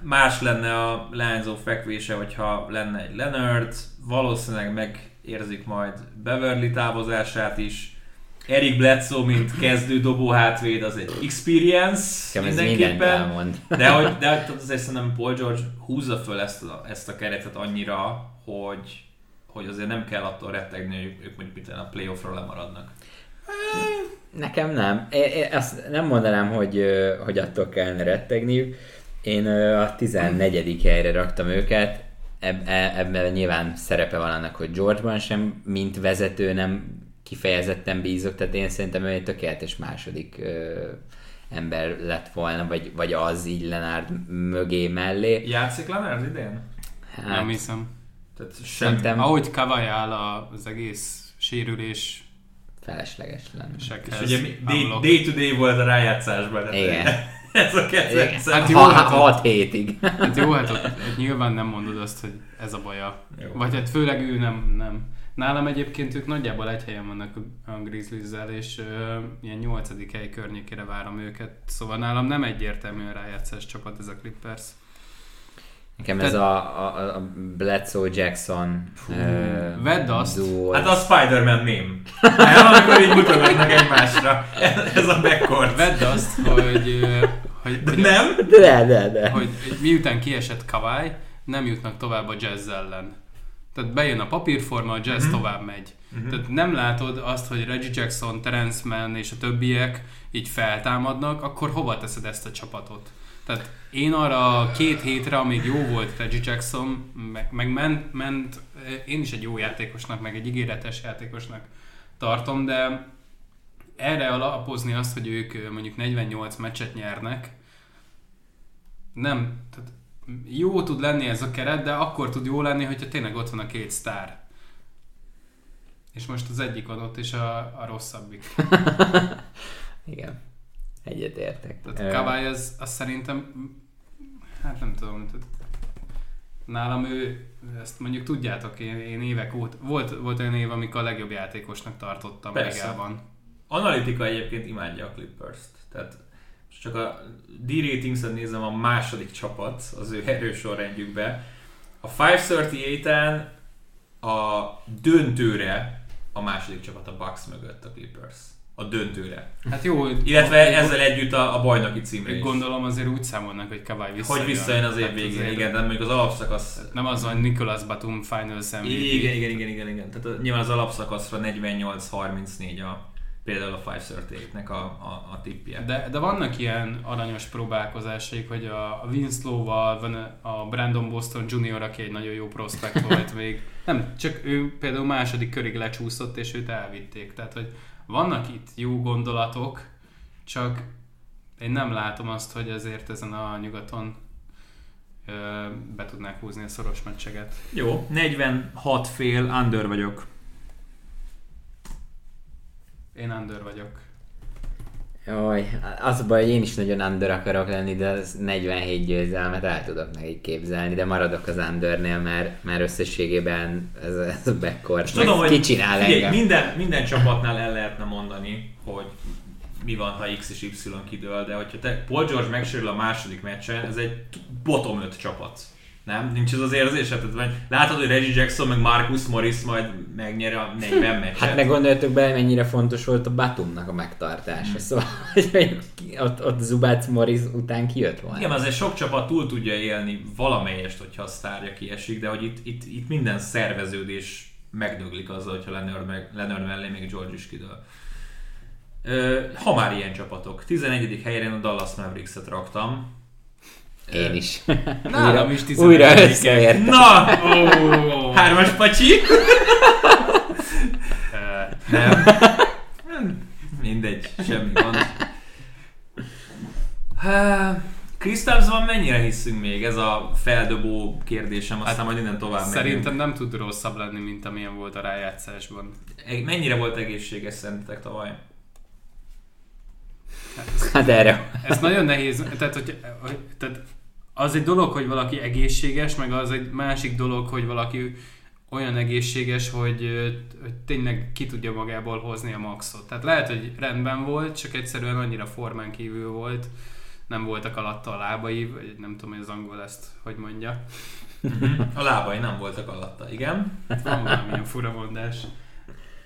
más lenne a leányzó fekvése, hogyha lenne egy Leonard. Valószínűleg megérzik majd Beverly távozását is. Eric Bledsoe, mint kezdő dobó hátvéd, az egy experience mindenképpen, de hogy, de hogy azért szerintem Paul George húzza föl ezt a, ezt a keretet annyira, hogy, hogy azért nem kell attól rettegni, hogy ők mondjuk a playoffról lemaradnak. Nekem nem. Én azt nem mondanám, hogy, hogy attól kellene rettegniük. Én a tizennegyedik helyre raktam őket. Eb- ebben nyilván szerepe van annak, hogy George-ban sem, mint vezető nem kifejezetten bízok, tehát én szerintem egy tökéletes második ö, ember lett volna, vagy, vagy az így Lenard mögé mellé. Játszik Lenard idén? Hát, nem hiszem. Tehát szerintem... Ahogy kavajál az egész sérülés felesleges lenne. És ugye day to day volt a rájátszásban. Igen. Ez a kezdet. Hát jó, hat hétig. Hát jó, hát ott, ott nyilván nem mondod azt, hogy ez a baja. Jó. Vagy hát főleg ő nem, nem. Nálam egyébként ők nagyjából egy helyen vannak a Grizzlies-zel, és uh, ilyen nyolcadik hely környékére várom őket. Szóval nálam nem egyértelműen rájátszás csapat ez a Clippers. Nekem Te- ez a, a, a Bledsoe Jackson uh, vedd azt. Duos. Hát a Spider-Man meme. Hát amikor így mutogatnak egymásra. Ez a backcourt. Vedd azt, hogy... hogy de nem? De, de, de. Hogy miután kiesett Kawhi, nem jutnak tovább a Jazz ellen. Tehát bejön a papírforma, a Jazz mm-hmm. tovább megy. Mm-hmm. Tehát nem látod azt, hogy Reggie Jackson, Terence Mann és a többiek így feltámadnak, akkor hova teszed ezt a csapatot? Tehát én arra két hétre, amíg jó volt Reggie Jackson, meg, meg ment, ment, én is egy jó játékosnak, meg egy ígéretes játékosnak tartom, de erre alapozni azt, hogy ők mondjuk negyvennyolc meccset nyernek, nem, tehát jó tud lenni ez a keret, de akkor tud jó lenni, hogyha tényleg ott van a két sztár. És most az egyik adott, és a, a rosszabbik. Igen. Egyet értek. Tehát Kawhi az, az szerintem, hát nem tudom, tehát nálam ő, ezt mondjuk tudjátok, én, én évek óta, volt, volt olyan év, amikor a legjobb játékosnak tartottam ligában. Analitika egyébként imádja a Clippers-t. Tehát csak a D-Ratings-en nézem a második csapat az ő erősorrendjükbe. A ötszázharmincnyolcán a döntőre a második csapat a Bucks mögött a Clippers. A döntőre. Hát jó. Illetve a, ezzel a, együtt a, a bajnoki címre is. Gondolom azért úgy számolnak, hogy Kawhi visszajön. Hogy visszajön az év végén, hát igen, de mondjuk az alapszakasz... Nem az van, Nicholas Batum Finals em vé pé. Igen, igen, igen, igen, igen. Tehát nyilván az alapszakaszra negyvennyolc harmincnégy a... például a ötszázharmincnyolcnak a, a, a tippje. De, de vannak ilyen aranyos próbálkozásaik, hogy a Winslow-val van a Brandon Boston junior, aki egy nagyon jó prospekt volt még. Nem, csak ő például második körig lecsúszott, és őt elvitték. Tehát, hogy vannak itt jó gondolatok, csak én nem látom azt, hogy ezért ezen a nyugaton ö, be tudnák húzni a szoros meccseget. Jó, negyvenhat fél under vagyok. Én under vagyok. Jaj, az a baj, hogy én is nagyon under akarok lenni, de az negyvenhét győzelmet el tudok nekik képzelni, de maradok az undernél, mert, mert összességében ez, ez a backcourt. Tudom, hogy ki csinál figyelj, engem. Minden, minden csapatnál el lehetne mondani, hogy mi van, ha X és Y kidől, de hogyha te Paul George megsérül a második meccsen, ez egy bottom öt csapat. Nem? Nincs ez az érzésed? Látod, hogy Reggie Jackson meg Marcus Morris majd megnyer a negyven meccset. Hát meg gondoltok bele, mennyire fontos volt a Batumnak a megtartása. Hmm. Szóval ott, ott Zubac Morris után kijött volna. Igen, azért sok csapat túl tudja élni valamelyest, hogyha a sztárja kiesik, de hogy itt, itt, itt minden szerveződés megdöglik azzal, hogyha Leonard mellé még George is kidől. Ha már ilyen csapatok. tizenegyedik helyre a Dallas Mavericks-et raktam. Én is. Nálam is tizenegyedik. Újra összeértem. Na! Oh. Hármas pacsi? Nem. Mindegy, semmi gond. Krisztálszban mennyire hiszünk még? Ez a feldobó kérdésem, aztán hát majd innen tovább megyünk. Szerintem nem tud rosszabb lenni, mint amilyen volt a rájátszásban. Mennyire volt egészséges szerintetek tavaly? Hát erre. Ez nagyon nehéz, tehát, hogy, tehát az egy dolog, hogy valaki egészséges, meg az egy másik dolog, hogy valaki olyan egészséges, hogy, hogy tényleg ki tudja magából hozni a maxot. Tehát lehet, hogy rendben volt, csak egyszerűen annyira formán kívül volt, nem voltak alatta a lábai, vagy nem tudom, hogy az angol ezt hogy mondja. A lábai nem voltak alatta, igen. Van valamilyen fura mondás.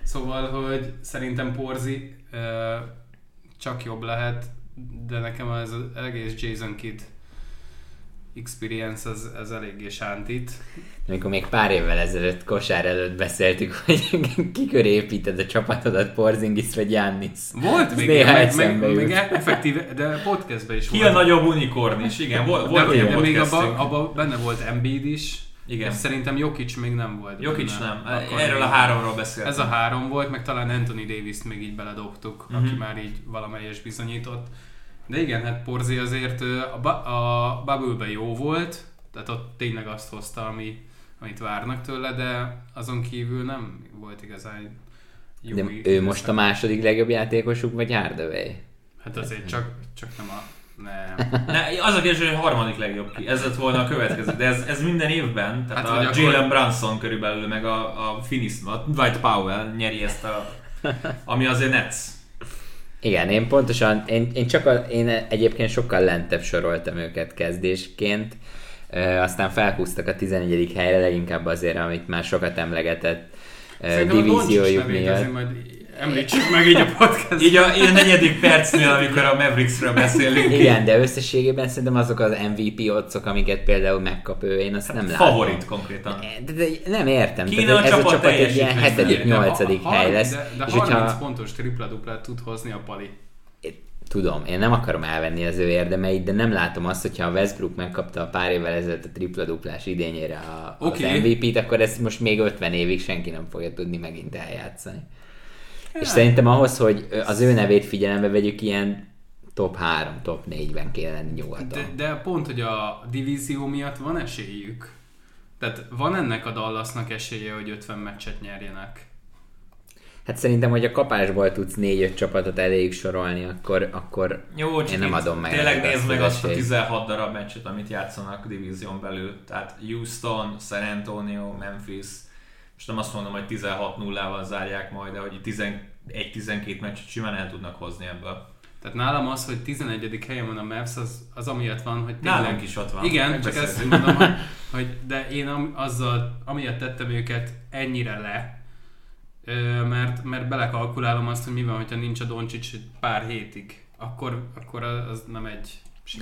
Szóval, hogy szerintem Porzi... csak jobb lehet, de nekem az egész Jason Kidd experience az, az eléggé sántít. Amikor még pár évvel ezelőtt, kosár előtt beszéltük, hogy kiköré építed a csapatodat, Porzingisz vagy Giannis. Volt még, meg, meg, meg effektíve, de podcastben is volt. Ki a nagyobb unikorn is, igen, volt, volt de, ilyen még abban abba benne volt Embiid is. Igen. Szerintem Jokic még nem volt. Jokic benne. Nem. Akkor erről a háromról beszéltem. Ez a három volt, meg talán Anthony Davis-t még így beledobtuk, mm-hmm. aki már így valamelyes bizonyított. De igen, hát Porzi azért a, ba- a bubble-ben jó volt, tehát ott tényleg azt hozta, ami, amit várnak tőle, de azon kívül nem volt igazán jó. De ő szem. Most a második legjobb játékosuk, vagy Hardaway? Hát azért csak, csak nem a... Nem. Ne, az a kérdés, hogy a harmadik legjobb ki. Ez lett volna a következő, de ez, ez minden évben, tehát hát, a Jalen akkor... Brunson körülbelül, meg a, a Finis, a Dwight Powell nyeri ezt a... ami azért Nets. Igen, én pontosan, én, én, csak a, én egyébként sokkal lentebb soroltam őket kezdésként, ö, aztán felhúztak a tizenegyedik helyre, leginkább azért, amit már sokat emlegetett ö, divíziójuk miatt. Említsük meg így a podcast. Így a, így a negyedik percnél, amikor a Mavericksről beszélünk. Igen, de összességében szerintem azok az em vé pé oddsok, amiket például megkap ő, én azt hát nem látom. Favorit konkrétan. De, de, de nem értem. Kína a ez csapat a csapat egy ilyen hetedik-nyolcadik hely lesz. De, de és harminc hogyha... pontos tripla-duplát tud hozni a Pali. Tudom, én nem akarom elvenni az ő érdemeit, de nem látom azt, hogyha a Westbrook megkapta a pár évvel ezelőtt a tripla-duplás idényére a, okay. az em vé pét, akkor ezt most még ötven évig senki nem fogja tudni megint eljátszani. Ja. És szerintem ahhoz, hogy az ő nevét figyelembe vegyük, ilyen top három, top négyben kéne lenni nyugaton. De, de pont, hogy a divízió miatt van esélyük. Tehát van ennek a Dallasnak esélye, hogy ötven meccset nyerjenek? Hát szerintem, hogy a kapásból tudsz négy-öt csapatot eléjük sorolni, akkor, akkor jó, én nem adom meg. Tényleg nézd meg azt a tizenhat darab meccset, amit játszanak divízión belül. Tehát Houston, San Antonio, Memphis... Most nem azt mondom, hogy tizenhat nullával zárják majd, de hogy tizenegy tizenkét meccset simán el tudnak hozni ebből. Tehát nálam az, hogy tizenegyedik helyen van a Mavs, az, az amiatt van, hogy tényleg... Nálunk is ott van. Igen, csak ezt mondom, hogy, hogy de én azzal, amiatt tettem őket ennyire le, mert, mert belekalkulálom azt, hogy mi van, hogyha nincs a Doncic pár hétig, akkor, akkor az nem egy...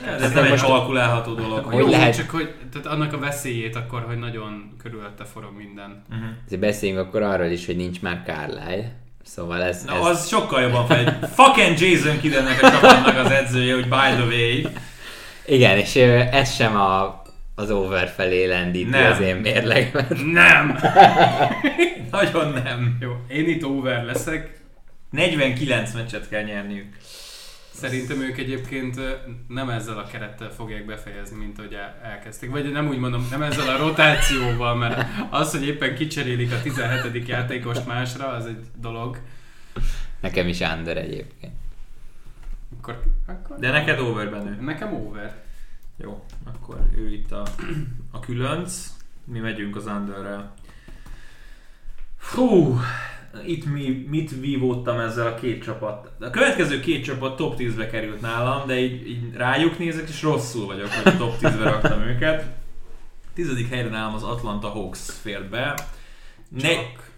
De ez nem egy kalkulálható dolog. Hogy jó, lehet... csak hogy, tehát annak a veszélyét akkor, hogy nagyon körülötte forog minden. Uh-huh. Ezért beszéljünk akkor arról is, hogy nincs már Carlisle. Szóval ez... Na, ez... az sokkal jobban fel. Fucking Jason Kiddennek a csapatnak az edzője, hogy by the way. Igen, és ez sem a, az over felé lendíti nem. Az én mérlegemet. Nem! Nagyon nem. Jó, én itt over leszek. negyvenkilenc meccset kell nyerniük. Szerintem ők egyébként nem ezzel a kerettel fogják befejezni, mint ahogy elkezdték. Vagy nem úgy mondom, nem ezzel a rotációval, mert az, hogy éppen kicserélik a tizenhetedik játékost másra, az egy dolog. Nekem is under egyébként. Akkor, akkor de neked over Benő. Nekem over. Jó, akkor ő itt a, a különc. Mi megyünk az underrel. Hú... Itt mi, mit vívódtam ezzel a két csapat. A következő két csapat top tízbe került nálam, de így, így rájuk nézek, és rosszul vagyok, hogy top tízbe raktam őket. Tizedik helyre nálam az Atlanta Hawks fért be. Ne-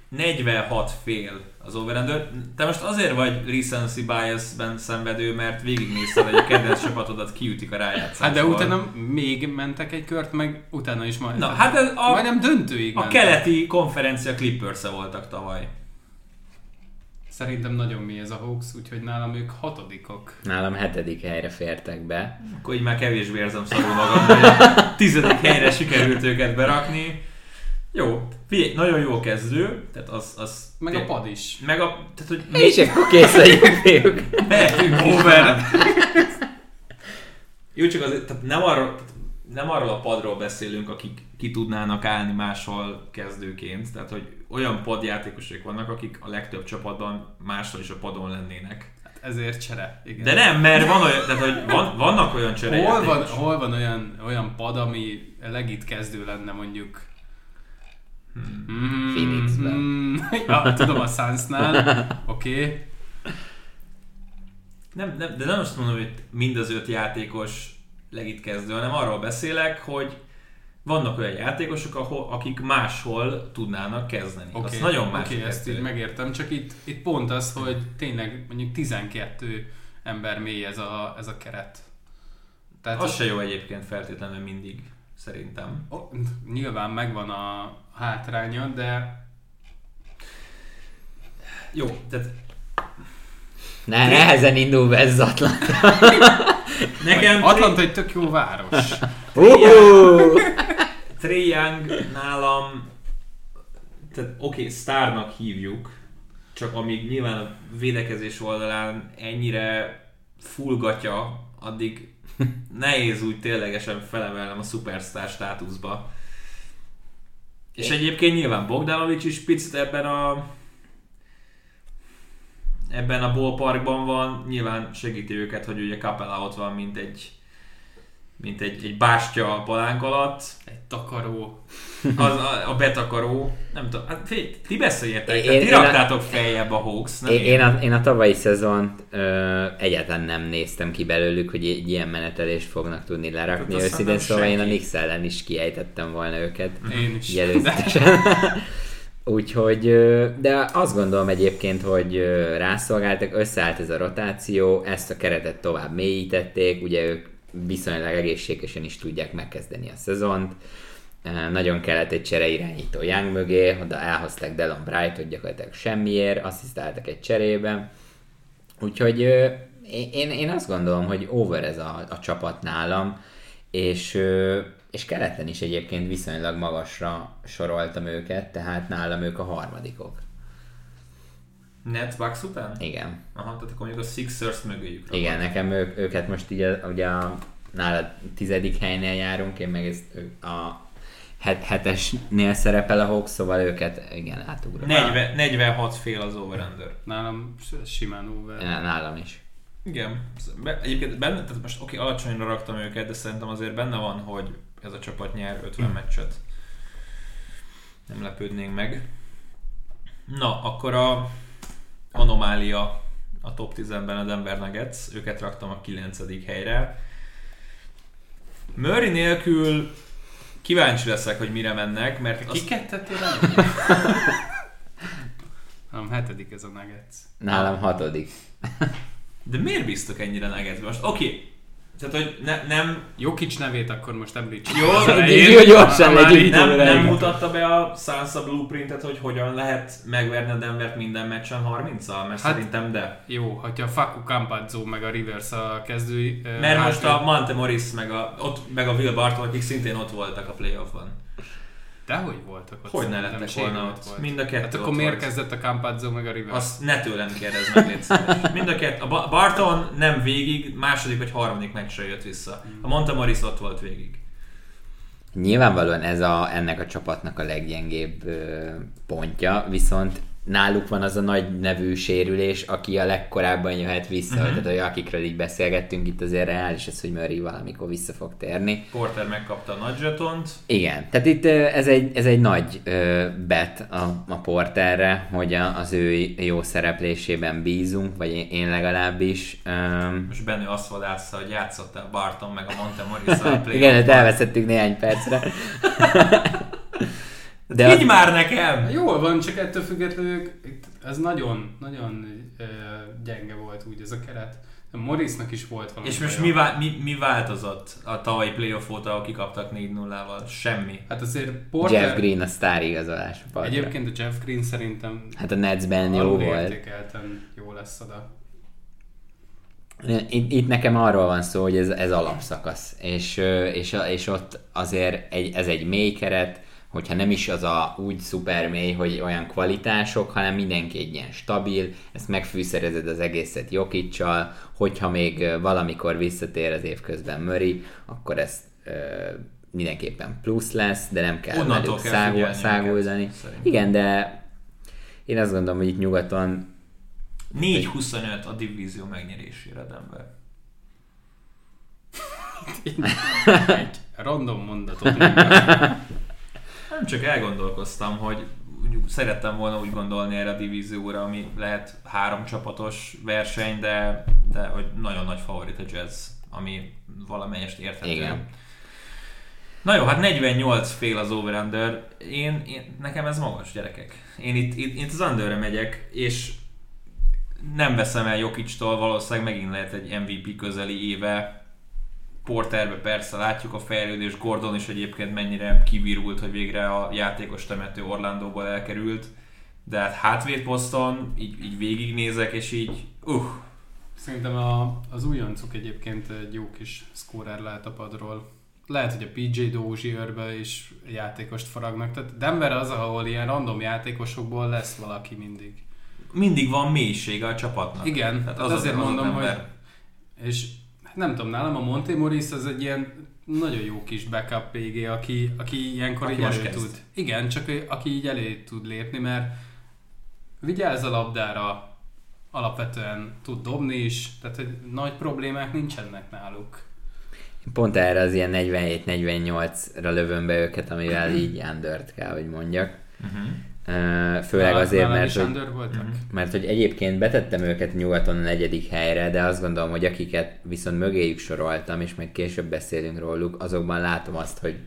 negyvenhat fél az over-under. Te most azért vagy recency bias-ben szenvedő, mert végignézted, hogy a kedvenc csapatodat kiütik a rájátszásból. Hát de utána még mentek egy kört, meg utána is majd. Na, hát ez a, majdnem döntőig mentek. A keleti konferencia Clippers-e voltak tavaly. Szerintem nagyon mély ez a Hawks, úgyhogy nálam ők hatodikok. Nálam hetedik helyre fértek be. Akkor így már kevésbé érzem szarul magam, hogy tizedik helyre sikerült őket berakni. Jó, figyelj, nagyon jó kezdő. Tehát az, az meg te... a pad is. Meg a... Tehát, hogy... És akkor kész legyünk. Mehetünk over. Jó, csak azért, tehát nem, arról, nem arról a padról beszélünk, akik ki tudnának állni máshol kezdőként. Tehát, hogy olyan padjátékosok vannak, akik a legtöbb csapatban máshol is a padon lennének. Hát ezért csere. Igen. De nem, mert van olyan, tehát, hogy van, vannak olyan cserejátékosok. Hol van, hol van olyan, olyan pad, ami legit kezdő lenne mondjuk? Hmm. Hmm. Phoenixben. Hmm. Ja, tudom, a Sunsnál. Oké. Okay. Nem, nem, de nem azt mondom, hogy mind az öt játékos legit kezdő, hanem arról beszélek, hogy vannak olyan játékosok, ahol, akik máshol tudnának kezdeni. Okay, az nagyon más. Oké, okay, ezt így megértem, csak itt, itt pont az, hogy tényleg mondjuk tizenkettő ember mély ez a, ez a keret. Tehát az se jó egyébként feltétlenül mindig, szerintem. Ó, nyilván megvan a hátránya, de... Jó, tehát... Ne, nehezen indul be ez Atlanta. Nekem... Atlanta egy tök jó város. Trae Young nálam... Tehát oké, okay, sztárnak hívjuk, csak amíg nyilván a védekezés oldalán ennyire fullgatja, addig nehéz úgy ténylegesen felemelnem a szupersztár státuszba. És egyébként nyilván Bogdanovics is picit ebben a ebben a ballparkban van, nyilván segíti őket, hogy ugye Capella ott van, mint egy mint egy, egy bástya a palánk alatt. Egy takaró. Az, a, a betakaró. Nem tudom, hát fél, ti beszéljetek, ti raktátok feljebb a Hawks. Nem én, én, a, én a tavalyi szezont ö, egyáltalán nem néztem ki belőlük, hogy egy ilyen menetelést fognak tudni lerakni. Őszintén szóval én a Knicks ellen is kiejtettem volna őket. Én is. Úgyhogy, de azt gondolom egyébként, hogy rászolgáltak, összeállt ez a rotáció, ezt a keretet tovább mélyítették, ugye ők viszonylag egészségesen is tudják megkezdeni a szezont. Nagyon kellett egy csereirányító Young mögé, oda elhozták Delon Brightot gyakorlatilag semmiért, asszisztáltak egy cserébe. Úgyhogy én, én azt gondolom, hogy over ez a, a csapat nálam, és, és keleten is egyébként viszonylag magasra soroltam őket, tehát nálam ők a harmadikok. Nets Bucks után? Igen. Aha, tehát akkor mondjuk a Sixers mögéjük. Igen, nekem ők, őket most így a, ugye a, nálad tizedik helynél járunk, én meg ezt a het, hetesnél szerepel a Hawks, szóval őket igen, átugrok. negyven, negyvenhat fél az over-under. Nálam simán over. Nálam is. Igen. Egyébként benne, tehát most oké, alacsonyra raktam őket, de szerintem azért benne van, hogy ez a csapat nyer ötven meccset. Nem lepődnénk meg. Na, akkor a anomália a top tízben a Denver Nuggets, őket raktam a kilencedik helyre. Murray nélkül kíváncsi leszek, hogy mire mennek, mert... Ki kettettél el? Nálam hetedik ez a Nuggets. Nálam hatodik. De miért bíztok ennyire Nuggetsbe most? Oké. Okay. Tehát, hogy ne, nem... Jokic nevét akkor most említsük. Jó, jó gyorsan legyünk. Nem, nem mutatta be a Sansa blueprintet, hogy hogyan lehet megverni a Denvert minden meccsen harminccal? Mert hát, szerintem de. Jó, hogyha Facu Campazzo meg a Rivers a kezdői... Mert hát, most a Monte Morris meg a, ott, meg a Will Barton, akik szintén ott voltak a playoffban. Dehogy voltak ott. Hogy ne lettek volna ott. Volt. Mind a kettő hát akkor ott miért volt. Kezdett a Campazzo meg a Rivers? Azt ne tőlem kérdezz meg, légy szíves. Mind a kettő. A Barton nem végig, második vagy harmadik meccsre jött vissza. A Montemoris ott volt végig. Nyilvánvalóan ez a, ennek a csapatnak a leggyengébb ö, pontja, viszont náluk van az a nagy nevű sérülés, aki a legkorábban jöhet vissza. Uh-huh. Tehát, hogy akikről így beszélgettünk, itt azért reális ez, hogy Murray valamikor vissza fog térni. Porter megkapta a nagy zsetont. Igen, tehát itt ez egy, ez egy nagy ö, bet a, a Porterre, hogy a, az ő jó szereplésében bízunk, vagy én, én legalábbis. Öm... Most Benő azt vadásza, hogy játszottál Barton meg a Montemorissal. Igen, ezt elveszettük néhány percre. De így a... már nekem! Jól van, csak ettől függetlenül ez nagyon, nagyon e, gyenge volt úgy ez a keret. A Morrisnak is volt valami. És most mi, vál, mi, mi változott a tavalyi playoff óta, akik kaptak négy nullával? Semmi. Hát azért Porter... Jeff Green a sztár igazolás. Egyébként a Jeff Green szerintem... Hát a Netsben jó volt. Jó lesz oda. Itt, itt nekem arról van szó, hogy ez, ez alapszakasz. És, és, és ott azért egy, ez egy mély keret, hogyha nem is az a úgy szuper mély, hogy olyan kvalitások, hanem mindenki egy ilyen stabil, ezt megfűszerezed az egészet Jokic-sal, hogyha még valamikor visszatér az évközben Murray, akkor ez ö, mindenképpen plusz lesz, de nem kell velük szágul, száguldani. Igen, de én azt gondolom, hogy itt nyugaton... négy huszonöt a divízió megnyerésére Denver. Egy random mondatot mondani. Nem csak elgondolkoztam, hogy szerettem volna úgy gondolni erre a divízióra, ami lehet három csapatos verseny, de, de hogy nagyon nagy favorit a Jazz, ami valamelyest érthető. Igen. Na jó, hát negyvennyolc fél az over-under. Én, én, nekem ez magas, gyerekek. Én itt, itt, itt az underre megyek, és nem veszem el Jokic-tól, valószínűleg megint lehet egy em vé pé közeli éve. Porterbe persze látjuk a fejlődés, Gordon is egyébként mennyire kivirult, hogy végre a játékos temető Orlandóból elkerült, de hát hátvédposzton így, így végignézek, és így uh. Szerintem a, az újoncok egyébként egy jó kis szkórer lehet a padról. Lehet, hogy a pé jé Dozierbe is játékost faragnak, tehát Denver az, ahol ilyen random játékosokból lesz valaki mindig. Mindig van mélysége a csapatnak. Igen, tehát az azért az mondom, az hogy... És nem tudom, nálam a Monte Morris az egy ilyen nagyon jó kis backup pé gé, aki, aki ilyenkor aki így elő tud. Igen, csak aki így elő tud lépni, mert vigyázz a labdára, alapvetően tud dobni is, tehát hogy nagy problémák nincsenek náluk. Pont erre az ilyen negyvenhét negyvennyolcra lövöm be őket, amivel így undert kell, hogy mondjak. Uh-huh. Főleg azért, mert hogy, mert hogy egyébként betettem őket nyugaton a negyedik helyre, de azt gondolom, hogy akiket viszont mögéjük soroltam, és meg később beszélünk róluk, azokban látom azt, hogy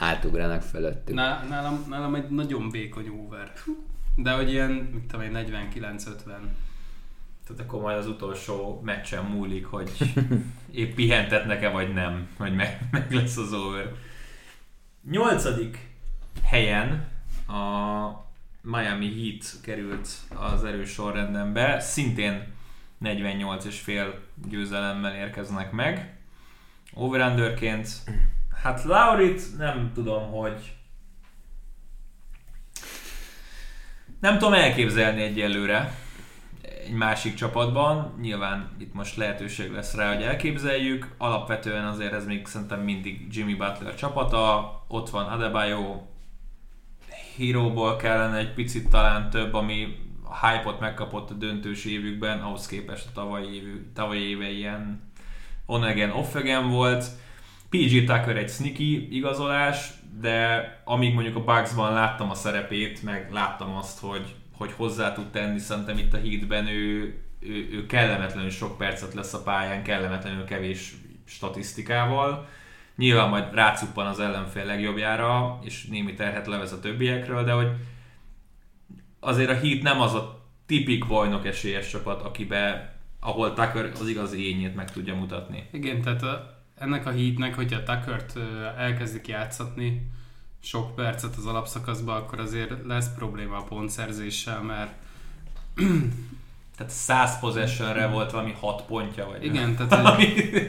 átugranak fölöttük. Ná- nálam, nálam egy nagyon vékony over. De hogy ilyen, mit tudom én, negyvenkilenc ötven. Tehát akkor majd az utolsó meccsen múlik, hogy épp pihentetnek-e vagy nem, vagy meg, meg lesz az over. Nyolcadik helyen a Miami Heat került az erős sorrendembe, szintén negyvennyolc egész öt győzelemmel érkeznek meg. Over-underként, hát Laurit nem tudom, hogy nem tudom elképzelni egyelőre egy másik csapatban, nyilván itt most lehetőség lesz rá, hogy elképzeljük. Alapvetően azért ez még szerintem mindig Jimmy Butler csapata, ott van Adebayo, Heroból kellene egy picit talán több, ami a hype-ot megkapott a döntős évükben, ahhoz képest a tavalyi, évű, tavalyi éve ilyen on again, off again volt. pé gé Tucker egy sneaky igazolás, de amíg mondjuk a Bucksban láttam a szerepét, meg láttam azt, hogy, hogy hozzá tud tenni, szerintem itt a Heatben ő, ő, ő kellemetlenül sok percet lesz a pályán, kellemetlenül kevés statisztikával. Nyilván majd rácuppan az ellenfél legjobbjára, és némi terhet levez a többiekről, de hogy azért a Heat nem az a tipik bajnok esélyes csapat, akibe, ahol Tucker az igazi ényét meg tudja mutatni. Igen, tehát a ennek a Heatnek, hogyha Tuckert elkezdik játszatni sok percet az alapszakaszban, akkor azért lesz probléma a pontszerzéssel, mert... Tehát száz possessionre volt valami hat pontja, vagy igen, nem? Tehát valami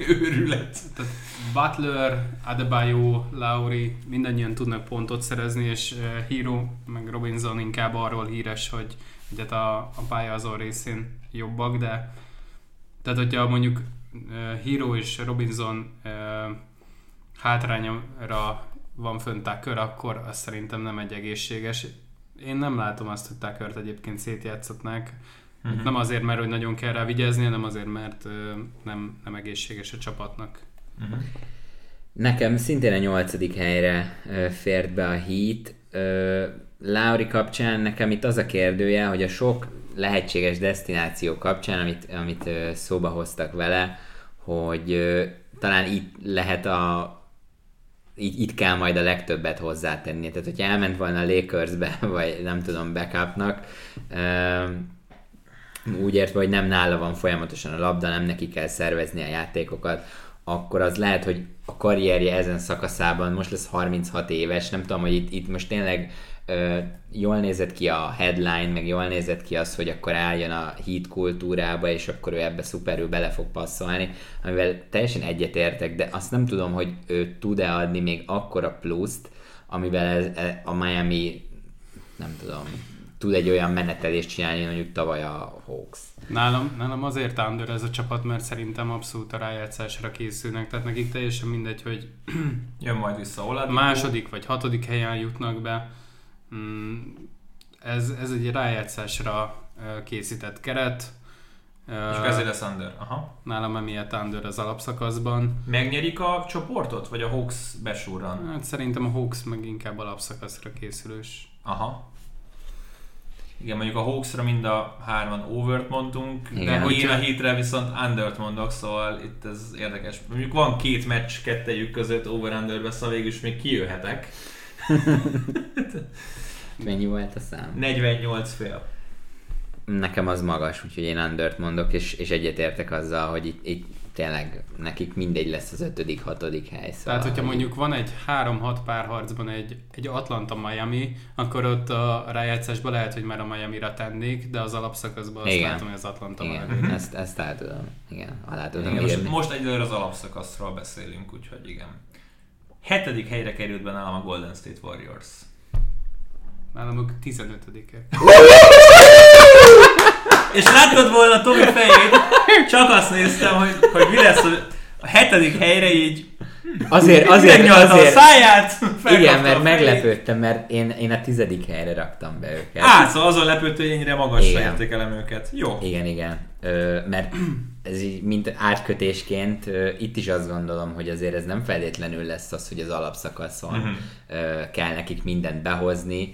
őrület. Tehát Butler, Adebayo, Lauri mindannyian tudnak pontot szerezni, és Hero meg Robinson inkább arról híres, hogy ugye a, a pálya azon részén jobbak, de tehát hogyha mondjuk Hero és Robinson uh, hátrányra van fönn Tucker, akkor az szerintem nem egy egészséges. Én nem látom azt, hogy Tuckert egyébként szétjátszatnák. Uh-huh. Nem azért, mert hogy nagyon kell rá vigyázni, hanem azért, mert uh, nem, nem egészséges a csapatnak. Uh-huh. Nekem szintén a nyolcadik helyre uh, fért be a Heat. Uh, Lauri kapcsán nekem itt az a kérdője, hogy a sok lehetséges desztináció kapcsán, amit, amit uh, szóba hoztak vele, hogy uh, talán itt lehet a... Itt, itt kell majd a legtöbbet hozzátenni. Tehát, hogyha elment volna a Lakersbe, vagy nem tudom, backupnak, uh, úgy értve, hogy nem nála van folyamatosan a labda, nem neki kell szervezni a játékokat, akkor az lehet, hogy a karrierje ezen szakaszában most lesz harminchat éves, nem tudom, hogy itt, itt most tényleg Ö, jól nézett ki a headline, meg jól nézett ki az, hogy akkor eljön a Heat kultúrába, és akkor ő ebbe szuperül bele fog passzolni, amivel teljesen egyetértek, de azt nem tudom, hogy ő tud-e adni még akkora pluszt, amivel ez, a Miami, nem tudom, tud egy olyan menetelést csinálni, mondjuk tavaly a Hawks. Nálam, nálam azért under ez a csapat, mert szerintem abszolút a rájátszásra készülnek, tehát nekik teljesen mindegy, hogy jön majd vissza Orlando. Második vagy hatodik helyen jutnak be. Ez, ez egy rájátszásra készített keret. És ezért lesz under. Aha. Nálam emiatt under az alapszakaszban. Megnyerik a csoportot? Vagy a Hawks besúrran? Hát szerintem a Hawks meg inkább alapszakaszra készülős. Aha. Igen, mondjuk a Hawksra mind a hárman overt mondtunk, igen, de hogyha... én a hétre viszont undert mondok, szóval itt ez érdekes. Mondjuk van két meccs kettejük között over-underbe, szóval végülis még kijöhetek. Mennyi volt a szám? negyvennyolc fél. Nekem az magas, úgyhogy én undert mondok, és, és egyetértek azzal, hogy itt, itt tényleg nekik mindegy lesz az ötödik, hatodik hely. Szóval tehát, hogyha mondjuk van egy három-hat párharcban egy, egy Atlanta-Miami, akkor ott a rájátszásban lehet, hogy már a Miamira tennék, de az alapszakaszban azt igen. látom, hogy az Atlanta igen. Ezt, ezt el tudom. Igen, alá tudom. Most, most egyelőre az alapszakaszról beszélünk, úgyhogy igen. Hetedik helyre került be nálam a Golden State Warriors. Nálam ők tizenötödike. És látod volna Tomi fejét, csak azt néztem, hogy, hogy mi lesz a hetedik helyre így. Azért, azért, azért. A száját, igen, mert a meglepődtem, mert én, én a tizedik helyre raktam be őket. Á, szóval azon lepődött, hogy ennyire magasra értékelem őket. Jó. Igen, igen. Ö, mert ez így, mint átkötésként, ö, itt is azt gondolom, hogy azért ez nem feltétlenül lesz az, hogy az alapszakaszon uh-huh. ö, kell nekik mindent behozni,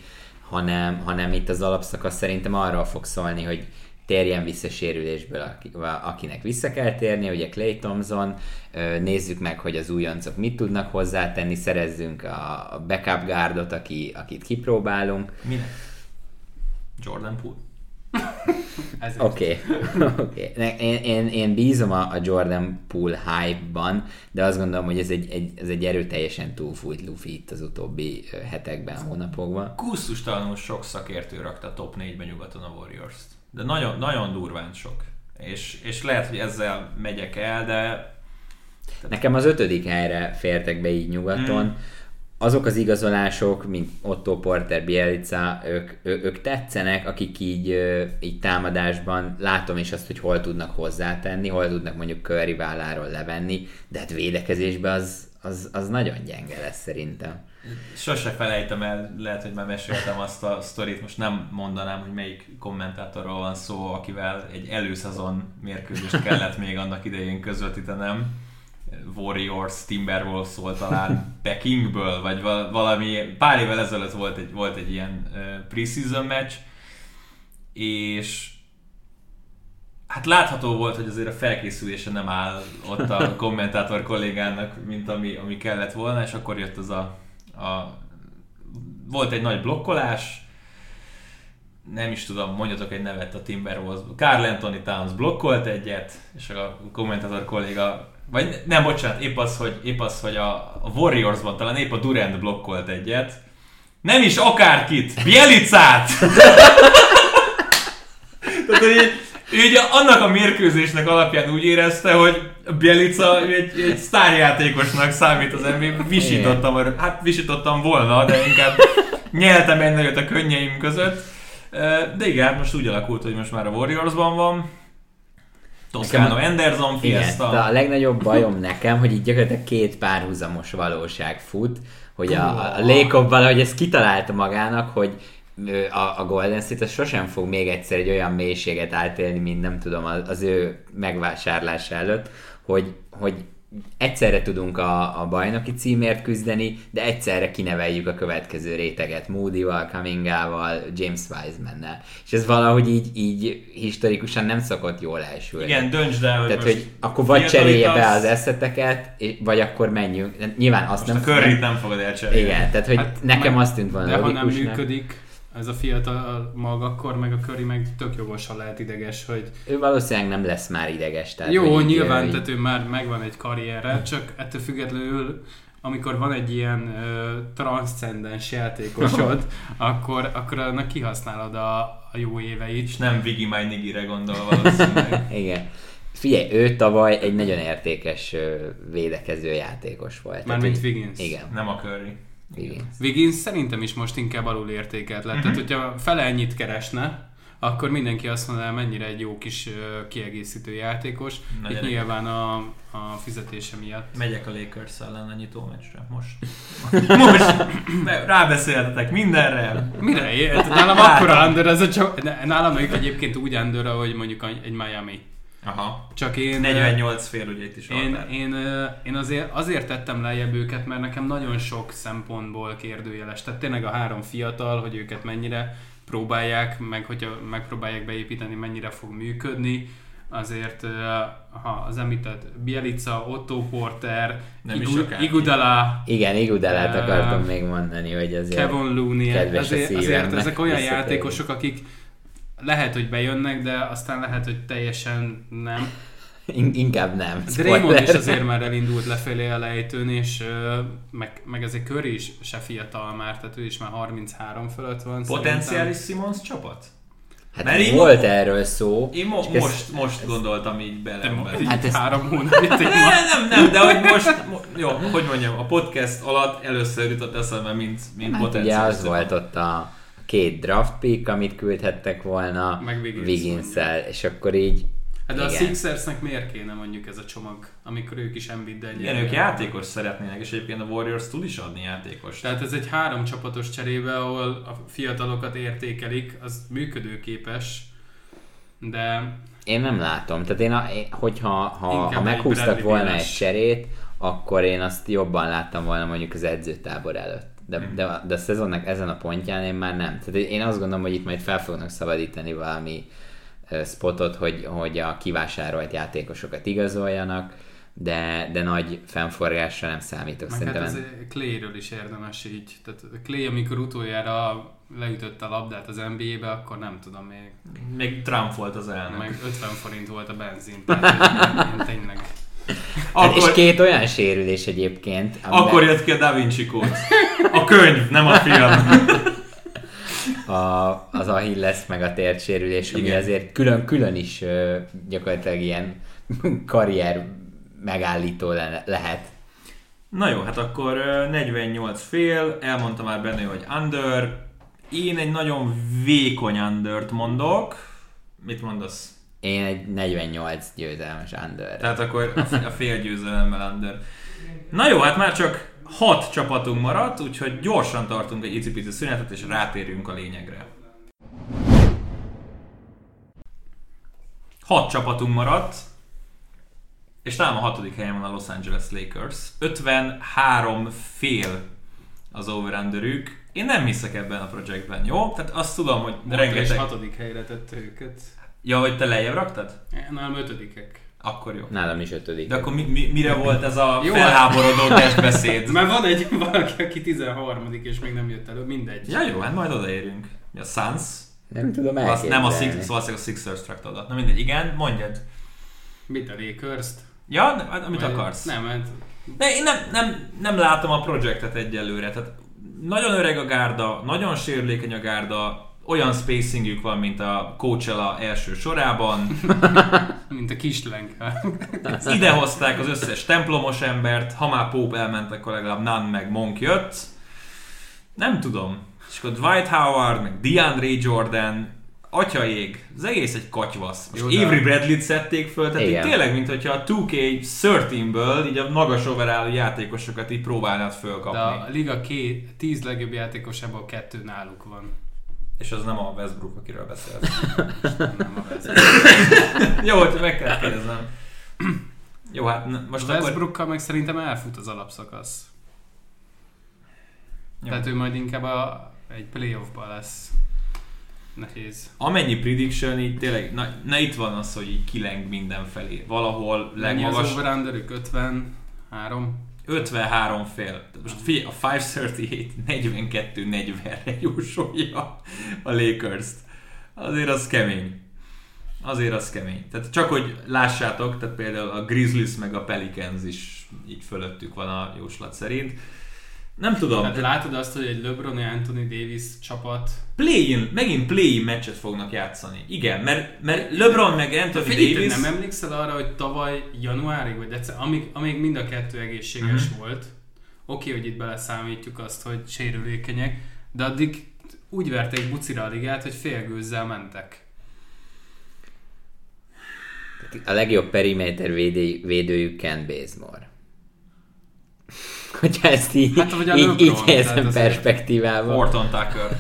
hanem, hanem itt az alapszakasz szerintem arról fog szólni, hogy térjen vissza sérülésből, akinek vissza kell térni, ugye Klay Thompson, nézzük meg, hogy az újoncok mit tudnak hozzátenni, szerezzünk a backup guardot, aki, akit kipróbálunk. Minek? Jordan Poole. Oké. Okay. Okay. Én, én, én bízom a Jordan Poole hype-ban, de azt gondolom, hogy ez egy, egy, ez egy erőteljesen túlfújt lufi itt az utóbbi hetekben, hónapokban. Kusszustalanul sok szakértő rakta top négyben nyugaton a Warriors-t. De nagyon, nagyon durván sok. És, és lehet, hogy ezzel megyek el, de... Nekem az ötödik helyre fértek be így nyugaton. Hmm. Azok az igazolások, mint Otto Porter, Bielica, ők, ő, ők tetszenek, akik így, így támadásban látom is azt, hogy hol tudnak hozzátenni, hol tudnak mondjuk Curry válláról levenni, de hát védekezésben az, az, az nagyon gyenge lesz szerintem. Sose felejtem el, lehet, hogy már meséltem azt a sztorit, most nem mondanám, hogy melyik kommentátorról van szó, akivel egy előszezon mérkőzést kellett még annak idején közvetítenem. Warriors, Timberwolves-ól talán Pekingből, vagy valami, pár évvel ezelőtt volt egy, volt egy ilyen preseason meccs, és hát látható volt, hogy azért a felkészülése nem áll ott a kommentátor kollégának, mint ami, ami kellett volna, és akkor jött az a A, volt egy nagy blokkolás, nem is tudom, mondjatok egy nevet a Timberwolves-ból. Karl Anthony Towns blokkolt egyet, és a kommentátor kolléga, vagy nem, bocsánat, épp az, hogy, épp az, hogy a, a Warriors-ban talán épp a Durant blokkolt egyet. Nem is akárkit, Bielicát! Tehát, hogy így annak a mérkőzésnek alapján úgy érezte, hogy Bielica egy, egy sztárjátékosnak számít az en bé á-ben. Visítottam, hát visítottam volna, de inkább nyeltem egy nagyot a könnyeim között. De igen, most úgy alakult, hogy most már a Warriorsban van. Toscano Anderson, Fiesta. Igen, a legnagyobb bajom nekem, hogy így gyakorlatilag két párhuzamos valóság fut, hogy a, a Lacob valahogy ezt kitalálta magának, hogy a Golden State az sosem fog még egyszer egy olyan mélységet átélni, mint nem tudom, az ő megvásárlása előtt, hogy, hogy egyszerre tudunk a, a bajnoki címért küzdeni, de egyszerre kineveljük a következő réteget Moody-val, Cummingával, James Wiseman-nel. És ez valahogy így, így historikusan nem szokott jól elsülni. Igen, döntsd el, hogy tehát, hogy akkor vagy cserélje be az eszeteket, vagy akkor menjünk. Nyilván azt most nem... a Curryt nem fogod elcserélni. Igen, tehát hogy hát nekem azt tűnt volna logikusnak. De ha nem működik... Ez a fiatal mag akkor, meg a Curry meg tök jogosan lehet ideges, hogy... Ő valószínűleg nem lesz már ideges. Tehát jó, nyilván, így... tehát ő már megvan egy karrierre, csak ettől függetlenül, amikor van egy ilyen uh, transzcendens játékosod, akkor, akkor annak kihasználod a, a jó éveit. És nem Vigi My Nigire gondol valószínűleg. Igen. Figyelj, ő tavaly egy nagyon értékes uh, védekező játékos volt. Mármint Wiggins. Igen. Nem a Curry. Wiggins szerintem is most inkább alul értékelt lett. Uh-huh. Tehát, hogyha fele ennyit keresne, akkor mindenki azt mondaná, mennyire egy jó kis uh, kiegészítő játékos. Nagy itt nyilván a, a fizetése miatt. Megyek a Lakers ellen a nyitó meccsre. Most. Most. Rábeszéltetek mindenre. Mire? Hát, nálam akkora under, ez a csak... Nálam mondjuk egyébként úgy under, hogy mondjuk egy Miami. Aha. Csak én... negyvennyolc fél, ugye itt is én, én, én azért, azért tettem lejjebb őket, mert nekem nagyon sok szempontból kérdőjeles. Tehát tényleg a három fiatal, hogy őket mennyire próbálják, meg hogyha megpróbálják beépíteni, mennyire fog működni. Azért, ha az említett Bielica, Otto Porter, Igu- Iguodala... Igen, Iguodalát uh, akartam még mondani, hogy azért... Kevon Looney, azért, azért ezek olyan játékosok, akik lehet, hogy bejönnek, de aztán lehet, hogy teljesen nem. In- inkább nem. Draymond is azért már elindult lefelé a lejtőn, és uh, meg, meg ezért Curry is se fiatal már, tehát ő is már harminchárom fölött van. Potenciális Simons csapat? Hát mert volt én, erről szó. Én mo- most, ezt, most gondoltam így belembe. Hát ez három hónapig. Nem, nem, de hogy most, mo- jó, hogy mondjam, a podcast alatt először jutott eszembe, mint, mint hát potenciális. Ugye az volt ott a két draft pick, amit küldhettek volna Wiggins-szel, és akkor így. Hát de a Sixersnek miért kéne mondjuk ez a csomag, amikor ők is Embiid-del nyernek? Igen, ők játékos szeretnének, és egyébként a Warriors tud is adni játékos. Tehát ez egy három csapatos cserébe, ahol a fiatalokat értékelik, az működőképes, de... Én nem látom. Tehát én, a, hogyha ha, ha meghúztak volna egy cserét, akkor én azt jobban láttam volna mondjuk az edzőtábor előtt. De, hmm. de, a, de a szezonnak ezen a pontján én már nem. Tehát én azt gondolom, hogy itt majd fel fognak szabadítani valami spotot, hogy, hogy a kivásárolt játékosokat igazoljanak, de, de nagy fennforgásra nem számítok. Meg szerintem. Hát ez Clayről is érdemes így. Tehát Clay, amikor utoljára leütötte a labdát az en bé á-be, akkor nem tudom, még... Még Trump volt az elnök. Meg ötven forint volt a benzin. Tehát tényleg... Akkor... És két olyan sérülés egyébként. Amiben... Akkor jött ki a Da Vinci Code. A könyv, nem a film. A, az Achilles meg a térdsérülés, ami azért külön-külön is ö, gyakorlatilag ilyen karrier megállító le- lehet. Na jó, hát akkor negyvennyolc fél, elmondta már benne, hogy under. Én egy nagyon vékony undert mondok. Mit mondasz? Én egy negyvennyolc győzelmes under. Tehát akkor a fél győzelemmel under. Na jó, hát már csak hat csapatunk maradt, úgyhogy gyorsan tartunk egy icipici szünetet, és rátérünk a lényegre. Hat csapatunk maradt, és talán a hatodik helyen van a Los Angeles Lakers. ötvenhárom fél az over-underük. Én nem hiszek ebben a projektben, jó? Tehát azt tudom, hogy Mondt rengeteg... és hatodik helyre tette őket. Ja, hogy te lejjebb raktad? Nem, ötödikek. Akkor jó. Nálam is ötödik. De akkor mi, mi, mire volt ez a jó, felháborodó testbeszéd? Mert van egy valaki, aki tizenharmadik és még nem jött elő, mindegy. Ja jó, hát majd odaérünk. A Suns? Nem tudom elképzelni. Nem a, Six, szóval a Sixers traktadat. Na mindegy, igen, mondjad. Mit a Lakers-t? Ja, nem, amit vagy akarsz. Nem, mert... De én nem, nem, nem látom a projektet egyelőre. Tehát nagyon öreg a gárda, nagyon sérülékeny a gárda, olyan spacingük van, mint a Coachella első sorában. Mint a kislenka. Idehozták az összes templomos embert, ha már Pope elment, akkor legalább Nunn meg Monk jött. Nem tudom. És akkor Dwight Howard, meg DeAndre Jordan, atyaég, az egész egy katyvasz. És Avery Bradley-t szedték föl, tehát így tényleg, mint hogyha a two K tizenötből így a magas overallú játékosokat így próbálnád fölkapni. De a liga két, tíz legjobb játékosából kettő náluk van. És az nem a Westbrook, akiről beszélsz. Nem a Westbrook. Jó, hogy meg kell kérdeznem. Jó, hát most akkor... Westbrookkal meg szerintem elfut az alapszakasz. Jó. Tehát ő majd inkább a, egy playoffban lesz. Nehéz. Amennyi prediction, így tényleg... Na, na itt van az, hogy így kileng mindenfelé. Valahol legmagas... Mennyi az over-underük? ötvenhárom? ötvenhárom fél. Most figyelj, a ötvenhárom negyvenhét negyvenkettő negyvenre jósolja a Lakers-t. Azért az kemény. Azért az kemény. Tehát csak hogy lássátok, tehát például a Grizzlies meg a Pelicans is így fölöttük van a jóslat szerint. Nem tudom. Hát látod azt, hogy egy LeBron és Anthony Davis csapat... Play-in, megint play-in meccset fognak játszani. Igen, mert, mert LeBron meg Anthony Figyelj, Davis... nem emlékszel arra, hogy tavaly januárig, vagy egyszer, amíg, amíg mind a kettő egészséges uh-huh. volt, oké, okay, hogy itt beleszámítjuk azt, hogy sérülékenyek, de addig úgy verték bucira a ligát, hogy félgőzzel mentek. A legjobb periméter védő, védőjük Kent Bazemore. Hogyha ezt így, hát, hogy így, így helyezem perspektívában. Horton Tucker.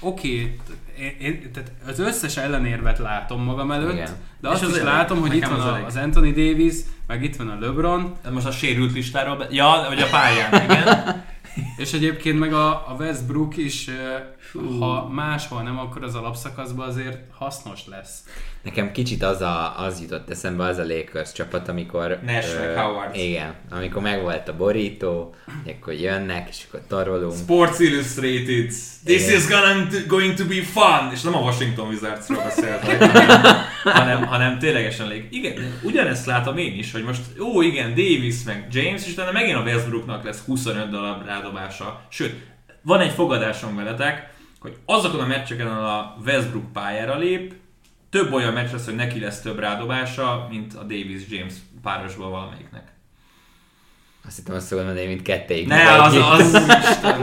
Oké, okay, az összes ellenérvet látom magam előtt, igen. De azt és is az látom, hogy itt van az, az Anthony Davis, meg itt van a LeBron. De most a sérült listáról, be... ja, vagy a pályán, igen. És egyébként meg a, a Westbrook is, uh, ha máshol nem, akkor az alapszakaszban azért hasznos lesz. Nekem kicsit az, a, az jutott eszembe, az a Lakers csapat, amikor... Nash meg Howard. Igen, amikor megvolt a borító, akkor jönnek, és akkor tarolunk. Sports Illustrated, this is going to, going to be fun! És nem a Washington Wizards-ról beszéltem. hanem, hanem ténylegesen lég. Igen, ugyanezt látom én is, hogy most ó igen, Davis meg James, és utána megint a Westbrooknak lesz huszonöt darab rádobása. Sőt, van egy fogadásom veletek, hogy azokon a meccseken, ahol a Westbrook pályára lép, több olyan meccs lesz, hogy neki lesz több rádobása, mint a Davis-James párosban valamelyiknek. Azt hittem, azt szólom, hogy mint kettéig. Ne, az, az,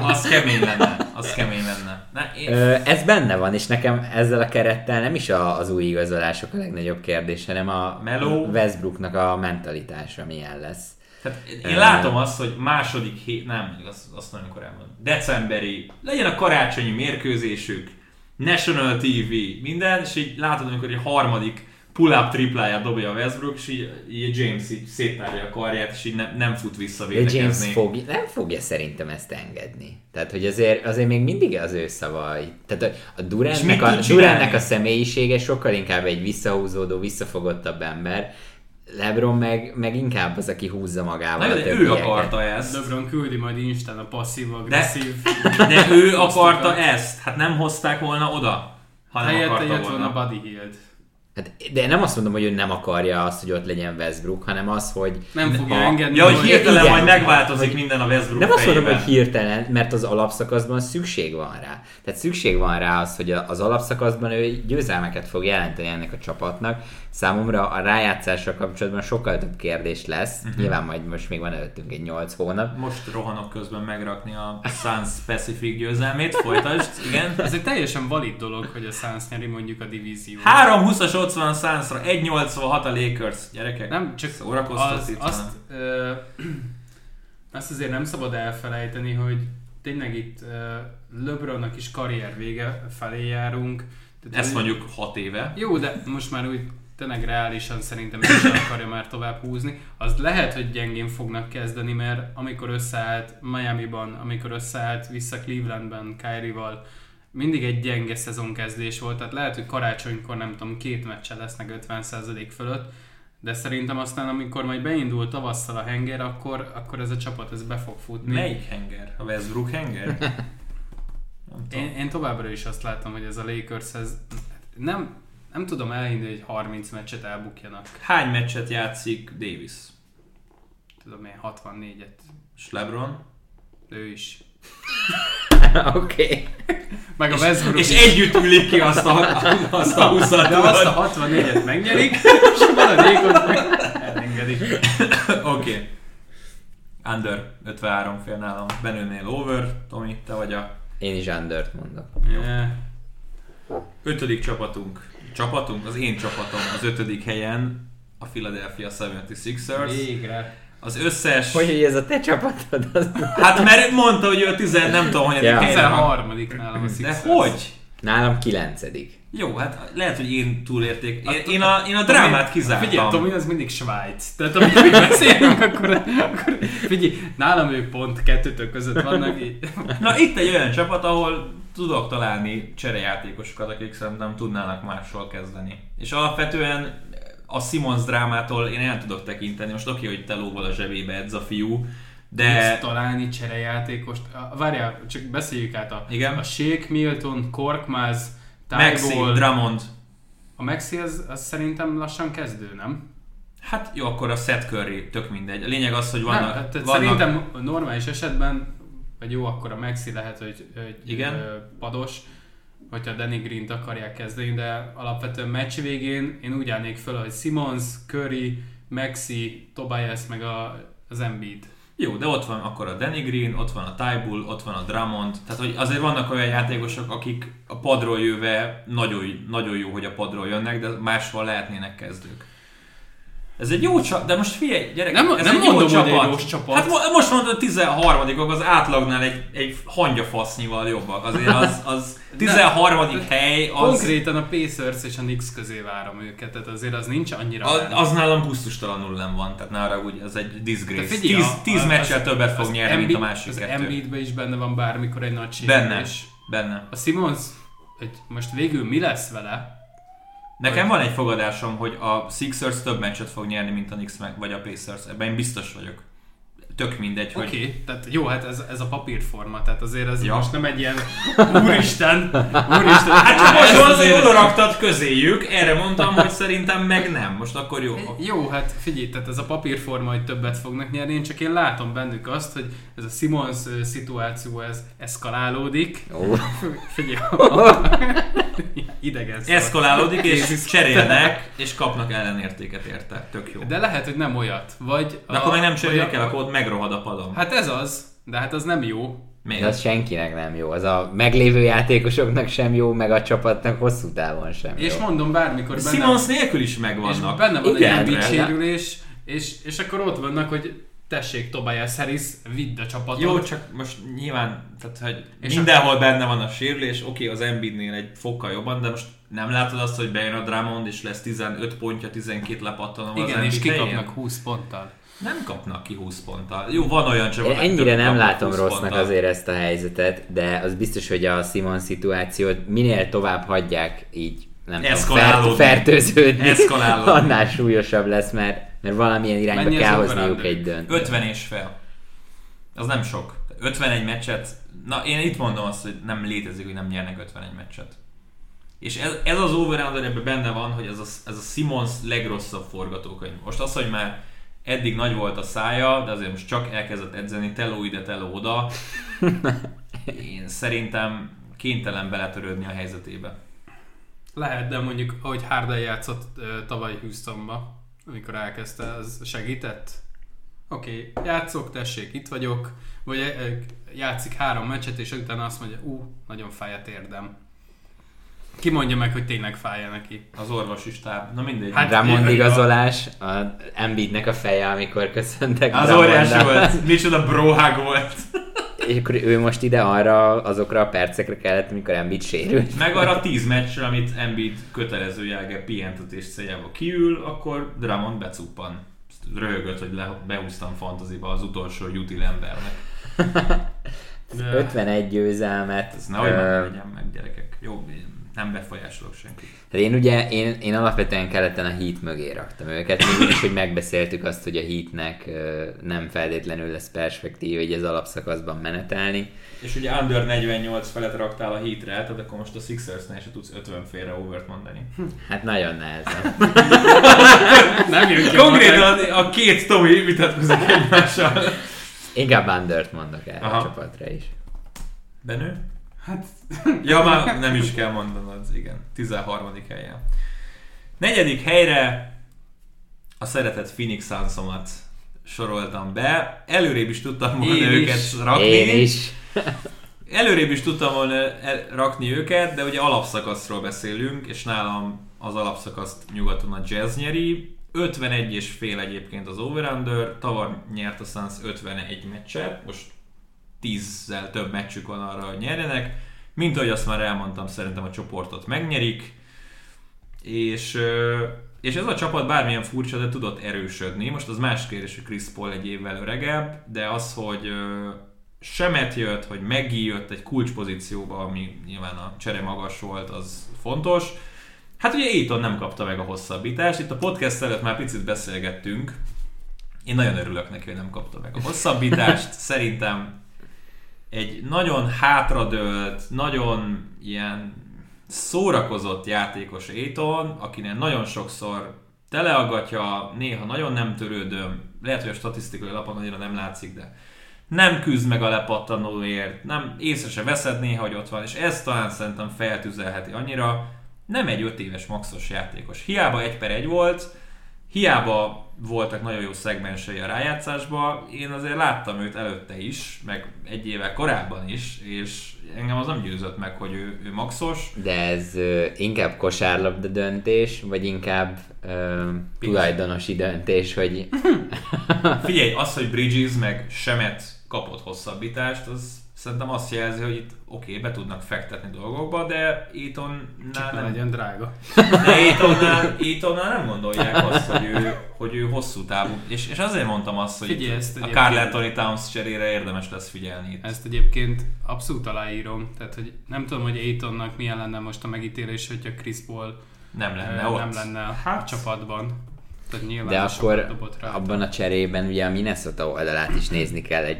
az kemény lenne. Az kemény lenne. Ne, én... Ö, ez benne van, és nekem ezzel a kerettel nem is a, az új igazolások a legnagyobb kérdés, hanem a Melo... Westbrooknak a mentalitása milyen lesz. Tehát én látom azt, hogy második hét, nem, azt, azt nagyon korábban, decemberi, legyen a karácsonyi mérkőzésük, National té vé, minden, és így látod, amikor egy harmadik pull-up tripláját dobja a Westbrook, és így, így James így széttárja a karját, és így nem, nem fut vissza védekezni. James fog, nem fogja szerintem ezt engedni. Tehát, hogy azért, azért még mindig az ő szava. Tehát a Durantnek a, Durantnek a személyisége sokkal inkább egy visszahúzódó, visszafogottabb ember, LeBron meg, meg inkább az, aki húzza magával. Na, de ő ilyeneket akarta ezt. LeBron küldi majd Instán a passzív-agresszív. De, de ő akarta ezt. Hát nem hozták volna oda, ha nem helyette akarta volna. volna body healed. Hát, de nem azt mondom, hogy ő nem akarja azt, hogy ott legyen Westbrook, hanem az, hogy... Nem fogja a... engedni. Ja, hogy hirtelen igen, majd megváltozik hogy... minden a Westbrook fejében. Nem azt mondom, fejében. Hogy hirtelen, mert az alapszakaszban szükség van rá. Tehát szükség van rá az, hogy az alapszakaszban ő győzelmeket fog jelenteni ennek a csapatnak. Számomra a rájátszással kapcsolatban sokkal több kérdés lesz. Uh-huh. Nyilván majd most még van előttünk egy nyolc hónap. Most rohanok közben megrakni a Suns Pacific győzelmét. Folytasd, igen. Ez egy teljesen valid dolog, hogy a Suns nyeri mondjuk a divíziót. három húszas ott van a Sunsra, egy egész nyolcvanhat a Lakers. Gyerekek, nem csak szórakoztatsz itt. Azt, ö, azt azért nem szabad elfelejteni, hogy tényleg itt ö, LeBronnak is karrier vége felé járunk. Tehát ezt úgy, mondjuk hat éve. Jó, de most már úgy tényleg reálisan szerintem is akarja már tovább húzni. Az lehet, hogy gyengén fognak kezdeni, mert amikor összeállt Miami-ban, amikor összeállt vissza Clevelandben Kyrie-val, mindig egy gyenge szezonkezdés volt, tehát lehet, hogy karácsonykor nem tudom, két meccsen lesznek ötven százalék fölött, de szerintem aztán, amikor majd beindul tavasszal a henger, akkor, akkor ez a csapat ez be fog futni. Melyik henger? A Westbrook henger? én, én továbbra is azt látom, hogy ez a Lakers ez nem, nem tudom elhinni, hogy harminc meccset elbukjanak. Hány meccset játszik Davis? Tudom én, hatvannégyet. És LeBron? Ő is. Oké. Okay. És, Westbrook és együtt ülik ki azt a, azt a huszat. De azt a hatvannégyet megnyerik, és a maradékot meg elengedik. Oké. Okay. Under ötvenhárom fél nálam. Benőnél over. Tomi, te vagy a... Én is undert mondok. Jó. Ötödik csapatunk. Csapatunk? Az én csapatom. Az ötödik helyen a Philadelphia hetvenhatos ers. Végre. Az összes... Hogy, hogy ez a te csapatod? Az... Hát mert mondta, hogy ő a tizen, nem tudom, hogy ja, a harmadik nálam a Sixers. De hogy? Nálam kilencedik. Jó, hát lehet, hogy én túlérték. Én, én, a, én a drámát kizártam. Figyelj, Tomi, az mindig Svájc. Tehát amikor mi beszélünk, akkor, akkor... Figyelj, nálam ő pont kettőtök között vannak. Na itt egy olyan csapat, ahol tudok találni cserejátékosokat, akik szerintem tudnának máshol kezdeni. És alapvetően... A Simons drámától én el tudok tekinteni, most oké, hogy telóval a zsebébe edz a fiú, de... Tudsz találni cserejátékost. Várjál, csak beszéljük át a... Igen? A Shake, Milton, Korkmaz, Maxi, Drummond. A Maxi az, az szerintem lassan kezdő, nem? Hát jó, akkor a Seth Curry, tök mindegy. A lényeg az, hogy vannak... Nem, tehát vannak... Szerintem normális esetben, vagy jó, akkor a Maxi lehet, hogy, hogy igen? Pados, hogyha Danny Green-t akarják kezdeni, de alapvetően meccs végén én úgy állnék föl, hogy Simons, Curry, Maxi, Tobias, meg a, az Embiid. Jó, de ott van akkor a Danny Green, ott van a Ty Bull, ott van a Drummond, tehát hogy azért vannak olyan játékosok, akik a padról jöve nagyon, nagyon jó, hogy a padról jönnek, de máshol lehetnének kezdők. Ez egy jó csapat, de most figyelj, gyerek, nem, ez nem egy mondom, jó csapat. Egy rossz csapat. Hát most mondod, a tizenharmadikok az átlagnál egy, egy hangyafasznyival jobbak. Azért az, az tizenharmadik hely az... Konkrétan a Pacers és a Knicks közé várom őket, tehát azért az nincs annyira... A, az nálam pusztustalanul nem van, tehát nála úgy ez egy disgrace. Tíz, tíz meccsel többet fog nyerni, mint a másik kettő. Az Embiidben is benne van bármikor egy nagy sérülés. Benne, benne. A Simons, hogy most végül mi lesz vele? Nekem van egy fogadásom, hogy a Sixers több meccset fog nyerni, mint a Knicks meg, vagy a Pacers. Ebben én biztos vagyok. tök mindegy, okay. hogy... Tehát jó, hát ez, ez a papírforma, tehát azért ez ja. most nem egy ilyen úristen, úristen... Hát csak most az, hogy oda raktad közéjük, erre mondtam, hogy szerintem meg nem, most akkor jó. Jó, hát figyelj, tehát ez a papírforma, hogy többet fognak nyerni, én csak én látom bennük azt, hogy ez a Simons szituáció, ez eszkalálódik. Oh. Figyelj, idegen szóval. Eszkalálódik, és cserélnek, és kapnak ellenértéket érte, tök jó. De lehet, hogy nem olyat, vagy... De a, akkor meg nem cserélnek el, akkor ott megrohad a padon. Hát ez az, de hát az nem jó. Még. De az senkinek nem jó, az a meglévő játékosoknak sem jó, meg a csapatnak hosszú távon sem és jó. És mondom, bármikor benne... Simons nélkül is megvannak. És benne van igen, egy dicsérülés, és, és akkor ott vannak, hogy tessék, Tobias Harris, vidd a csapatot. Jó, csak most nyilván, tehát, hogy és mindenhol a... benne van a sérülés, oké, az Embiidnél egy fokkal jobban, de most nem látod azt, hogy bejön a Drummond, és lesz tizenöt pontja, tizenkét lepattanó az Embiid. Igen, és kikapnak húsz ponttal. Nem kapnak ki húsz ponttal. Jó, van olyan csapat, akik ennyire nem látom rossznak ponttal. Azért ezt a helyzetet, de az biztos, hogy a Simon szituációt minél tovább hagyják így, nem tudom, fertőződni, annál súlyosabb lesz, mert mert valamilyen irányba mennyi kell hozniuk egy döntőt. ötven és fél. Az nem sok. ötvenegy meccset, na én itt mondom azt, hogy nem létezik, hogy nem nyernek ötvenegy meccset. És ez, ez az overrunner ebben benne van, hogy ez a, ez a Simons legrosszabb forgatókönyv. Most az, hogy már eddig nagy volt a szája, de azért most csak elkezdett edzeni, teló ide, teló oda. Én szerintem kénytelen beletörődni a helyzetébe. Lehet, de mondjuk, ahogy Harden játszott tavaly Houstonba, amikor elkezdte, az segített? Oké, okay, játszok, tessék, itt vagyok, vagy játszik három meccset, és utána azt mondja, ú, nagyon fáj a térdem. Ki mondja meg, hogy tényleg fájja neki? Az orvosi stáb. Na mindegy. Hát Drummond igazolás, az Embiidnek a feje, amikor köszöntek. Az óriási volt, micsoda bróhág volt. És akkor ő most ide arra, azokra a percekre kellett, amikor Embiid sérült. Meg arra tíz meccsre, amit Embiid kötelező jelge pihentetés céljába kiül, akkor Drummond becuppan. Röhögött, hogy le, behúztam fantasyba az utolsó jutil embernek. ötvenegy győzelmet. Ez nehogy nem legyen meg, gyerekek. Jó, nem befolyásolok senkit. Hát én ugye, én, én alapvetően keleten a Heat mögé raktam őket, mégis, hogy megbeszéltük azt, hogy a Heatnek nem feltétlenül lesz perspektív, hogy az alapszakaszban menetelni. És ugye under negyvennyolc felett raktál a Heatre, tehát akkor most a Sixersnél se tudsz ötven félre overt mondani. Hát nagyon nehezen. Nem jön ki. Konkrétan a két Tomi vitatkozik egymással. Inkább undert mondok el aha. a csapatra is. Benő? Hát... ja, már nem is kell mondanod, igen. tizenharmadik helyen. Negyedik helyre a szeretett Phoenix Sunsomat soroltam be. Előrébb is tudtam volna őket is. rakni. Én is. Előrébb is tudtam volna rakni őket, de ugye alapszakaszról beszélünk, és nálam az alapszakaszt nyugaton a Jazz nyeri. ötvenegy és fél egyébként az over-under, tavaly nyert a Suns ötvenegy meccset, most tízzel több meccsük van arra, hogy nyerjenek. Mint ahogy azt már elmondtam, szerintem a csoportot megnyerik, és, és ez a csapat bármilyen furcsa, de tudott erősödni. Most az más kérdés, hogy Chris Paul egy évvel öregebb, de az, hogy Semet jött, hogy Maggie jött egy kulcspozícióba, ami nyilván a csere magas volt, az fontos. Hát ugye Aiton nem kapta meg a hosszabbítást, itt a podcast előtt már picit beszélgettünk. Én nagyon örülök neki, hogy nem kapta meg a hosszabbítást. Szerintem egy nagyon hátradőlt, nagyon ilyen szórakozott játékos Aiton, akinek nagyon sokszor teleaggatja, néha nagyon nem törődöm, lehet, hogy a statisztikai lapon annyira nem látszik, de nem küzd meg a lepattanóért, nem észre se veszed néha, hogy ott van, és ez talán szerintem feltüzelheti annyira. Nem egy öt éves maxos játékos. Hiába egy per egy volt, hiába voltak nagyon jó szegmensei a rájátszásban, én azért láttam őt előtte is, meg egy évvel korábban is, és engem az nem győzött meg, hogy ő, ő maxos. De ez ö, inkább kosárlabda döntés, vagy inkább ö, tulajdonosi döntés, hogy... Figyelj, az, hogy Bridges meg Semet kapott hosszabbítást, az szerintem azt jelzi, hogy itt oké, okay, be tudnak fektetni dolgokba, de Aitonnál nem... nagyon drága. De Aitonnál, Aitonnál nem gondolják azt, hogy ő, hogy ő hosszú távú. És, és azért mondtam azt, hogy figyelj, itt a Karl Anthony Towns cserére érdemes lesz figyelni itt. Ezt egyébként abszolút aláírom. Tehát, hogy nem tudom, hogy Aitonnak milyen lenne most a megítélés, hogyha Chris Paul nem lenne, ö, nem lenne a hát. csapatban. De akkor abban a cserében ugye a Minnesota oldalát is nézni kell egy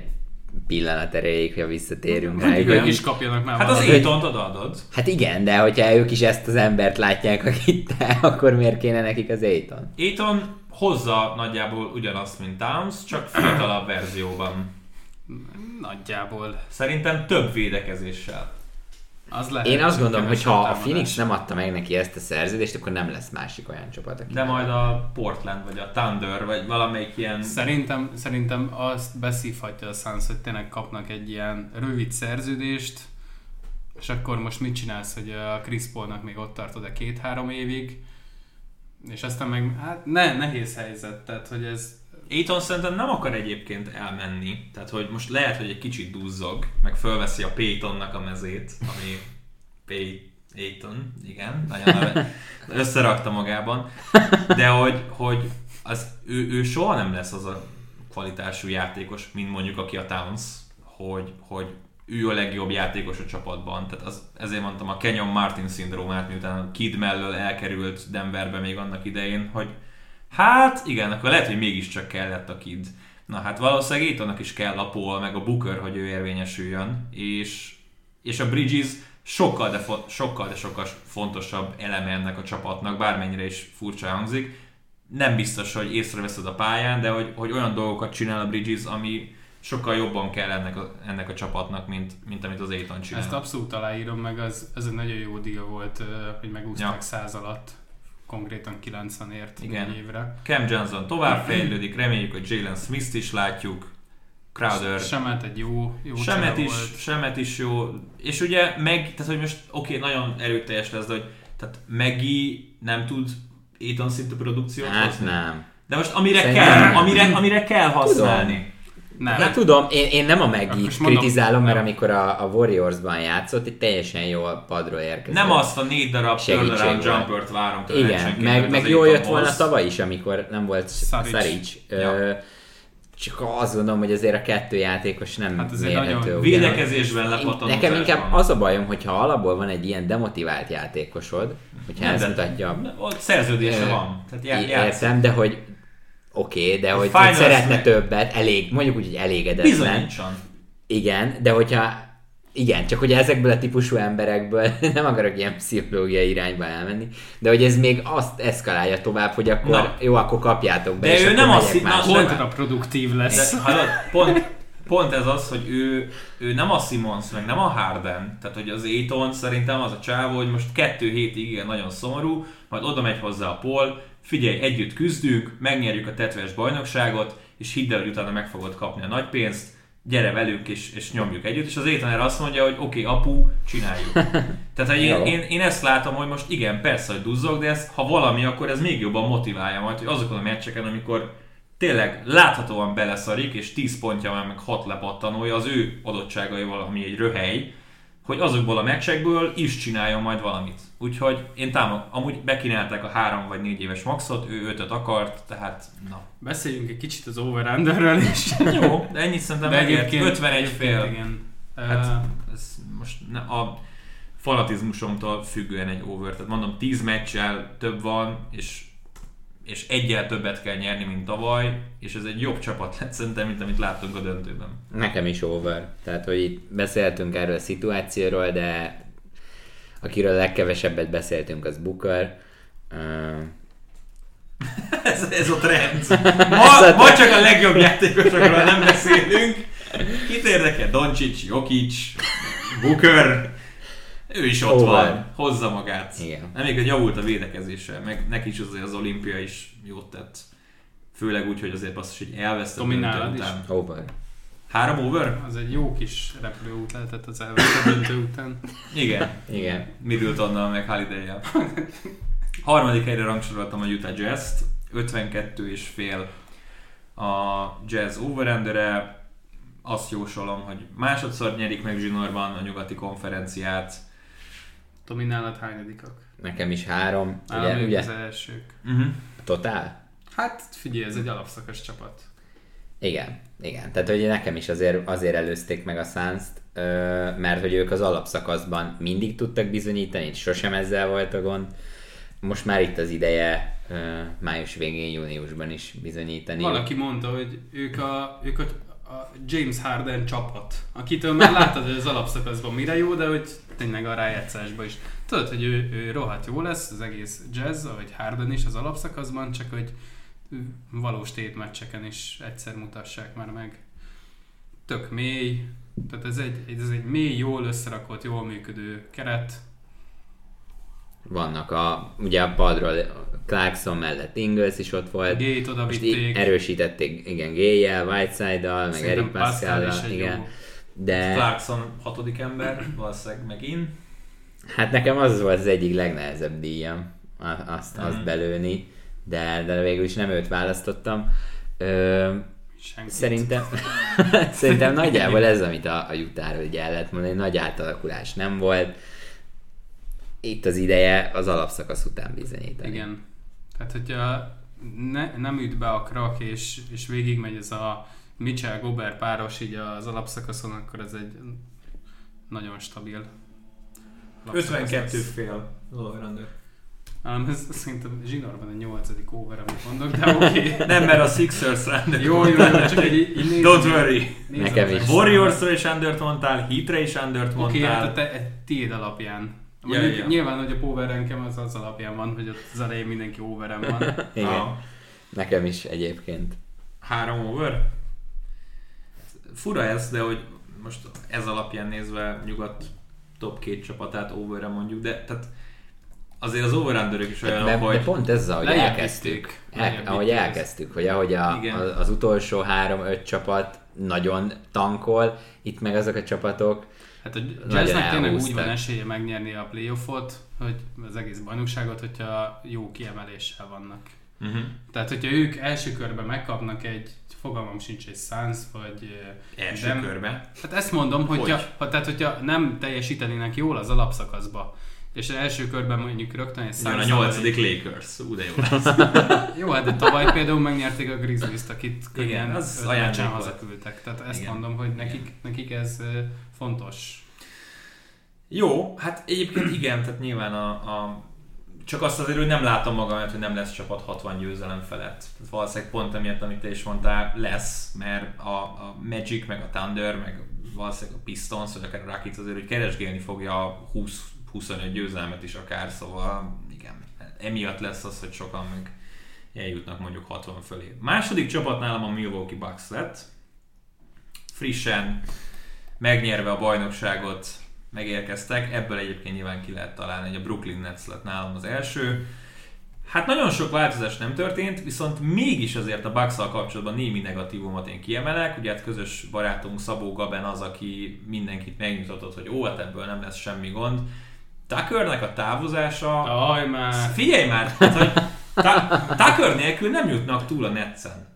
pillanat erejéig, hogy visszatérünk rá. Ők is kapjanak már. Hát az Aytont odaadod. Hát igen, de hogyha ők is ezt az embert látják, akit te, akkor miért kéne nekik az Ayton? Ayton hozza nagyjából ugyanazt, mint Towns, csak fiatalabb verzióban. Nagyjából. Szerintem több védekezéssel. Az lehet, én azt gondolom, hogy ha a Phoenix nem adta meg neki ezt a szerződést, akkor nem lesz másik olyan csapat. De majd a Portland, vagy a Thunder, vagy valamelyik ilyen... Szerintem, szerintem azt beszívhatja a Suns, hogy tényleg kapnak egy ilyen rövid szerződést, és akkor most mit csinálsz, hogy a Chris Paulnak még ott tartod-e két-három évig, és aztán meg, hát ne, nehéz helyzet, tehát hogy ez... Ayton szerintem nem akar egyébként elmenni, tehát hogy most lehet, hogy egy kicsit duzzog, meg fölveszi a Paytonnak a mezét, ami Pay... Ayton, igen, nagyon neve... összerakta magában, de hogy, hogy az, ő, ő soha nem lesz az a kvalitású játékos, mint mondjuk aki a Towns, hogy, hogy ő a legjobb játékos a csapatban, tehát az, ezért mondtam a Kenyon Martin szindrómát, miután a Kid mellől elkerült Denverbe még annak idején, hogy hát igen, akkor lehet, hogy mégiscsak kellett a Kid. Na hát valószínűleg Aytonnak is kell a Paul, meg a Booker, hogy ő érvényesüljön, és, és a Bridges sokkal de, fo- sokkal de sokkal fontosabb eleme ennek a csapatnak, bármennyire is furcsa hangzik. Nem biztos, hogy észreveszed a pályán, de hogy, hogy olyan dolgokat csinál a Bridges, ami sokkal jobban kell ennek a, ennek a csapatnak, mint, mint amit az Ayton csinál. Ezt abszolút aláírom, meg az, az egy nagyon jó díj volt, hogy megúszták ja. száz alatt. Konkrétan kilencvenért négy évre. Cam Johnson tovább fejlődik, reméljük, hogy Jalen Smith-t is látjuk, Crowder... Semet egy jó, jó Semet is, volt. Semet is jó, és ugye meg, tehát hogy most oké, okay, nagyon erőteljes lesz, de hogy tehát Maggie nem tud Ayton szintű produkciót hát hozni. Nem. De most amire Szerintem kell, amire, amire kell használni. Tudom. Nem. Na tudom, én, én nem a Maggie-t kritizálom, mondom, mert nem. amikor a, a Warriors-ban játszott, itt teljesen jól padról érkezett. Nem azt a négy darab turnaround jumpert várom tőle. Igen, meg, meg jól jött volna tavaly is, amikor nem volt Saric. Ja. Csak azt gondolom, hogy azért a kettő játékos nem hát mérhető. Védekezésben lepatanul. Nekem inkább van. Az a bajom, hogyha alapból van egy ilyen demotivált játékosod, hogyha nem, ez de, mutatja... De, ott szerződése ö, van. Tehát já, értem, de hogy... Oké, okay, de hogy, hogy szeretne meg... többet, elég, mondjuk úgy, hogy elégedetlen. Bizonyítson. Igen, de hogyha, igen, csak hogy ezekből a típusú emberekből nem akarok ilyen pszichológiai irányba elmenni, de hogy ez még azt eszkalálja tovább, hogy akkor, na. jó, akkor kapjátok be, de és ő nem azt hívná, kontraproduktív lesz. De, hallod, pont, pont ez az, hogy ő, ő nem a Simons, meg nem a Harden, tehát hogy az Ayton szerintem az a csávó, hogy most kettő hétig igen, nagyon szomorú, majd oda megy hozzá a Paul, figyelj, együtt küzdünk, megnyerjük a tetves bajnokságot, és hidd el, hogy utána meg fogod kapni a nagy pénzt, gyere velünk, és, és nyomjuk együtt. És az Ayton erre azt mondja, hogy oké, okay, apu, csináljuk. Tehát én, én, én ezt látom, hogy most igen, persze, hogy duzzog, de ez, ha valami, akkor ez még jobban motiválja majd, hogy azokon a meccseken, amikor tényleg láthatóan beleszarik, és tíz pontja van, meg hat lepattanója az ő adottságaival, ami egy röhely, hogy azokból a meccsekből is csináljon majd valamit. Úgyhogy én támog, amúgy bekínálták a három vagy négy éves maxot, ő ötöt akart, tehát na. Beszéljünk egy kicsit az over-underről is. Jó, de ennyit szerintem megért, ötvenegy fél. Igen. Hát uh... ez most ne, a fanatizmusomtól függően egy over, tehát mondom tíz meccsel több van, és, és egyel többet kell nyerni, mint tavaly, és ez egy jobb csapat lett szerintem, mint amit láttunk a döntőben. Nekem is over, tehát hogy itt beszéltünk erről a szituációról, de akiről a legkevesebbet beszéltünk, az Booker. Uh... ez, ez a trend. Ma, a ma csak a legjobb játékosokról nem beszélünk. Kit érdekel? Doncic, Jokic, Booker. Ő is ott over. Van. Hozza magát. Igen. Nem, még hogy javult a védekezése. Meg neki is azért az olimpia is jót tett. Főleg úgy, hogy azért basszus, hogy elvesztett. Dominálad is. Után. Over. Három over? Az egy jó kis repülőút lehetett az elveszett után. Igen. Igen. Middletonnal meg Holiday-jel. Harmadik helyre rangsoroltam a Utah Jazz-t. ötvenkettő és fél a Jazz over-endere. Azt jósolom, hogy másodszor nyerik meg zsinórban a nyugati konferenciát. Tomi, nálad hányadikak? Nekem is három. Állam, ugye? Az elsők. Uh-huh. Totál? Hát figyelj, ez egy alapszakos csapat. Igen, igen. Tehát hogy nekem is azért, azért előzték meg a Suns-t, mert hogy ők az alapszakaszban mindig tudtak bizonyítani, sosem ezzel volt a gond. most már itt az ideje uh, május végén, júniusban is bizonyítani. Valaki mondta, hogy ők a, ők a, a James Harden csapat, akitől már láttad, hogy az alapszakaszban mire jó, de hogy tényleg a rájátszásban is. Tudod, hogy ő, ő rohadt jó lesz, az egész Jazz, ahogy Harden is az alapszakaszban, csak hogy valós tétmeccseken is egyszer mutassák már meg. Tök mély, tehát ez egy, ez egy mély, jól összerakott, jól működő keret. Vannak a, ugye a padról Clarkson mellett Ingles is ott volt. Gay-t oda vitték. Erősítették, igen, Gay-jel, Whiteside-dal, meg Eric Pascal-dal, igen. De... Clarkson hatodik ember, valószínűleg megint. Hát nekem az volt az egyik legnehezebb díjam, azt, azt hmm. belőni, de, de végül is nem őt választottam. Ö, szerintem, szerintem nagyjából ez, amit a, a Utahról ugye el lehet mondani, nagy átalakulás nem volt. Itt az ideje az alapszakasz után bizonyítani. Igen. Tehát, hogyha ne, nem üt be a krak, és, és végigmegy ez a Mitchell-Gobert páros így az alapszakaszon, akkor ez egy nagyon stabil ötvenkettő lesz. Fél lóverendő. Ám ez szerintem zsinórban a nyolcadik óver, amit mondok, de oké. Okay. Nem, mert a Sixers rendőrt. Jó, jó, csak így, így nézd. Don't worry. Nézd, nekem is. Warriors-ra is rendőrt mondtál, Heat-re is rendőrt mondtál. Oké, okay, hát a te, tiéd alapján. Ja, ja. Nyilván, hogy a powerrankem az az alapján van, hogy ott az elején mindenki overem van. Igen. Ah. Nekem is egyébként. Három over? Fura ez, de hogy most ez alapján nézve nyugat top két csapatát overre mondjuk, de tehát azért az overrunderök is olyan, de, hogy... De pont ezzel, hogy elkezdtük. El, ahogy elkezdtük, hogy ahogy a, az, az utolsó három-öt csapat nagyon tankol, itt meg azok a csapatok. Hát a Jazznek tényleg úgy van esélye megnyerni a playoffot, hogy az egész bajnokságot, hogyha jó kiemeléssel vannak. Uh-huh. Tehát, hogyha ők első körben megkapnak egy, fogalmam sincs, egy Suns, vagy... Első nem, körben? Hát ezt mondom, hogy hogyha, ha, tehát, hogyha nem teljesítenének jól az alapszakaszba, és az első körben mondjuk rögtön egy Suns... Jön a nyolcadik Lakers, úgy de jó lesz. Jó, hát de tavaly például megnyerték a Grizzlies-t, akit könnyen ötlencsen hazaküldtek. Tehát ezt igen. mondom, hogy nekik, nekik ez fontos. Jó, hát egyébként igen, tehát nyilván a... a csak azt azért, hogy nem látom magamat, hogy nem lesz csapat hatvan győzelem felett. Tehát valószínűleg pont emiatt, amit te is mondtál, lesz, mert a, a Magic, meg a Thunder, meg valószínűleg a Pistons, vagy akár a Rockets azért, hogy keresgélni fogja a húsz-huszonöt győzelmet is akár, szóval igen, emiatt lesz az, hogy sokan meg eljutnak mondjuk hatvan fölé. Második csapat nálam a Milwaukee Bucks lett. Frissen megnyerve a bajnokságot, megérkeztek, ebből egyébként nyilván ki lehet találni, hogy a Brooklyn Nets lett nálam az első. Hát nagyon sok változás nem történt, viszont mégis azért a Bucks-szal kapcsolatban némi negatívomat én kiemelek, ugye hát közös barátunk Szabó Gaben az, aki mindenkit megnyugtatott, hogy ó, hát ebből nem lesz semmi gond. Tuckernek a távozása... Aj, már. Figyelj már! Hát, hogy Tucker nélkül nem jutnak túl a Netsen.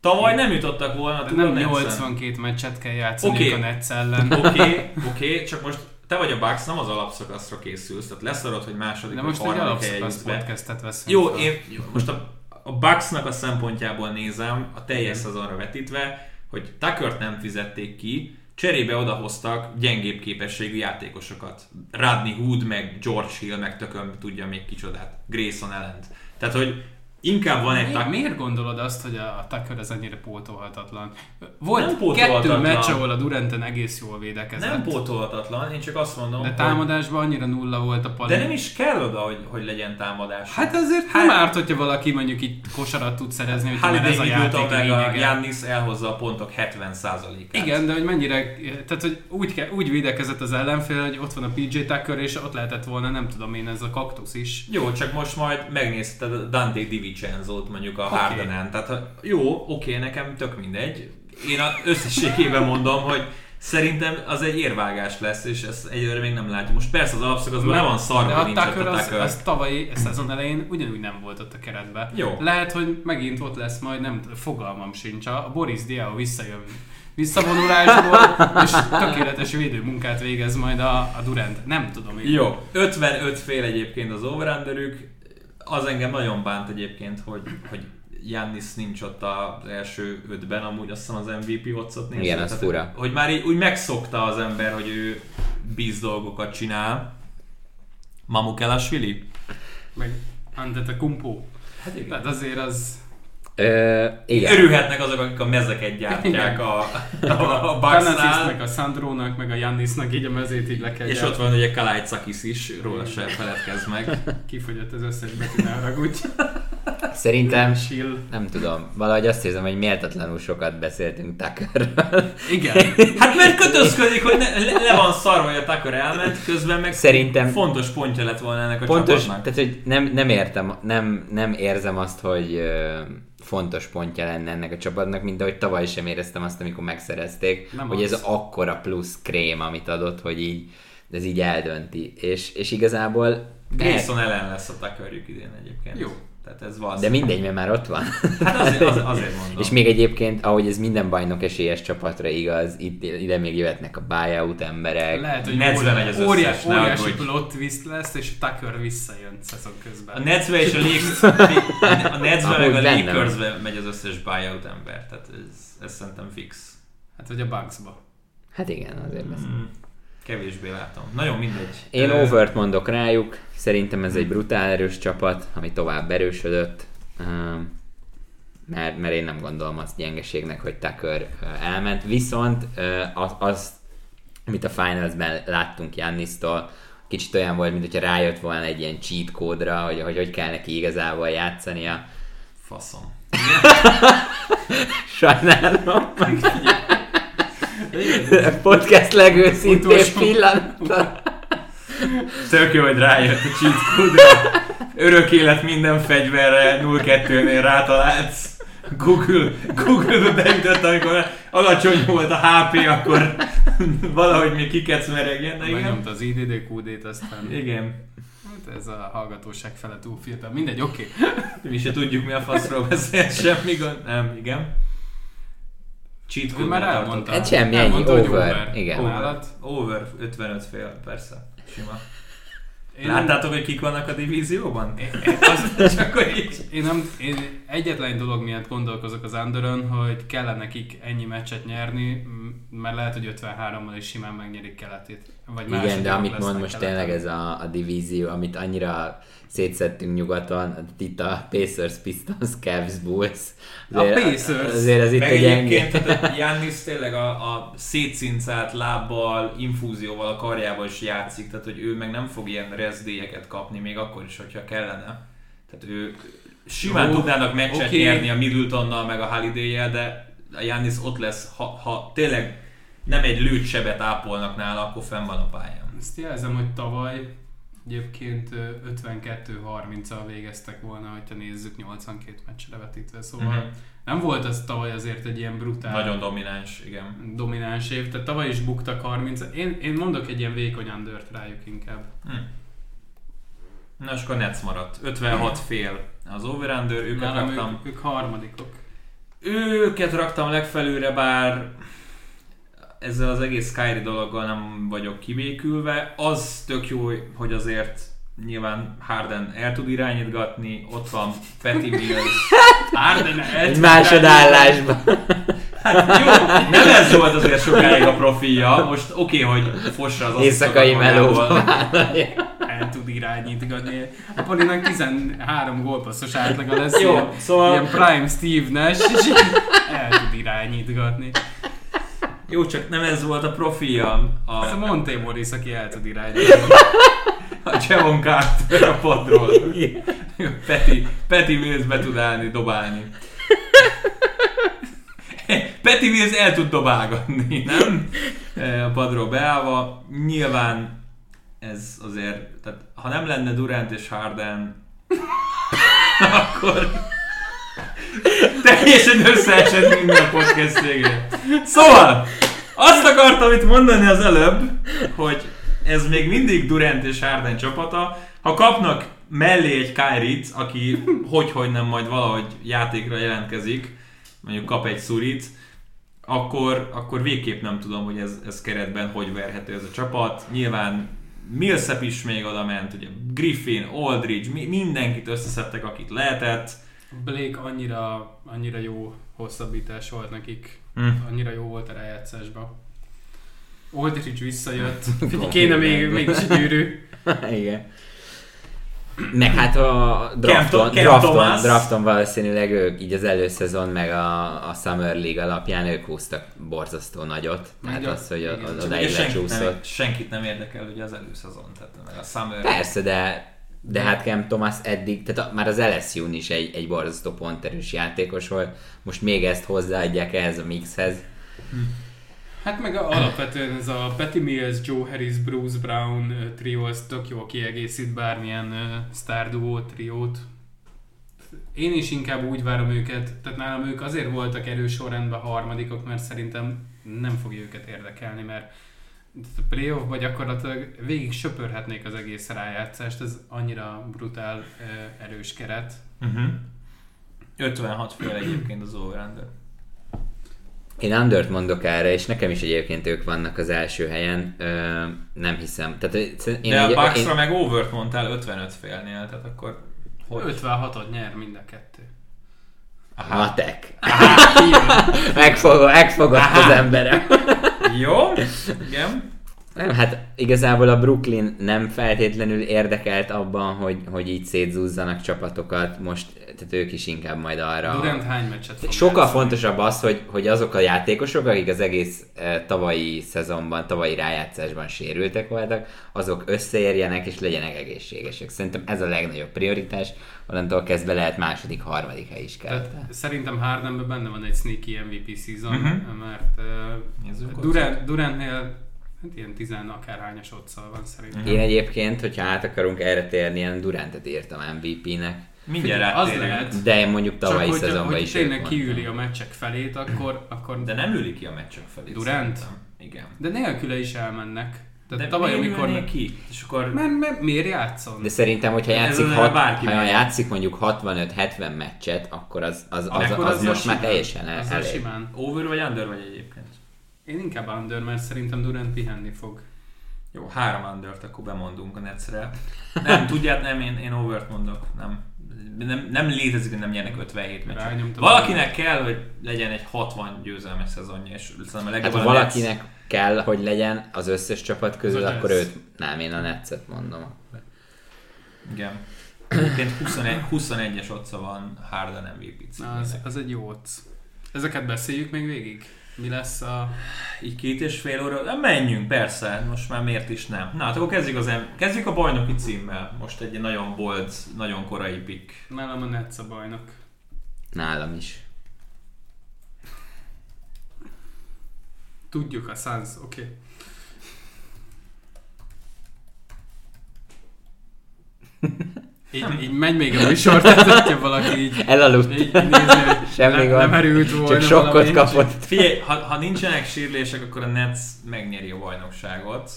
Tavaly nem jutottak volna túl a Netsen. Nem nyolcvankét meccset kell játszani okay. a Nets ellen. Oké, okay, oké, okay, csak most te vagy a Bucks, nem az alapszakaszra készülsz, tehát leszarod, hogy második, vagy harmadik helyen jutsz be. Podcastet veszünk. Jó, én jó, most a, a Bucksnak a szempontjából nézem, a teljes szezonra vetítve, hogy Tuckert nem fizették ki, cserébe odahoztak gyengébb képességű játékosokat. Rodney Hood, meg George Hill, meg tököm tudja még kicsodát. Grayson Allen. Tehát, hogy inkább van egy... Miért, miért gondolod azt, hogy a Tucker ez annyira pótolhatatlan? Volt pótolhatatlan. Kettő meccs, ahol a Duranten egész jól védekezett. Nem pótolhatatlan, én csak azt mondom, de támadásban hogy... annyira nulla volt a pali. De nem is kell oda, hogy, hogy legyen támadás. Hát azért Há... nem árt, hogyha valaki mondjuk itt kosarat tud szerezni, hogy Há... ez a játék lényege. Giannis elhozza a pontok hetven százalékát. Igen, de hogy mennyire... Tehát, hogy úgy, ke... úgy védekezett az ellenfél, hogy ott van a pé jé Tucker, és ott lehetett volna, nem tudom én, ez a kaktusz is. Jó, csak most majd megnézted a Dante Divi Csenzót mondjuk a okay. Hardenen. Tehát jó, oké, okay, nekem tök mindegy. Én az összességében mondom, hogy szerintem az egy érvágás lesz, és ezt egyelőre még nem látjuk. Most persze az alapszakaszban nem van szar, de nincs a Tucker. Az, az tavalyi szezon elején ugyanúgy nem volt ott a keretben. Jó. Lehet, hogy megint ott lesz majd, nem fogalmam sincs. A Boris Diaw visszajön visszavonulásból, és tökéletes védőmunkát végez majd a, a Durant. Nem tudom én. Jó, ötvenöt fél egyébként az overunderük. Az engem nagyon bánt egyébként, hogy, hogy Giannis nincs ott az első ötben, amúgy azt hiszem az em vé pé hotsot nézve. Igen, az fura. Hogy már így, úgy megszokta az ember, hogy ő bíz dolgokat csinál. Mamukelashvili? meg Antetokounmpo. Hát igen. Tehát azért az... Ö, igen. Örülhetnek azok, akik a mezeket gyártják a, a, a Bucksnál. Meg a Sandrónak, meg a Jannisnak így a mezét így le kell és gyártani. Ott van ugye Kalaitzakis is, róla se feledkezz meg. Kifogyott az összes betű, ne haragudj. Szerintem, nem tudom, valahogy azt érzem, hogy méltatlanul sokat beszéltünk Tuckerről. Igen. Hát mert kötözködik, hogy ne, le, le van szarva, hogy a Tucker elment, közben meg szerintem fontos pontja lett volna ennek a pontos, csapatnak. Tehát, hogy nem, nem értem, nem, nem érzem azt, hogy fontos pontja lenne ennek a csapatnak, mint ahogy tavaly sem éreztem azt, amikor megszerezték, nem hogy az. Ez akkora plusz krém, amit adott, hogy így, ez így eldönti. És, és igazából... Grayson ellen lesz a Tuckerjük idén egyébként. Jó. Tehát ez de mindegy, mert már ott van. Hát azért, az, azért mondom. És még egyébként, ahogy ez minden bajnok esélyes csapatra igaz, itt, ide még jöhetnek a buyout emberek. Lehet, hogy óriási, óriási, óriási hogy... plot twist lesz, és Tucker visszajön szezon közben. A Netsbe és a Netsbe meg a Lakersbe megy az összes buyout ember. Tehát ez, ez szerintem fix. Hát vagy a Bucksba. Hát igen, azért lesz. Mm. Kevésbé látom. Nagyon mindegy. Én Ö... overt mondok rájuk. Szerintem ez egy brutál erős csapat, ami tovább erősödött. Mert, mert én nem gondolom azt gyengeségnek, hogy Tucker elment. Viszont az, az amit a Finalsben láttunk Giannisztól, kicsit olyan volt, mintha rájött volna egy ilyen cheat kódra, hogy hogy, hogy kell neki igazából játszania. Faszom. Sajnálom. Podcast legőszintés pillanata. Tök jó, hogy rájött a cheat code-ra. Örök élet minden fegyverre, nulla kettőnél rátalálsz. Google, Google-t beütött, amikor alacsony volt a há pé, akkor valahogy még kiketsz meregjen. Megnyomta az I D D Q D-t aztán. Igen. Hát ez a hallgatóság fele túl fiatal. Mindegy, oké. Okay. Mi se tudjuk, mi a faszról beszél, semmi gond. Nem, igen. Cheat code már elmondta. Hát semmi, ennyi, over. Over. Igen. Over. Over ötvenöt fél, persze. Sima. Én láttátok, nem... hogy kik vannak a divízióban? Én, én, az, csak így. Én, nem, én egyetlen dolog miatt gondolkozok az underön, hogy kellene nekik ennyi meccset nyerni, mert lehet, hogy ötvenhárommal is simán megnyerik keletét. Vagy igen, de amit mond most keleten. Tényleg ez a, a divízió, amit annyira szétszedtünk nyugaton, itt a Pacers, Pistons, Cavs, Bulls. Azért, a Pacers! Azért ez itt meg egy egyébként Giannis tényleg a, a szétszincált lábbal, infúzióval a karjával is játszik, tehát hogy ő meg nem fog ilyen rezdélyeket kapni, még akkor is, hogyha kellene. Tehát ő simán jó, tudnának meccset okay. nyerni a Middletonnal meg a Holiday-jel, de a Giannis ott lesz, ha, ha tényleg nem egy lőtt sebet ápolnak nála, akkor fenn van a pályán. Ezt jelzem, hogy tavaly egyébként ötvenkettő harminc végeztek volna, hogyha nézzük nyolcvankét meccsre vetítve, szóval uh-huh. nem volt ez tavaly azért egy ilyen brutál... Nagyon domináns, igen. Domináns év, tehát tavaly is buktak harminc, én, én mondok egy ilyen vékony undert rájuk inkább. Hmm. Na, és akkor Netsz maradt. ötvenhat fél az over-under, őket nálam raktam... Ők, ők harmadikok. Őket raktam legfelőre, bár... ezzel az egész Kyrie dologgal nem vagyok kibékülve. Az tök jó, hogy azért nyilván Harden el tud irányítgatni, ott van Patty Mills. Harden el tud másodállásban. Hát jó, nem ez volt azért sokáig a profilja. Most oké, okay, hogy fosra az éjszakai melóban. El tud irányítgatni. A Polinak tizenhárom gólpasszos átlaga lesz. Jó, ilyen, szóval... ilyen Prime Steve Nash, és el tud irányítgatni. Jó, csak nem ez volt a profiam. A... Ez a Monté Morris, aki el tud irányítani. A Javon Carter a padról. Peti, Peti Mills be tud állni, dobálni. Peti Mills el tud dobálgatni, nem? A padról beállva. Nyilván ez azért, tehát ha nem lenne Durant és Harden, akkor... Teljesen összeesett minden podcast végre. Szóval, azt akartam itt mondani az előbb, hogy ez még mindig Durant és Harden csapata. Ha kapnak mellé egy Kyrie-t, aki hogy-hogy nem majd valahogy játékra jelentkezik, mondjuk kap egy szurit, akkor, akkor végképp nem tudom, hogy ez, ez keretben hogy verhető ez a csapat. Nyilván Millsap is még oda ment, ugye Griffin, Aldridge, mi, mindenkit összeszedtek, akit lehetett. Blake annyira, annyira jó hosszabbítás volt nekik, hmm. annyira jó volt a rájátszásban. Oldrich visszajött, kéne még, mégis gyűrű. Igen. Meg hát a drafton, Ken, drafton, Ken drafton valószínűleg ők így az előszezon meg a, a Summer League alapján ők húztak borzasztó nagyot. Tehát az, hogy odáig lecsúszott. Senkit nem érdekel ugye az előszezon, tehát a Summer League. Persze, de, de hát Cam Thomas eddig, tehát a, már az el es u-n is egy, egy borzasztó ponterős játékos volt. Most még ezt hozzáadják ehhez a mixhez. Hm. Hát meg a, alapvetően ez a Patty Mills, Joe Harris, Bruce Brown trió, ez tök jól kiegészít bármilyen uh, sztárduó triót. Én is inkább úgy várom őket, tehát nálam ők azért voltak erősorrendben harmadikok, mert szerintem nem fogja őket érdekelni, mert a playoffban gyakorlatilag végig söpörhetnék az egész rájátszást, ez annyira brutál uh, erős keret. Uh-huh. ötvenhat fél egyébként az over-under. Én undert mondok erre, és nekem is egyébként ők vannak az első helyen, Ö, nem hiszem. Tehát, én de egy, a Bucksra én... meg overt mondtál ötvenöt félnél, tehát akkor... Hogy? ötvenhatot nyer mind a kettő. Aha. Matek. Megfogod, megfogod az emberem. Jó, igen. Nem, hát igazából a Brooklyn nem feltétlenül érdekelt abban, hogy, hogy így szétzúzzanak csapatokat, most tehát ők is inkább majd arra... Durant hány meccset fog Sokkal játszani. Fontosabb az, hogy, hogy azok a játékosok, akik az egész eh, tavalyi szezonban, tavalyi rájátszásban sérültek voltak, azok összeérjenek és legyenek egészségesek. Szerintem ez a legnagyobb prioritás, onnantól kezdve lehet második, harmadik hely is kell. Tehát, szerintem Hardenben benne van egy sneaky em vé pé season, uh-huh. mert uh, Durant, Durantnél hát ilyen tizen akárhányas otszal van szerintem. Én egyébként, hogyha át akarunk erre térni, ilyen Durantet írtam em vé pének. Mindjárt áttérünk. De én mondjuk tavalyi Csak szezonban is. Csak hogyha tényleg kiüli a meccsek felét, akkor, akkor... De nem üli ki a meccsek felét. Durant? Szerintem. Igen. De nélküle is elmennek. Tehát de tavaly, amikor ne... ki? És akkor... mert, mert miért játszon? De szerintem, hogyha játszik, hat, ha játszik mondjuk hatvanöt hetven meccset, akkor az, az, az, az, az, az most már teljesen el, elég. Simán. Over vagy under vagy egyébként? Én inkább under, mert szerintem Durant pihenni fog. Jó, három undert akkor bemondunk a Netsre. Nem, tudját, nem, én, én overt mondok. Nem, nem, nem létezik, hogy nem nyernek ötvenhét meccset. Valakinek kell, hogy legyen egy hatvan győzelmes szezonja. És hát ha valakinek Nets... kell, hogy legyen az összes csapat közül, akkor őt nem, én a Netset mondom. Igen. Egyébként huszonegy, huszonegyes otca van Harden em vé pé. Na, az, az egy jó otc. Ezeket beszéljük még végig? Mi lesz a... Így két és fél óra... Na, menjünk, persze, most már miért is nem. Na, akkor kezdjük, az em... kezdjük a bajnoki címmel. Most egy nagyon bold, nagyon korai pick. Nálam a Netsz a bajnok. Nálam is. Tudjuk a Suns, oké. Okay. Így, így megy még a műsor, tehát hogyha valaki így... Elaludt. Így néző, semmi nem, nem volna. Csak sokkot kapott. Figyelj, ha, ha nincsenek sírlések, akkor a Nets megnyeri a bajnokságot.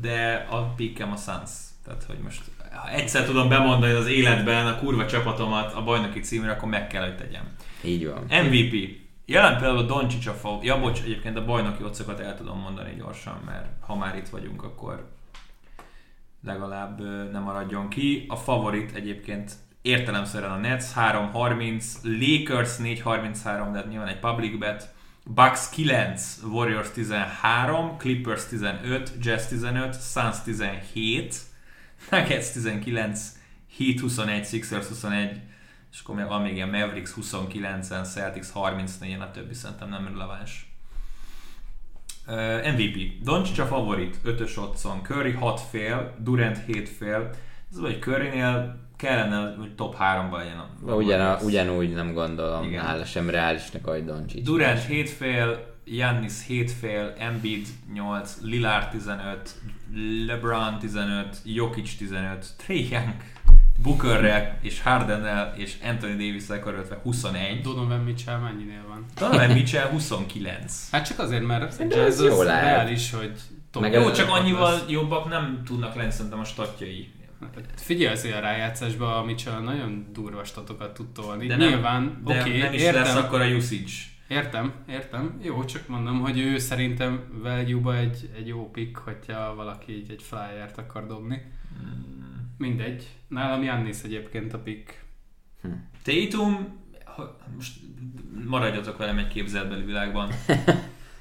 De a pikkem a Suns. Tehát, hogy most ha egyszer tudom bemondani az életben a kurva csapatomat a bajnoki címre, akkor meg kell, hogy tegyem. Így van. em vé pé. Jelen például Doncsics a fog... Ja, bocs, egyébként a bajnoki otcokat el tudom mondani gyorsan, mert ha már itt vagyunk, akkor... legalább nem maradjon ki. A favorit egyébként értelemszerűen a Nets három harminc, Lakers négy harminchárom, de nyilván egy public bet, Bucks kilenc, Warriors tizenhárom, Clippers tizenöt, Jazz tizenöt, Suns tizenhét, Nuggets tizenkilenc, Heat huszonegy, Sixers huszonegy, és akkor még van még ilyen Mavericks huszonkilencen, Celtics harmincnégyen, a többi szerintem nem releváns. Uh, em vé pé. Doncic a favorit, ötös otthon. Curry hat fél, Durant hét fél. Ez vagy Currynél kellene, hogy top háromban legyen a... Ugyan, ugyanúgy nem gondolom, igen. Nála sem reálisnak, ahogy Doncic. Durant hét fél, Giannis hét fél, Embiid nyolc, Lillard tizenöt, LeBron tizenöt, Jokic tizenöt, Trae Young, Bookerrel és Hardennel és Anthony Davis-szel körülöttve huszonegy. Donovan Mitchell mennyinél van? Donovan Mitchell huszonkilenc. Hát csak azért, mert a Jazz az reális, hogy... Jó, csak annyival lesz. Jobbak nem tudnak lenni szerintem a statjai. Figyelj, hogy a rájátszásban a Mitchell nagyon durva statokat tud tolni. De nyilván, oké, okay, nem is értem. Lesz akkor a usage. Értem, értem. Jó, csak mondom, hogy ő szerintem value-ba egy, egy jó pick, hogyha valaki így egy flyert akar dobni. Hmm. Mindegy. Nálam Giannis egyébként a pick. Hm. Tatum, most maradjatok velem egy képzeletbeli világban.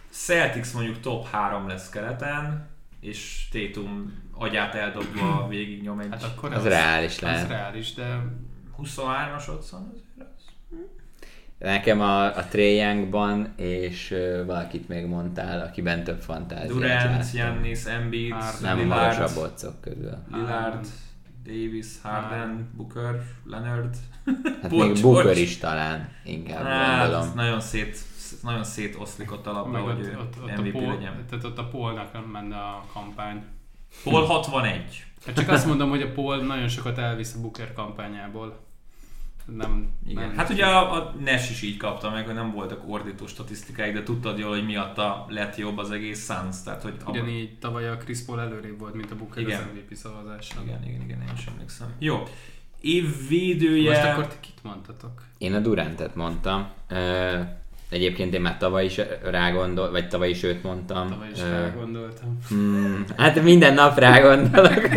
Celtics mondjuk top három lesz keleten, és Tatum agyát eldobva végignyom egy... Hát akkor az, az reális lehet. Az reális, de huszonhármas otthon azért az... Nekem a, a Trae Youngban, és uh, valakit még mondtál, akiben több fantáziát Durant, Giannis, Embiid, nem Lillard, a boccok közül. Lillard, Davis, Harden, Booker, Leonard. Hát Bocs, még Booker Bocs. is talán, inkább hát, gondolom. Nagyon szét, nagyon szétoszlik ott alapban, hogy ott, ott, ott em vé pé Paul, legyen. Tehát ott a Paulnak nem menne a kampány. Paul hatvanegy. Hát csak azt mondom, hogy a Paul nagyon sokat elvisz a Booker kampányából. Nem, igen. Nem. Hát ugye a, a Nash is így kapta meg, hogy nem voltak ordító statisztikák, de tudtad jól, hogy miatta lett jobb az egész Suns. Tehát, hogy ugyanígy abba... tavaly a Chris Paul előrébb volt, mint a Booker az em vé pé szavazásnak. Igen, igen, igen, én sem emlékszem. Jó. Évvédője... Most akkor te kit mondtatok? Én a Durantet mondtam. Egyébként én már tavaly is rágondoltam, vagy tavaly is őt mondtam. Tavaly is rágondoltam. Hmm. Hát minden nap rágondolok.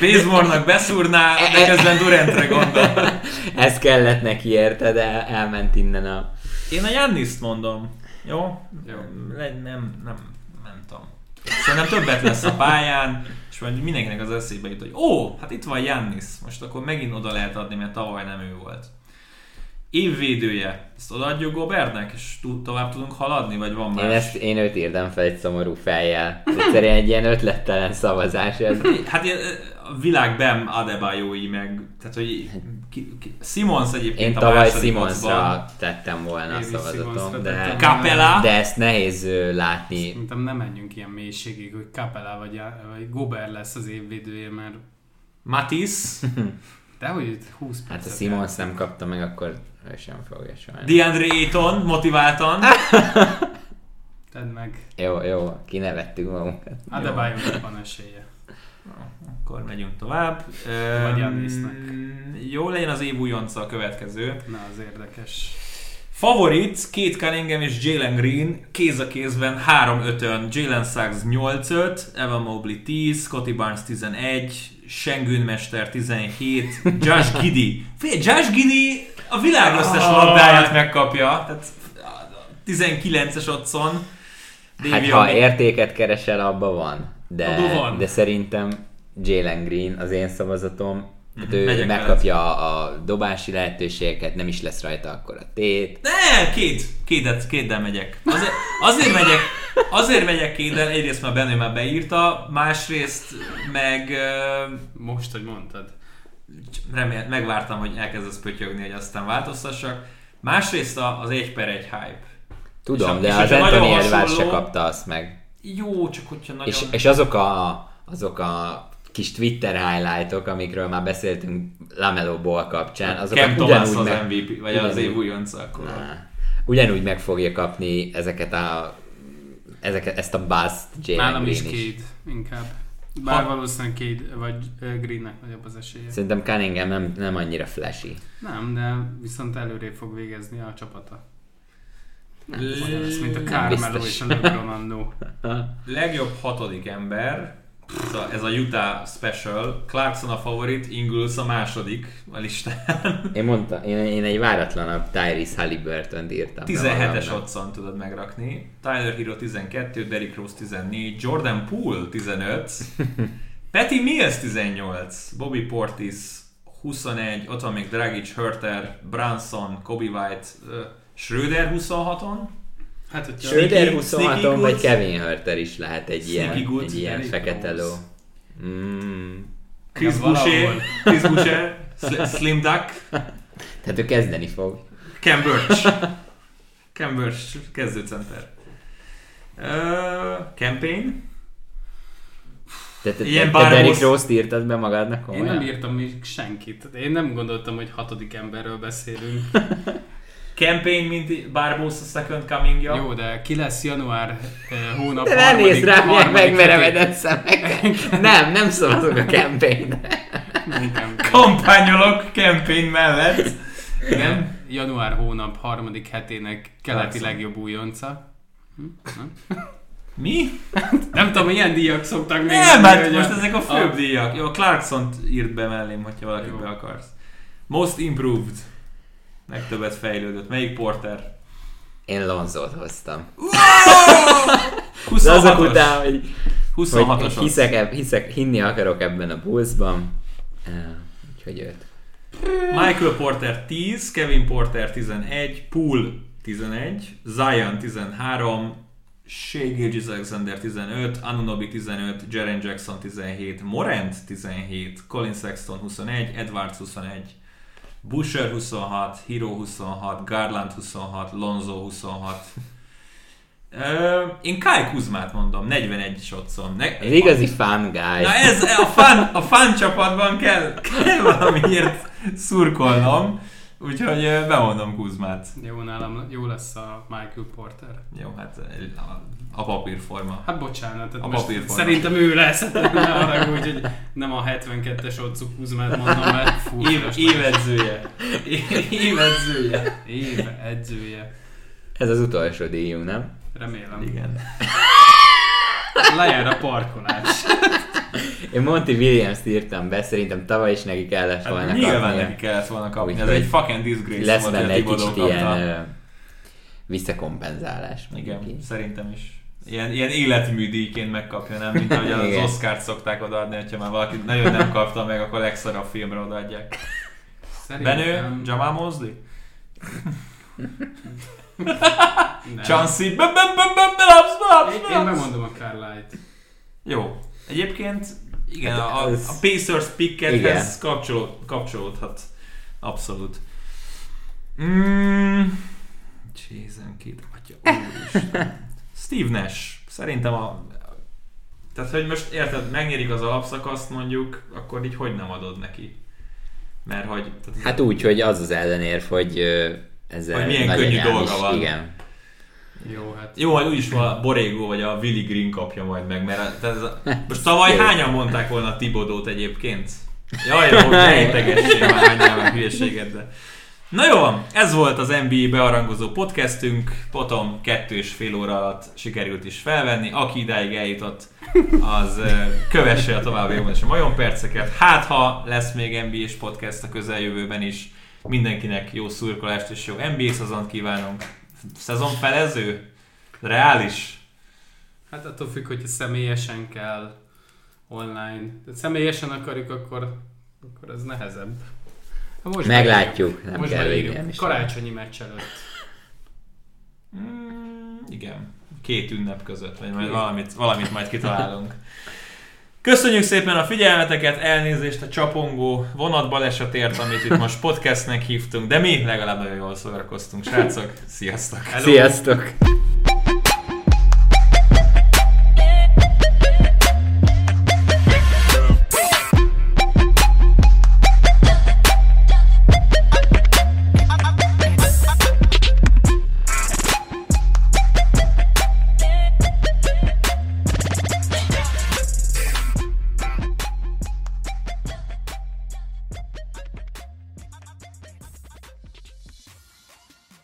Bézmornak beszúrná, de közben Durantre gondol. Ez kellett neki, érted? El, elment innen a... Én a Gianniszt mondom. Jó? Jó. Nem, nem, nem, nem tudom. Szerintem többet lesz a pályán, és majd mindenkinek az eszébe jut, hogy ó, hát itt van Giannis, most akkor megint oda lehet adni, mert tavaly nem ő volt. Évvédője. Ezt odaadjuk Gobertnek, és tovább tudunk haladni, vagy van más? Én, ezt, én őt írtam fel egy szomorú fejjel. Egyszerűen egy ilyen ötlettelen szavazás. Ez. Hát a világ Bam Adebayo-i meg, tehát hogy ki, ki, Simons egyébként én a második Én tavaly Simonsra tettem volna a szavazatom, de, Capella. de ezt nehéz látni. Szerintem nem menjünk ilyen mélységig, hogy Capella vagy, vagy Gobert lesz az évvédője, mert Matisse, de hogy húsz percet. Hát a Simons nem kapta meg, akkor ő sem fogja sajnos. DeAndre Ayton, motiváltan. Tedd meg. Jó, jó, kinevettük magunkat. Adebayo-nak van esélye. Akkor megyünk tovább. Vagy Giannisnak. Jó, legyen az év újonca a következő. Na, az érdekes. Favorit, két Cunningham és Jaylen Green, kéz a kézben három ötön. Jaylen Szags nyolc öt, Evan Mobley tíz, Scottie Barnes tizenegy, Sengun mester tizenhét, Josh Giddey. Josh Giddey a világ összes labdáját megkapja. Tehát tizenkilences otthon. Hát ha meg... értéket keresel, abban van. De, de szerintem Jaylen Green az én szavazatom, uh-huh, ő megkapja veled a dobási lehetőségeket, nem is lesz rajta akkor a tét. Ne, két, kétet, kéttel megyek. Azért, azért megyek. Azért megyek kéttel, egyrészt már Benő már beírta, másrészt meg... Most, hogy mondtad. Remél, megvártam, hogy elkezdesz pötyögni, hogy aztán változtassak. Másrészt az egy per egy hype. Tudom, és de az Anthony Edwards se kapta azt meg. Jó, csak hogyha nagyon... És, és azok, a, azok a kis Twitter highlightok, amikről már beszéltünk LaMelo Ball kapcsán, azok Kem Thomas az meg... em vé pé, vagy ugyanúgy... az év újonc akkor. Ugyanúgy meg fogja kapni ezeket a, ezeket, ezt a buzzt Jaylen Green is. Nálam is Cade inkább. Bár ha... valószínűleg Cade vagy Greennek nagyobb az esélye. Szerintem Cunningham nem, nem annyira flashy. Nem, de viszont előrébb fog végezni a csapata. Nem, ez mint a Carmelo és a LeBron. Legjobb hatodik ember, ez a, ez a Utah special, Clarkson a favorit, Ingles a második a listán. Én mondtam, én, én egy váratlanabb Tyrese Halliburton-t írtam. tizenhetes otthon tudod megrakni, Tyler Hero tizenkettő, Derrick Rose tizennégy, Jordan Poole tizenöt, Patty Mills tizennyolc, Bobby Portis huszonegy, ott van még Dragic, Herter, Brunson, Kobe White, Schröder huszonhaton? Hát, hogyha Schröder huszonhaton, vagy Kevin Herter is lehet egy Sneaky ilyen, good, egy ilyen fekete ló. Mm. Chris Boucher, Chris Boucher, Slim Duck. Tehát ő kezdeni fog. Cam Birch. Cam Birch, kezdőcenter. Uh, campaign. Te, te, te Derrick Rose-t írtad be magadnak? Komolyan? Én nem írtam még senkit. Én nem gondoltam, hogy hatodik emberről beszélünk. Campaign, mint Barbosa second coming-ja. Jó, de ki lesz január eh, hónap de harmadik? De nézd rá, meg megmerevedett szemekkel. Nem, nem szavazok a campaignre. Kampányolok campaign mellett. Igen, január hónap harmadik hetének keleti legjobb újonca. Hm? Mi? Nem tudom, ilyen díjak szoktak még. Nem, hát most a... ezek a főbb a... díjak. Jó, Clarkson-t írt be mellém, hogyha valakit be akarsz. Most improved. Legtöbbet fejlődött. Melyik Porter? Én Lonzót hoztam. huszonhatos. De azok után, hogy huszonhatoson. Hiszek, hiszek, hinni akarok ebben a Bulls-ban. Úgyhogy őt. Michael Porter tíz, Kevin Porter tizenegy, Poole tizenegy, Zion tizenhárom, Shai Gilgeous Alexander tizenöt, Anunoby tizenöt, Jaren Jackson tizenhét, Morant tizenhét, Colin Sexton huszonegy, Edwards huszonegy, Boucher huszonhat, Hero huszonhat, Garland huszonhat, Lonzo huszonhat. Ö, én Kai Kuzmát mondom, negyvenegy shotszom. Ne- az igazi fun guy. Na ez a fun, a fun csapatban kell, kell valamiért szurkolnom, úgyhogy bemondom Kuzmát. Jó, nálam jó lesz a Michael Porter. Jó, hát a, a papírforma. Hát bocsánat, a papírforma. Szerintem ő lesz, ne arra, úgyhogy nem a hetvenkettes otcú Kuzmát mondom, mert fú, Év, évedzője. évedzője. Évedzője. Ez az utolsó díjunk, nem? Remélem. Igen. Lejár a parkolás. Én Monty Williams-t írtam be, szerintem tavaly is neki kellett volna hát kapni. Nyilván neki kellett volna kapni, ez egy fucking disgrace. Lesz benne egy kicsit kapta. Ilyen visszakompenzálás. Igen, ki. Szerintem is. Ilyen, ilyen életműdíjként megkapja, nem? Mint ahogy az Oscart szokták odaadni, hogyha már valaki nagyon nem kapta meg, akkor legszarabb filmre odaadják. Szerintem... Benő, Jamal Mosley? Chancy, bam bam bam bam bam. Én, én megmondom a Carlisle-t. Jó. Egyébként igen, hát a, ez... a Pacers pickethez kapcsolód, kapcsolódhat. Abszolút. Mm. Jason Kidd, atya úristen. Steve Nash. Szerintem a... Tehát, hogy most érted, megnyerik az alapszakaszt mondjuk, akkor így hogy nem adod neki? Mert hogy... Tehát... Hát úgy, hogy az az ellenérv, hogy... Ezzel hogy milyen könnyű dolga van. Igen. Jó, hát... Jó, hogy úgyis a Borrego vagy a Willie Green kapja majd meg, mert ez a... most tavaly hányan mondták volna a Thibodeaut egyébként? Jaj, jó, ne integessél már, hagyjál meg hülyeséget, de... Na jó, ez volt az en bé á bearangozó podcastünk, potom kettő és fél óra alatt sikerült is felvenni, aki idáig eljutott, az kövesse a további jobban és a majomperceket. Hát, ha lesz még en bé á-s podcast a közeljövőben is, mindenkinek jó szurkolást és jó en bé á szezont kívánunk. Szezonfelező? Reális? Hát attól függ, hogyha személyesen kell online. De személyesen akarjuk, akkor, akkor az nehezebb. Most meglátjuk. Nem most kell végén. Karácsonyi meccs előtt. Mm, igen. Két ünnep között. Vagy majd valamit, valamit majd kitalálunk. Köszönjük szépen a figyelmeteket, elnézést a csapongó vonatbalesetért, amit itt most podcastnek hívtunk, de mi legalább nagyon jól szórakoztunk, srácok. Sziasztok! Hello. Sziasztok!